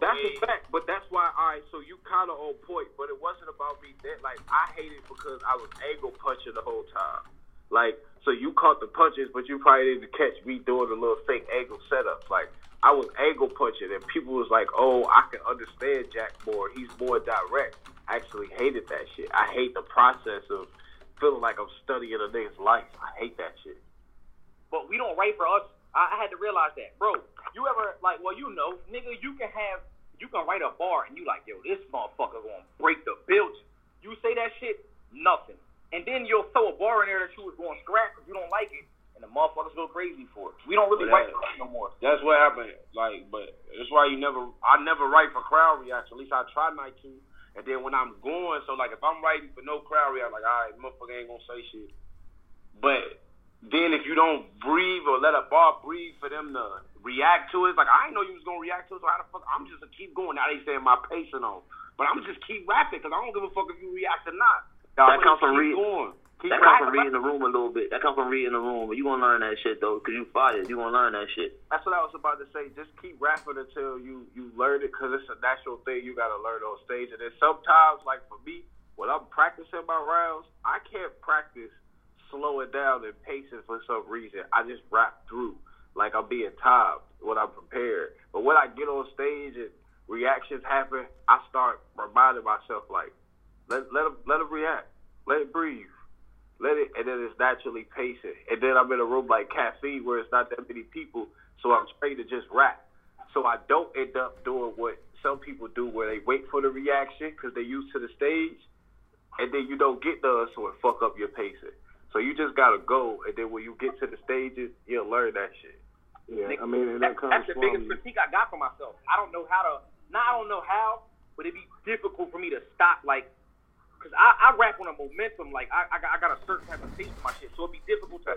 that's a fact. But that's why, alright, so you kind of on point. But it wasn't about me that, like, I hated because I was angle punching the whole time. Like, so you caught the punches, but you probably didn't catch me doing the little fake angle setups. Like, I was angle punching, and people was like, oh, I can understand Jack more. He's more direct. I actually hated that shit. I hate the process of feeling like I'm studying a nigga's life. I hate that shit. But we don't write for us. I had to realize that. Bro, you ever, like, well, you know, nigga, you can write a bar, and you like, yo, this motherfucker gonna break the building. You say that shit, nothing. And then you'll throw a bar in there that you was gonna scrap because you don't like it. And the motherfuckers go crazy for it. We don't really write for no more. That's what happened. Like, but that's why I never write for crowd reaction. At least I try not to. And then when I'm going, so like if I'm writing for no crowd reaction, like, all right, motherfucker ain't gonna say shit. But then if you don't breathe or let a bar breathe for them to react to it, like, I didn't know you was gonna react to it, so how the fuck? I'm just gonna keep going. Now they saying my pacing on, but I'm just keep rapping because I don't give a fuck if you react or not. No, that comes from reading. That comes from reading the room a little bit. That comes from reading the room. You gonna learn that shit though, cause you fired. You gonna learn that shit. That's what I was about to say. Just keep rapping until you learn it, cause it's a natural thing you gotta learn on stage. And then sometimes, like for me, when I'm practicing my rounds, I can't practice slowing down and pacing for some reason. I just rap through, like I'm being timed when I'm prepared. But when I get on stage and reactions happen, I start reminding myself like, let them react, let it breathe. Let it, and then it's naturally pacing. And then I'm in a room like Caffeine where it's not that many people, so I'm trained to just rap. So I don't end up doing what some people do where they wait for the reaction because they're used to the stage, and then you don't get none, so it fuck up your pacing. So you just got to go, and then when you get to the stages, you'll learn that shit. Yeah, nigga, I mean, and that comes that's the biggest critique I got for myself. I don't know how, but it'd be difficult for me to stop, like, because I rap on a momentum, like, I got a certain type of pace to my shit, so it'd be difficult to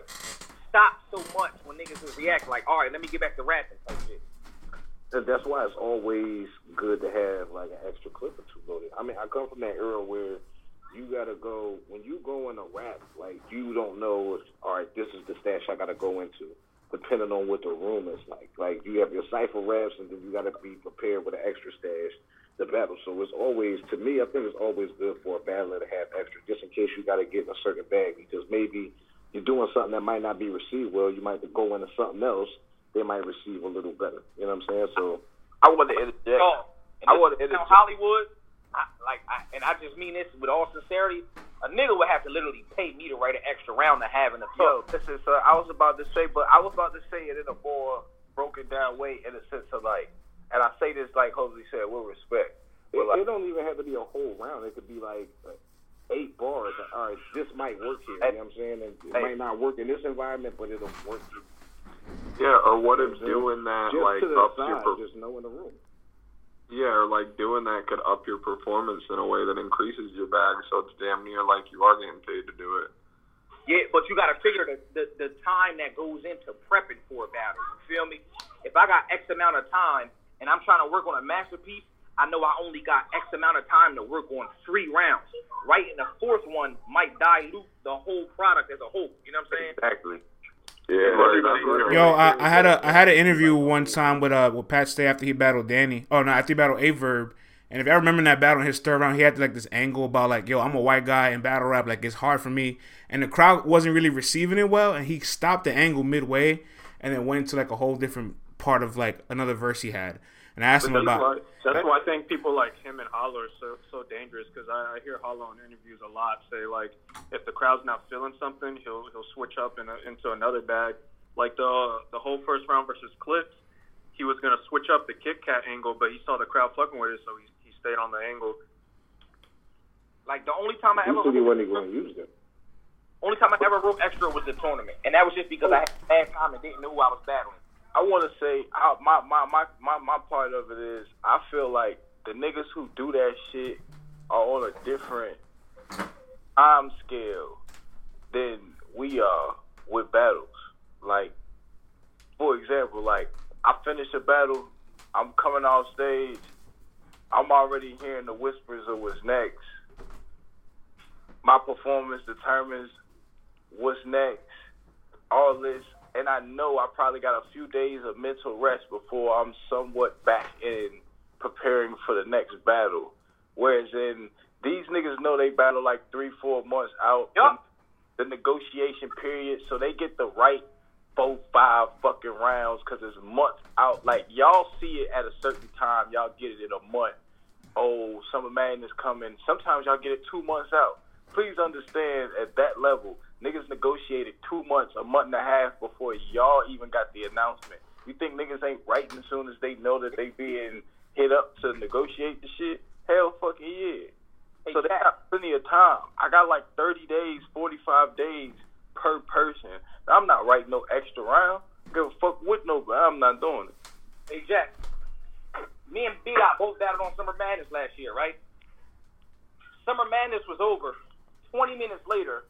stop so much when niggas would react, like, all right, let me get back to rapping type shit. And that's why it's always good to have, like, an extra clip or two loaded. I mean, I come from that era where you got to go, when you go in a rap, like, you don't know, all right, this is the stash I got to go into, depending on what the room is like. Like, you have your cypher raps, and then you got to be prepared with an extra stash. The battle, so it's always, to me, I think it's always good for a battler to have extra, just in case you got to get in a certain bag, because maybe you're doing something that might not be received well, you might go into something else, they might receive a little better, you know what I'm saying? So, I want to interject. In Hollywood, I just mean this with all sincerity, a nigga would have to literally pay me to write an extra round to have in the club. Listen, sir, I was about to say it in a more broken down way, in a sense of like, and I say this like Jose said, with respect. Like, it don't even have to be a whole round. It could be like 8 bars. Like, all right, this might work here. You know what I'm saying? It might not work in this environment, but it'll work here. Yeah, or what if doing that just like ups your performance? Just knowing the room. Yeah, or like doing that could up your performance in a way that increases your bag, so it's damn near like you are getting paid to do it. Yeah, but you got to figure the time that goes into prepping for a battle. You feel me? If I got X amount of time, and I'm trying to work on a masterpiece, I know I only got X amount of time to work on 3 rounds. Writing the 4th one might dilute the whole product as a whole. You know what I'm saying? Exactly. Yeah. Yo, I had an interview one time with Pat Stay after he battled Danny. Oh, no, after he battled A-Verb. And if I remember in that battle, in his third round, he had like this angle about like, yo, I'm a white guy in battle rap. Like, it's hard for me. And the crowd wasn't really receiving it well. And he stopped the angle midway and then went to like a whole different part of like another verse he had, and I asked him about. That's why I think people like him and Hollow are so dangerous, because I hear Hollow in interviews a lot say like, if the crowd's not feeling something, he'll switch up into another bag. Like the whole first round versus Clips, he was gonna switch up the Kit Kat angle, but he saw the crowd fucking with it, so he stayed on the angle. Like the only time I ever wrote extra was the tournament, and that was just because I had bad time and didn't know who I was battling. I want to say my part of it is I feel like the niggas who do that shit are on a different time scale than we are with battles. Like, for example, like I finish a battle, I I'm coming off stage. I'm already hearing the whispers of what's next. My performance determines what's next. All this. And I know I probably got a few days of mental rest before I'm somewhat back in preparing for the next battle. Whereas in these niggas know they battle like 3-4 months out. Yep. The negotiation period, so they get the right 4-5 fucking rounds because it's months out. Like, y'all see it at a certain time. Y'all get it in a month. Oh, Summer Madness coming. Sometimes y'all get it 2 months out. Please understand, at that level, niggas negotiated 2 months, a month and a half before y'all even got the announcement. You think niggas ain't writing as soon as they know that they being hit up to negotiate the shit? Hell fucking yeah. Exactly. So they got plenty of time. I got like 30 days, 45 days per person. I'm not writing no extra round. Give a fuck with nobody. I'm not doing it. Exactly. Me and B-Dot both battled on Summer Madness last year, right? Summer Madness was over. 20 minutes later,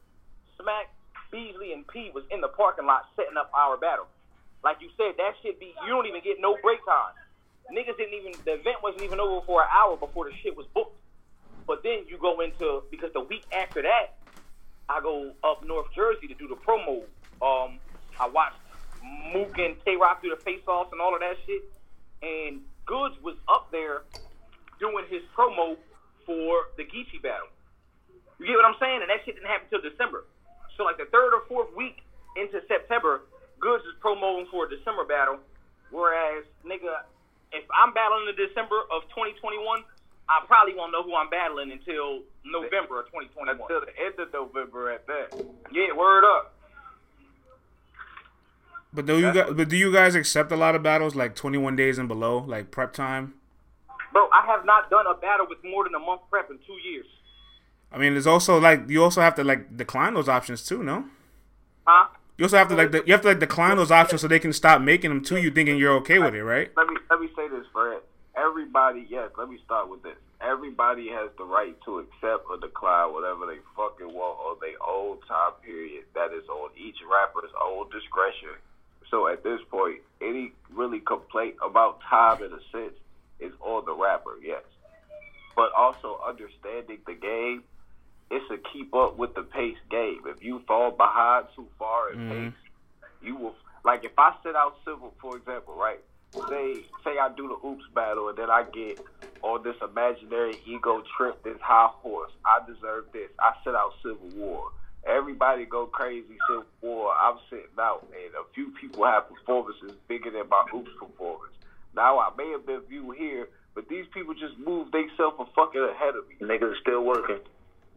Smack, Beasley, and P was in the parking lot setting up our battle. Like you said, that shit be, you don't even get no break time. Niggas didn't even, the event wasn't even over for an hour before the shit was booked. But then you go into, because the week after that, I go up North Jersey to do the promo. I watched Mook and K-Rock do the face-offs and all of that shit. And Goods was up there doing his promo for the Geechee battle. You get what I'm saying? And that shit didn't happen until December. So like the third or fourth week into September, Goods is promoting for a December battle. Whereas, nigga, if I'm battling in December of 2021, I probably won't know who I'm battling until November of 2021. Until the end of November at that. Yeah, word up. But do you guys accept a lot of battles like 21 days and below, like prep time? Bro, I have not done a battle with more than a month prep in 2 years. I mean, there's also like you also have to like decline those options too, no? Huh? You also have to like decline those options so they can stop making them to you, thinking you're okay with it, right? Let me say this, Fred. Everybody, yes. Let me start with this. Everybody has the right to accept or decline whatever they fucking want or their own time period. That is on each rapper's own discretion. So at this point, any really complaint about time in a sense is on the rapper, yes. But also understanding the game. It's a keep up with the pace game. If you fall behind too far in pace, you will. Like if I set out Civil, for example, right? Say I do the Oops battle and then I get on this imaginary ego trip, this high horse. I deserve this. I set out Civil War. Everybody go crazy Civil War. I'm sitting out, and a few people have performances bigger than my Oops performance. Now I may have been viewed here, but these people just moved themselves a fucking ahead of me. Niggas still working.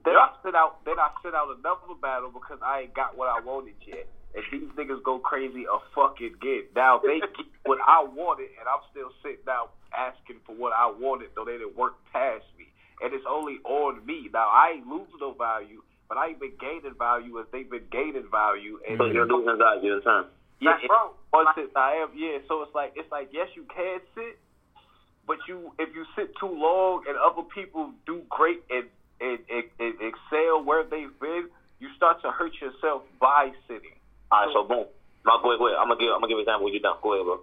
Then I sit out another battle because I ain't got what I wanted yet. And these niggas go crazy a fucking get. Now they get what I wanted, and I'm still sitting down asking for what I wanted, though they didn't work past me. And it's only on me. Now, I ain't losing no value, but I ain't been gaining value as they've been gaining value. And so you're losing value at the time. Yeah, bro. So it's like, yes, you can sit, but if you sit too long and other people do great and excel where they've been, you start to hurt yourself by sitting. All right, so boom. No, go ahead, go ahead. I'm gonna give an example when you're done. Go ahead, bro.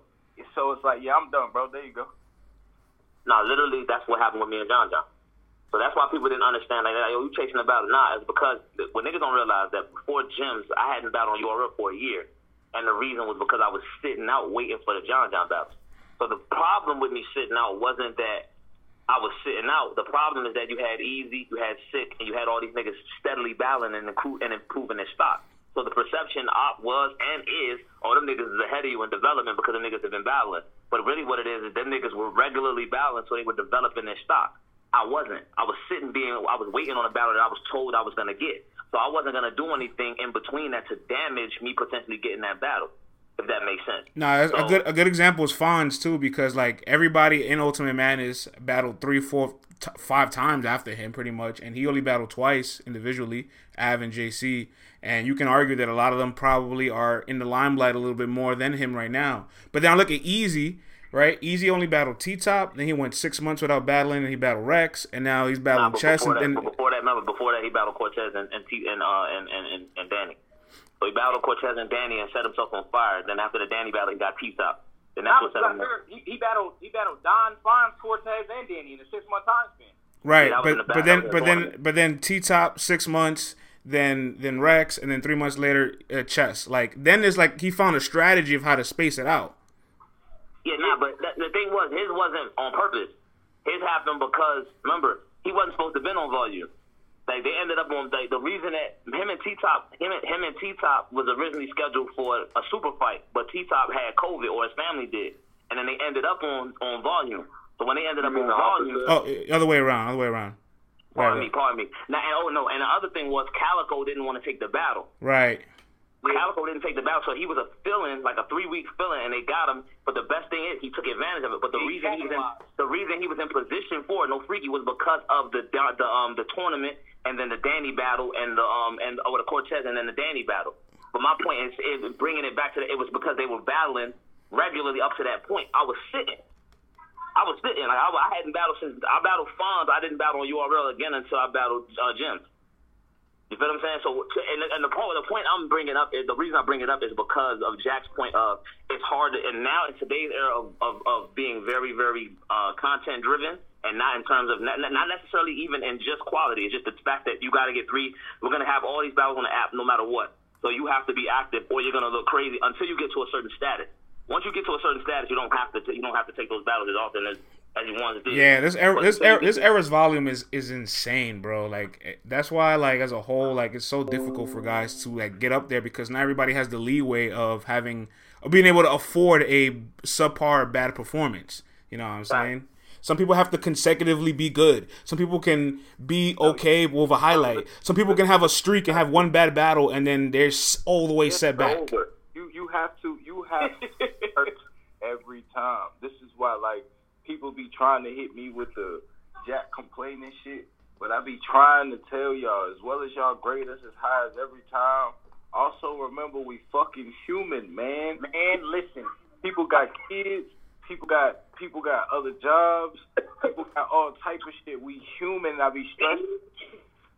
So it's like, yeah, I'm done, bro. There you go. No, literally, that's what happened with me and John. So that's why people didn't understand, like, yo, you chasing the battle. Nah, it's because when niggas don't realize that before gyms, I hadn't battled on URL for a year. And the reason was because I was sitting out waiting for the John battles. So the problem with me sitting out wasn't that I was sitting out. The problem is that you had Easy, you had Sick, and you had all these niggas steadily battling and improving their stock. So the perception was and is, oh, them niggas is ahead of you in development because the niggas have been battling. But really what it is them niggas were regularly battling, so they were developing their stock. I wasn't. I was waiting on a battle that I was told I was going to get. So I wasn't going to do anything in between that to damage me potentially getting that battle, if that makes sense. No, so, a good example is Fonz, too, because, like, everybody in Ultimate Madness battled 3, 4, 5 times after him, pretty much, and he only battled twice individually, Av and JC, and you can argue that a lot of them probably are in the limelight a little bit more than him right now. But then I look at Easy, right? Easy only battled T-Top, then he went 6 months without battling, and he battled Rex, and now he's battling Chess. Before that, he battled Cortez and Danny. So he battled Cortez and Danny and set himself on fire. Then after the Danny battle, he got T-Top. And that's what's happening. He battled Don Fons, Cortez, and Danny in a 6-month time span. Right, but then T-Top 6 months, then Rex, and then 3 months later Chess. Like then it's like he found a strategy of how to space it out. Yeah, but the thing was his wasn't on purpose. His happened because remember he wasn't supposed to been on Volume. Like they ended up on the reason that him and T-Top was originally scheduled for a super fight, but T-Top had COVID or his family did, and then they ended up on Volume. So when they ended up on Volume, other way around. Pardon me. Now, and the other thing was Calico didn't want to take the battle. Right. Calico didn't take the battle, so he was a fill-in, like a 3-week fill-in, and they got him. But the best thing is he took advantage of it. But the reason he was in position for No Freaky was because of the tournament, and then the Danny battle, and the Cortez, and then the Danny battle. But my point is bringing it back to it was because they were battling regularly up to that point. I was sitting. Like I hadn't battled since I battled Fonz. I didn't battle on URL again until I battled Jim. You feel what I'm saying? So, and the point I'm bringing up is the reason I bring it up is because of Jack's point of it's hard to, and now in today's era of being very, very content driven, and not in terms of not necessarily even in just quality. It's just the fact that you got to get three. We're gonna have all these battles on the app no matter what. So you have to be active, or you're gonna look crazy until you get to a certain status. Once you get to a certain status, you don't have to take those battles as often as you want to do. Yeah, this era's volume is insane, bro. Like that's why, like as a whole, like it's so difficult for guys to like get up there because not everybody has the leeway of being able to afford a subpar bad performance. You know what I'm saying? Right. Some people have to consecutively be good. Some people can be okay with a highlight. Some people can have a streak and have one bad battle and then they're all the way set back. Over. You have to search every time. This is why, like, people be trying to hit me with the Jack complaining shit, but I be trying to tell y'all, as well as y'all grade us as high as every time, also remember we fucking human, man. Man, listen, people got kids, people got other jobs, people got all type of shit. We human, I be stressed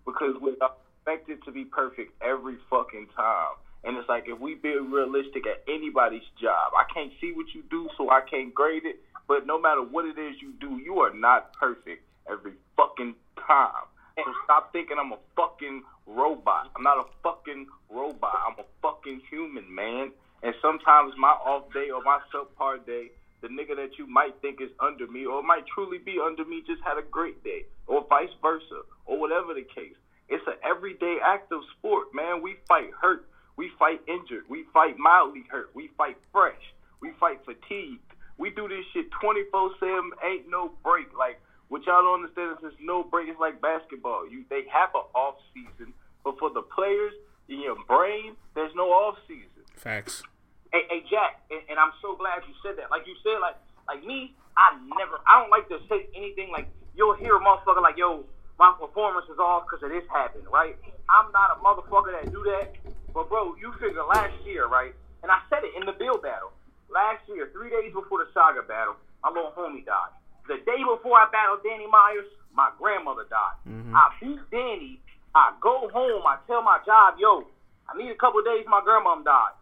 because we're expected to be perfect every fucking time. And it's like, if we be realistic at anybody's job, I can't see what you do, so I can't grade it. But no matter what it is you do, you are not perfect every fucking time. So stop thinking I'm a fucking robot. I'm not a fucking robot. I'm a fucking human, man. And sometimes my off day or my subpar day, the nigga that you might think is under me or might truly be under me just had a great day or vice versa or whatever the case. It's an everyday active sport, man. We fight hurt. We fight injured. We fight mildly hurt. We fight fresh. We fight fatigued. We do this shit 24/7. Ain't no break. Like, what y'all don't understand is there's no break. It's like basketball. They have an off season, but for the players in your brain, there's no off season. Facts. Hey Jack, and I'm so glad you said that. Like you said, like me, I don't like to say anything. Like you'll hear a motherfucker like, yo, my performance is off because of this happened, right? I'm not a motherfucker that do that. But, bro, you figure last year, right? And I said it in the Bill battle. Last year, 3 days before the Saga battle, my little homie died. The day before I battled Danny Myers, my grandmother died. Mm-hmm. I beat Danny. I go home. I tell my job, yo, I need a couple of days. My grandmom died.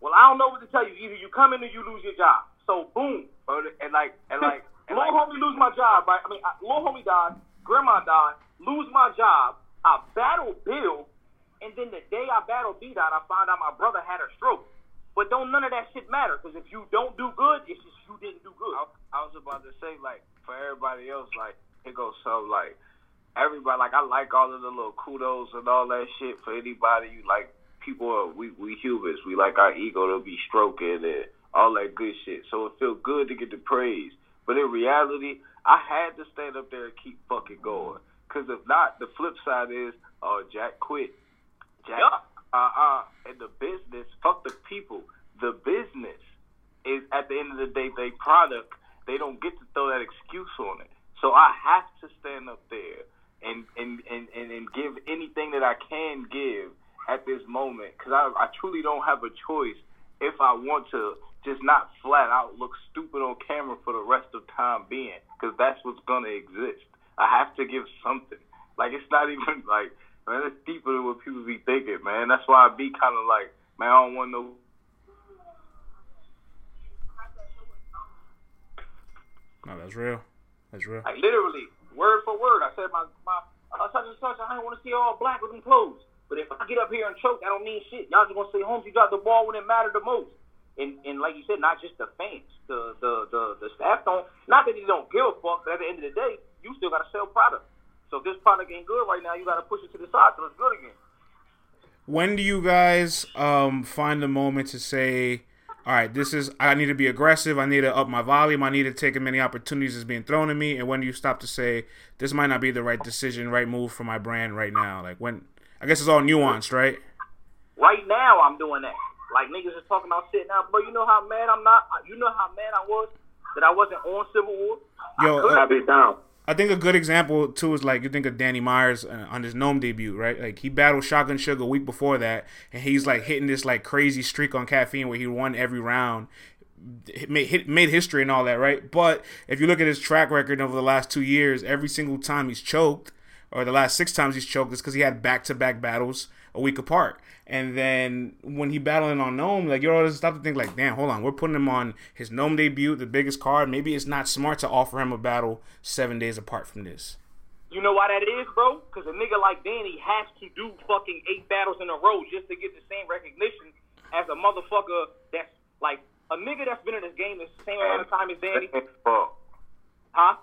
Well, I don't know what to tell you. Either you come in or you lose your job. So, boom. And little homie lose my job, right? I mean, little homie died. Grandma died. Lose my job. I battle Bill. And then the day I battled B-Dot, I found out my brother had a stroke. But don't none of that shit matter, because if you don't do good, it's just you didn't do good. I was about to say, like, for everybody else, like, it goes so, like, everybody, like, I like all of the little kudos and all that shit for anybody. You like, people are, we humans. We like our ego to be stroking and all that good shit. So it feels good to get the praise. But in reality, I had to stand up there and keep fucking going. Because if not, the flip side is, oh, Jack quit. Jack, and the business, fuck the people. The business is, at the end of the day, they product. They don't get to throw that excuse on it. So I have to stand up there and give anything that I can give at this moment because I truly don't have a choice if I want to just not flat out look stupid on camera for the rest of time being because that's what's going to exist. I have to give something. Like, it's not even like... Man, it's deeper than what people be thinking, man. That's why I be kind of like, man, I don't want no... No, that's real. That's real. Like, literally, word for word, I said my such and such, I ain't want to see all black with them clothes. But if I get up here and choke, I don't mean shit. Y'all just going to say, Holmes, you got the ball when it mattered the most. And like you said, not just the fans, the staff don't, not that they don't give a fuck, but at the end of the day, you still got to sell product. So if this product ain't good right now, you got to push it to the side so it's good again. When do you guys find the moment to say, all right, this is, I need to be aggressive, I need to up my volume, I need to take as many opportunities as being thrown at me, and when do you stop to say, this might not be the right decision, right move for my brand right now? Like when, I guess it's all nuanced, right? Right now I'm doing that. Like niggas is talking about shit now, bro, you know how mad I'm not, you know how mad I was that I wasn't on Civil War? Yo, I could have been down. I think a good example, too, is like you think of Danny Myers on his Gnome debut, right? Like he battled Shotgun Sugar a week before that, and he's like hitting this like crazy streak on Caffeine where he won every round, made history and all that, right? But if you look at his track record over the last 2 years, every single time he's choked, or the last 6 times he's choked, is because he had back-to-back battles a week apart. And then when he battling on Gnome, like, you always stop to think, like, damn, hold on, we're putting him on his Gnome debut, the biggest card. Maybe it's not smart to offer him a battle 7 days apart from this. You know why that is, bro? Because a nigga like Danny has to do fucking 8 battles in a row just to get the same recognition as a motherfucker that's, like, a nigga that's been in this game the same amount of time as Danny. Huh?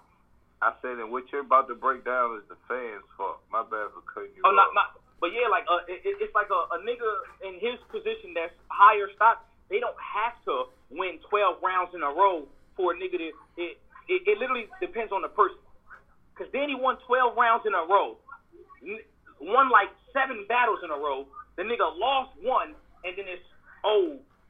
I said, and what you're about to break down is the fans' fault. My bad for cutting you off. But yeah, like it's like a nigga in his position that's higher stock. They don't have to win 12 rounds in a row for a nigga to. It literally depends on the person. Cause Danny won 12 rounds in a row, won like 7 battles in a row. The nigga lost one, and then it's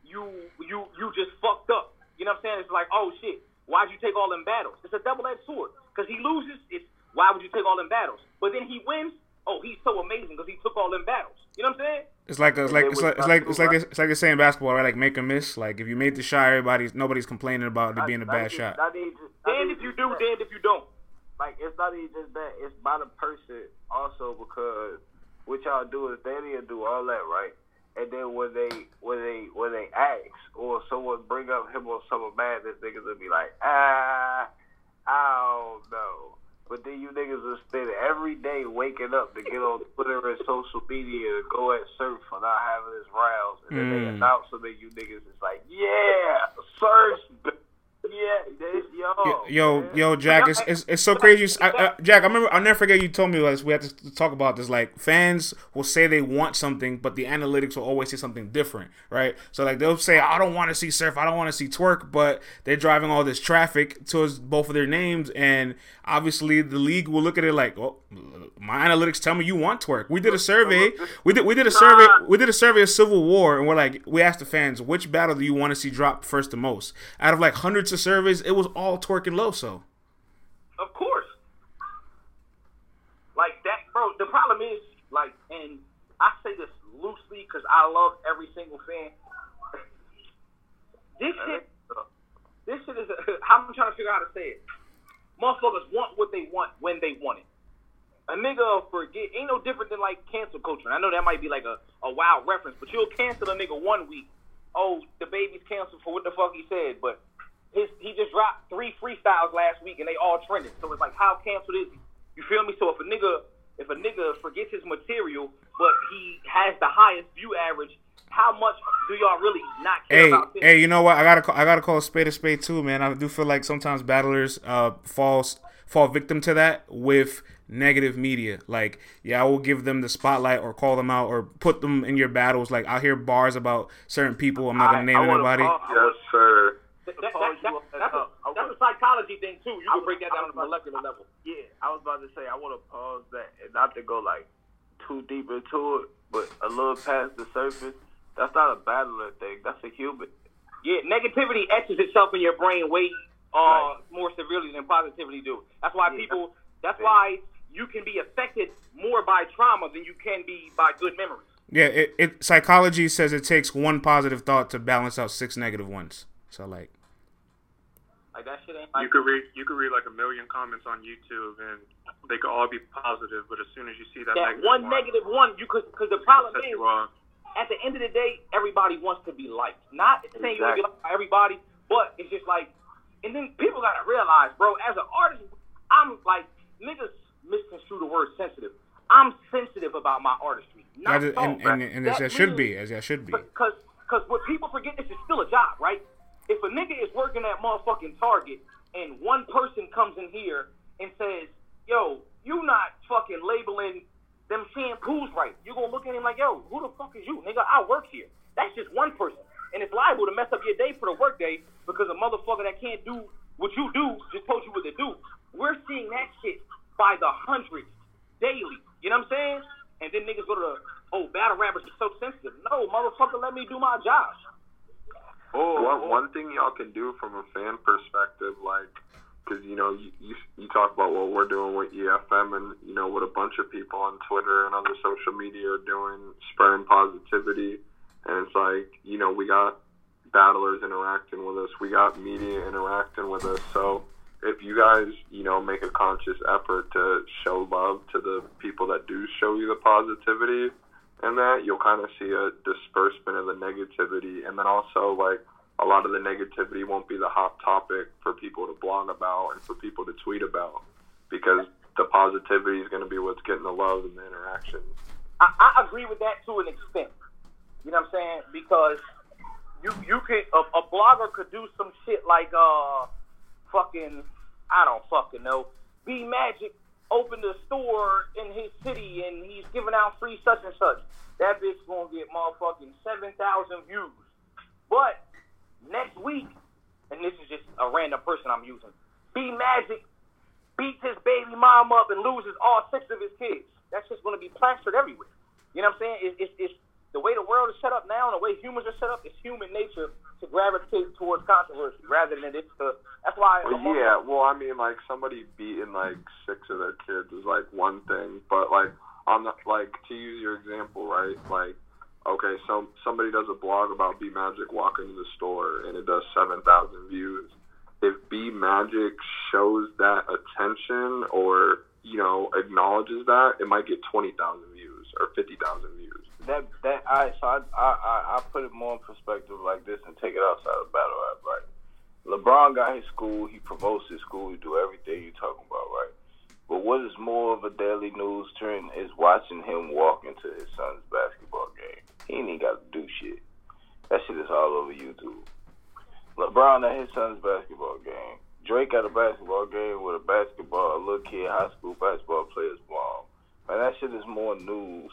you just fucked up. You know what I'm saying? It's like, oh shit, why'd you take all them battles? It's a double-edged sword. Cause he loses, it's why would you take all them battles? But then he wins. Oh, he's so amazing because he took all them battles. You know what I'm saying? It's like it's saying basketball, right? Like make or miss. Like if you made the shot, nobody's complaining about it being a bad shot. And if you do, and if you don't. Like it's not even just that. It's by the person also because what y'all do is they didn't do all that right, and then when they ask or someone bring up him or someone mad, this niggas will be like, I don't know. But then you niggas will spend every day waking up to get on Twitter and social media to go at Surf for not having his rounds. And then they announce them and you niggas is like, yeah, Surf. Yeah, that's Yo, Jack, it's so crazy. Jack, I'll never forget you told me this. We had to talk about this. Like, fans will say they want something, but the analytics will always say something different, right? So, like, they'll say, I don't want to see Surf, I don't want to see Twerk, but they're driving all this traffic towards both of their names, and obviously the league will look at it like, oh, my analytics tell me you want Twerk. We did a survey. We did a survey of Civil War, and we asked the fans, which battle do you want to see drop first the most? Out of, like, hundreds of surveys, it was all Twerk and Loso. Of course. Like that, bro, the problem is, like, and I say this loosely because I love every single fan. This shit is, I'm trying to figure out how to say it. Motherfuckers want what they want when they want it. A nigga forget, ain't no different than like cancel culture. And I know that might be like a wild reference, but you'll cancel a nigga 1 week. Oh, the baby's canceled for what the fuck he said, but he just dropped 3 freestyles last week and they all trended. So it's like, how canceled is he? You feel me? So if a nigga forgets his material, but he has the highest view average, how much do y'all really not care about this? Hey, you know what? I gotta call a spade too, man. I do feel like sometimes battlers fall victim to that with negative media. Like, yeah, I will give them the spotlight or call them out or put them in your battles. Like, I hear bars about certain people. I'm not gonna name anybody. Yes, sir. That's a psychology thing, too. You can break that down on a molecular level. Yeah, I was about to say, I want to pause that and not to go, like, too deep into it, but a little past the surface. That's not a battler thing. That's a human. Yeah, negativity etches itself in your brain way more severely than positivity do. That's why why you can be affected more by trauma than you can be by good memories. Yeah, psychology says it takes 1 positive thought to balance out 6 negative ones. So, like that shit ain't like you could read like 1 million comments on YouTube and they could all be positive, but as soon as you see that negative one, you could, because the problem is at the end of the day, everybody wants to be liked. Not saying you want to be liked by everybody, but it's just like And then people gotta realize, bro, as an artist, I'm like, niggas misconstrue the word sensitive. I'm sensitive about my artistry. As I should be. Because what people forget, this is still a job, right? If a nigga is working at motherfucking Target and one person comes in here and says, yo, you not fucking labeling them shampoos right, you're going to look at him like, yo, who the fuck is you? Nigga, I work here. That's just one person. And it's liable to mess up your day for the work day because a motherfucker that can't do what you do just told you what to do. We're seeing that shit by the hundreds daily. You know what I'm saying? And then niggas go to the, oh, battle rappers are so sensitive. No, motherfucker, let me do my job. Oh, one thing y'all can do from a fan perspective, like, because, you know, you talk about what we're doing with EFM and, you know, what a bunch of people on Twitter and other social media are doing, spreading positivity. And it's like, you know, we got battlers interacting with us. We got media interacting with us. So if you guys, you know, make a conscious effort to show love to the people that do show you the positivity and that, you'll kind of see a disbursement of the negativity. And then also, like, a lot of the negativity won't be the hot topic for people to blog about and for people to tweet about, because the positivity is going to be what's getting the love and the interaction. I agree with that to an extent. You know what I'm saying? Because you could, a blogger could do some shit like, I don't fucking know, B Magic opened a store in his city and he's giving out free such and such. That bitch gonna get motherfucking 7,000 views. But next week, and this is just a random person I'm using, B Magic beats his baby mom up and loses all 6 of his kids. That's just gonna be plastered everywhere. You know what I'm saying? It's the way the world is set up now and the way humans are set up, it's human nature to gravitate towards controversy rather than that's why... I mean, like, somebody beating, like, 6 of their kids is, like, one thing, but, like, on the, like, to use your example, right, like, okay, so somebody does a blog about B Magic walking to the store and it does 7,000 views. If B Magic shows that attention or, you know, acknowledges that, it might get 20,000 views or 50,000 views. I put it more in perspective like this and take it outside of battle rap, right? LeBron got his school, he promotes his school, he do everything you're talking about, right? But what is more of a daily news trend is watching him walk into his son's basketball game. He ain't even got to do shit. That shit is all over YouTube. LeBron at his son's basketball game. Drake at a basketball game with a little kid, high school basketball player's mom. Man, that shit is more news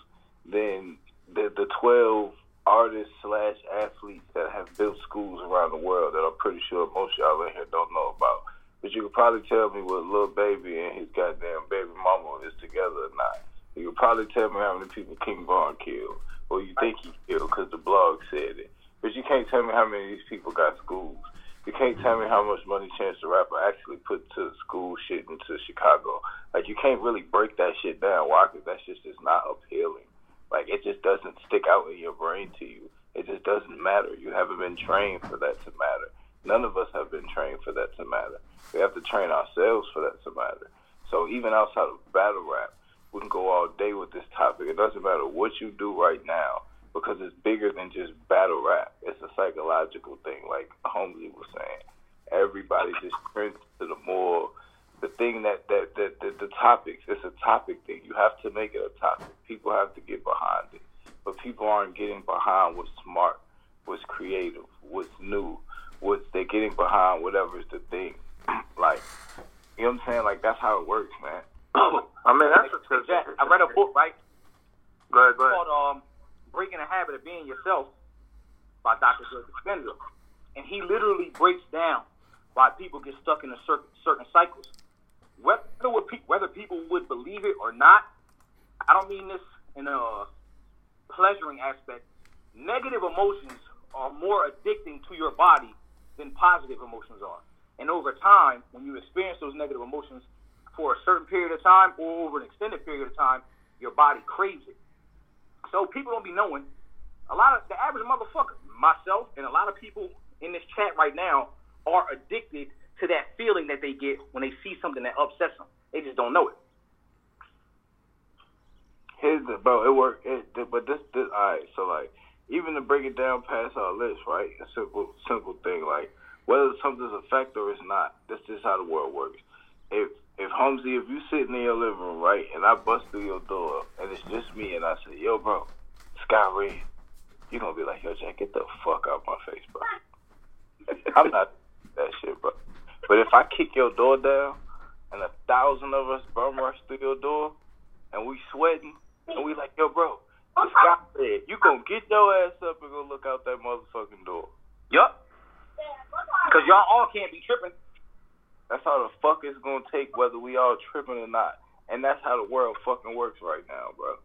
than the 12 artists/athletes that have built schools around the world that I'm pretty sure most of y'all in here don't know about. But you could probably tell me what Lil Baby and his goddamn baby mama is together or not. You could probably tell me how many people King Von killed, or you think he killed because the blog said it. But you can't tell me how many of these people got schools. You can't tell me how much money Chance the Rapper actually put to school shit into Chicago. Like, you can't really break that shit down. Why? Because that shit's just not appealing. Like, it just doesn't stick out in your brain to you. It just doesn't matter. You haven't been trained for that to matter. None of us have been trained for that to matter. We have to train ourselves for that to matter. So even outside of battle rap, we can go all day with this topic. It doesn't matter what you do right now, because it's bigger than just battle rap. It's a psychological thing, like Holmesy was saying. Everybody just turns to the topics. It's a topic thing. You have to make it a topic. People have to get behind it. But people aren't getting behind what's smart, what's creative, what's new, they're getting behind whatever's the thing. Like, you know what I'm saying? Like, that's how it works, man. I mean, that's a Jack, I read a book, right? Go ahead. It's called Breaking the Habit of Being Yourself by Dr. Joe Dispenza. And he literally breaks down why people get stuck in a certain cycles. Whether people would believe it or not, I don't mean this in a pleasuring aspect. Negative emotions are more addicting to your body than positive emotions are. And over time, when you experience those negative emotions for a certain period of time or over an extended period of time, your body craves it. So people don't be knowing. A lot of the average motherfucker, myself, and a lot of people in this chat right now are addicted to that feeling that they get when they see something that upsets them. They just don't know it. All right, so, like, even to break it down past our list, right, a simple thing, like, whether something's a fact or it's not. That's just how the world works. If Humzy, if you sitting in your living room, right, and I bust through your door and it's just me and I say, yo, bro, Sky Red, you're going to be like, yo, Jack, get the fuck out my face, bro. I'm not that shit, bro. But if I kick your door down and 1,000 of us bum rush through your door and we sweating and we like, yo, bro, Sky Red, you going to get your ass up and go look out that motherfucking door. Yup. Because y'all all can't be tripping. That's how the fuck it's going to take, whether we all tripping or not. And that's how the world fucking works right now, bro.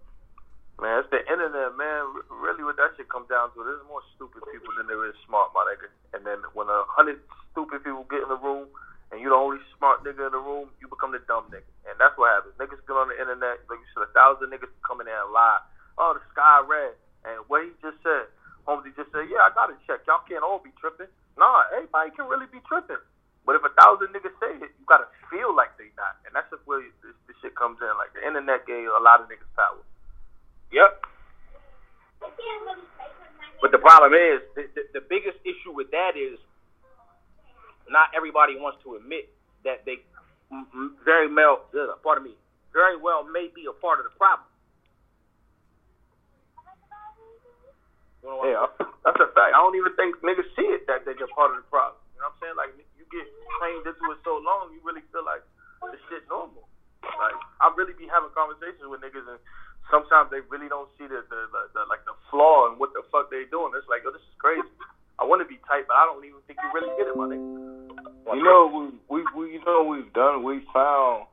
Man, it's the internet, man. Really what that shit comes down to, there's more stupid people than there is smart, my nigga. And then when 100 stupid people get in the room and you the only smart nigga in the room, you become the dumb nigga. And that's what happens. Niggas get on the internet, like you said, 1,000 niggas come in there and lie. Oh, the Sky Red. And what he just said, Homesy just said, yeah, I got to check. Y'all can't all be tripping. Nah, everybody can really be tripping. But if 1,000 niggas say it, you got to feel like they not. And that's just where this shit comes in. Like, the internet gave a lot of niggas power. Yep. But the problem is, the biggest issue with that is not everybody wants to admit that they very well may be a part of the problem. Yeah, that's a fact. I don't even think niggas see it that they're part of the problem. You know what I'm saying? Like, you get trained into it so long, you really feel like this shit normal. Like, I really be having conversations with niggas, and sometimes they really don't see the flaw and what the fuck they doing. It's like, yo, this is crazy. I want to be tight, but I don't even think you really get it, my nigga. You know, we've done. We found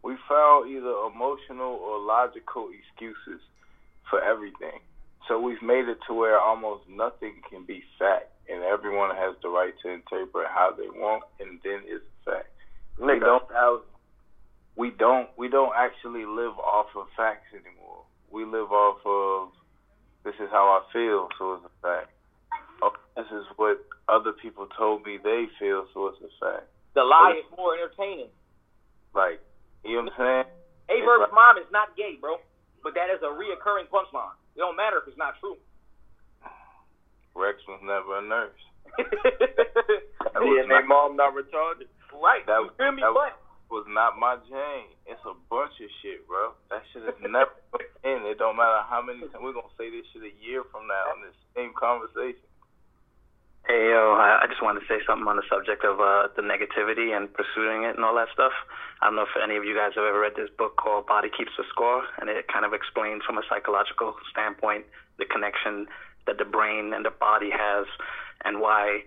either emotional or logical excuses for everything. So we've made it to where almost nothing can be fact, and everyone has the right to interpret how they want, and then it's a fact. We don't actually live off of facts anymore. We live off of, this is how I feel, so it's a fact. Oh, this is what other people told me they feel, so it's a fact. The lie is more entertaining. Like, you know what I'm saying? Averb's mom is not gay, bro, but that is a reoccurring punchline. It don't matter if it's not true. Rex was never a nurse. And their mom not retarded. Right. That, you feel me, that was not my Jane. It's a bunch of shit, bro. That shit is never in. It don't matter how many times. We're going to say this shit a year from now on this same conversation. Hey, yo, I just wanted to say something on the subject of the negativity and pursuing it and all that stuff. I don't know if any of you guys have ever read this book called Body Keeps the Score, and it kind of explains from a psychological standpoint the connection that the brain and the body has and why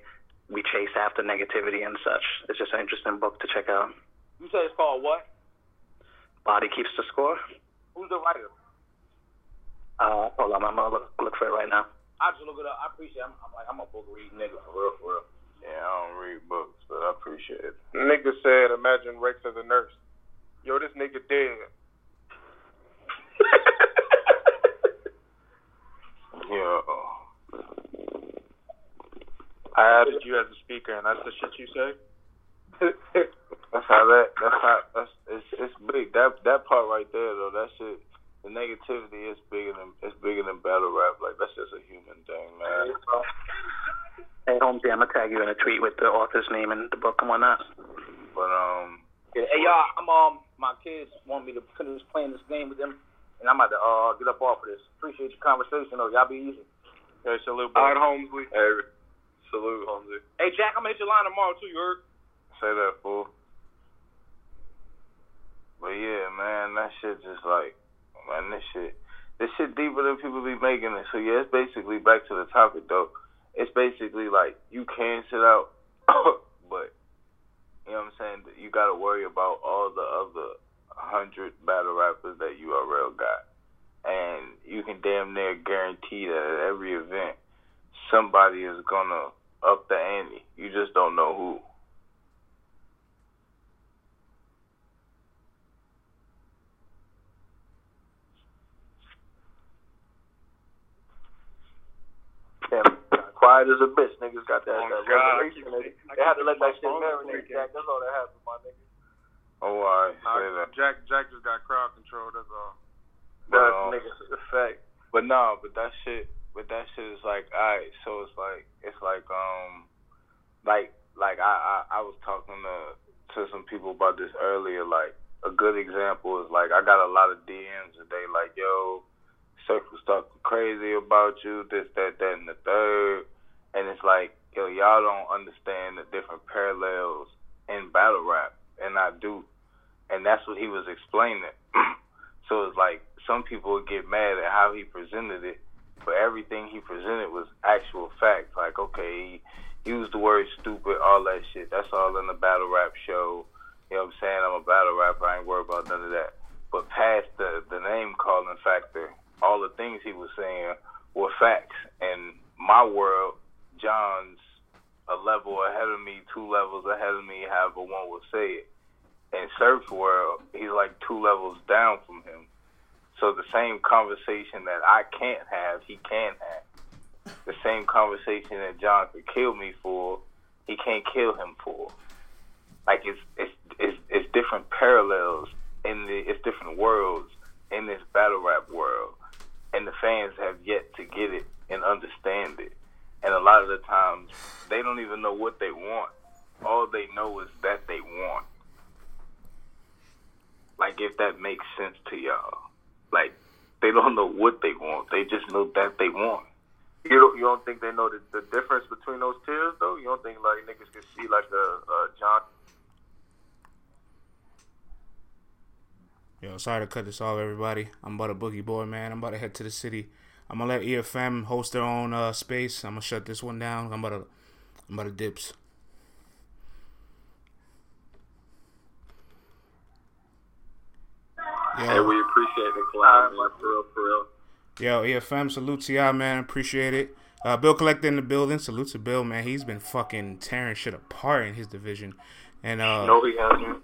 we chase after negativity and such. It's just an interesting book to check out. You said it's called what? Body Keeps the Score. Who's the writer? Hold on, I'm going to look for it right now. I just look it up. I appreciate it. I'm a book reading nigga, for real, for real. Yeah, I don't read books, but I appreciate it. Nigga said, imagine Rex as a nurse. Yo, this nigga dead. Yo. I added you as a speaker, and that's the shit you say? It's big. That part right there, though, that shit. The negativity is bigger than battle rap. Like, that's just a human thing, man. Hey, Holmesy, I'm gonna tag you in a tweet with the author's name and the book and whatnot. But hey y'all, I'm my kids want me to finish playing this game with them, and I'm about to get up off of this. Appreciate your conversation, though. Y'all be easy. Hey, salute. Boy. All right, Holmesy. Hey, salute, Holmesy. Hey, Jack, I'm gonna hit your line tomorrow too. You heard? Say that, fool. But yeah, man, that shit just like. Man, this shit deeper than people be making it. So yeah, it's basically back to the topic though. It's basically like you can sit out, but you know what I'm saying. You gotta worry about all the other 100 battle rappers that URL got, and you can damn near guarantee that at every event somebody is gonna up the ante. You just don't know who. Quiet as a bitch, niggas got that. Oh, God, they had to let that shit marinate, Jack. That's all that happened, my nigga. Oh, all right. Nah, Jack just got crowd control. That's all. But niggas, it's a fact. But that shit is like, all right. So it's like like I was talking to some people about this earlier. Like, a good example is, like, I got a lot of DMs today, like, yo, Circle's talking crazy about you, this, that, that, and the third. And it's like, yo, y'all don't understand the different parallels in battle rap, and I do. And that's what he was explaining. So it's like, some people would get mad at how he presented it, but everything he presented was actual facts. Like, okay, he used the word stupid, all that shit. That's all in the battle rap show. You know what I'm saying? I'm a battle rapper. I ain't worried about none of that. But past the name-calling factor, all the things he was saying were facts. And my world, John's a level ahead of me, 2 levels ahead of me, however one would say it. In Surf's world, he's like 2 levels down from him. So the same conversation that I can't have, he can have. The same conversation that John could kill me for, he can't kill him for. Like, it's different parallels it's different worlds in this battle rap world, and the fans have yet to get it and understand it. And a lot of the times they don't even know what they want. All they know is that they want. Like, if that makes sense to y'all, like, they don't know what they want. They just know that they want. You don't think they know the difference between those tiers, though? You don't think, like, niggas can see, like, the John? Yo, sorry to cut this off, everybody. I'm about to boogie boy, man. I'm about to head to the city. I'm going to let EFM host their own space. I'm going to shut this one down. I'm about to dips. Yo. Hey, we appreciate the collab, man. For real. Yo, EFM, salute to y'all, man. Appreciate it. Bill Collector in the building. Salute to Bill, man. He's been fucking tearing shit apart in his division. And No, he hasn't.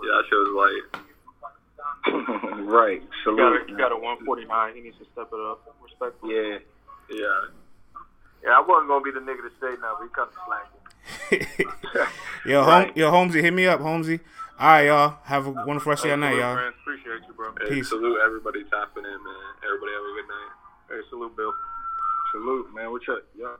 Yeah, I showed his light. Right. Salute. He got a 149. He needs to step it up. Respectfully. Yeah. Yeah, I wasn't going to be the nigga to say now, but he comes slacking. Yo, right. Yo, Holmesy, hit me up, Holmesy. All right, y'all. Have a wonderful rest of your night, y'all. Friends. Appreciate you, bro. Hey, peace. Salute everybody tapping in, man. Everybody have a good night. Hey, salute, Bill. Salute, man. What's up, y'all?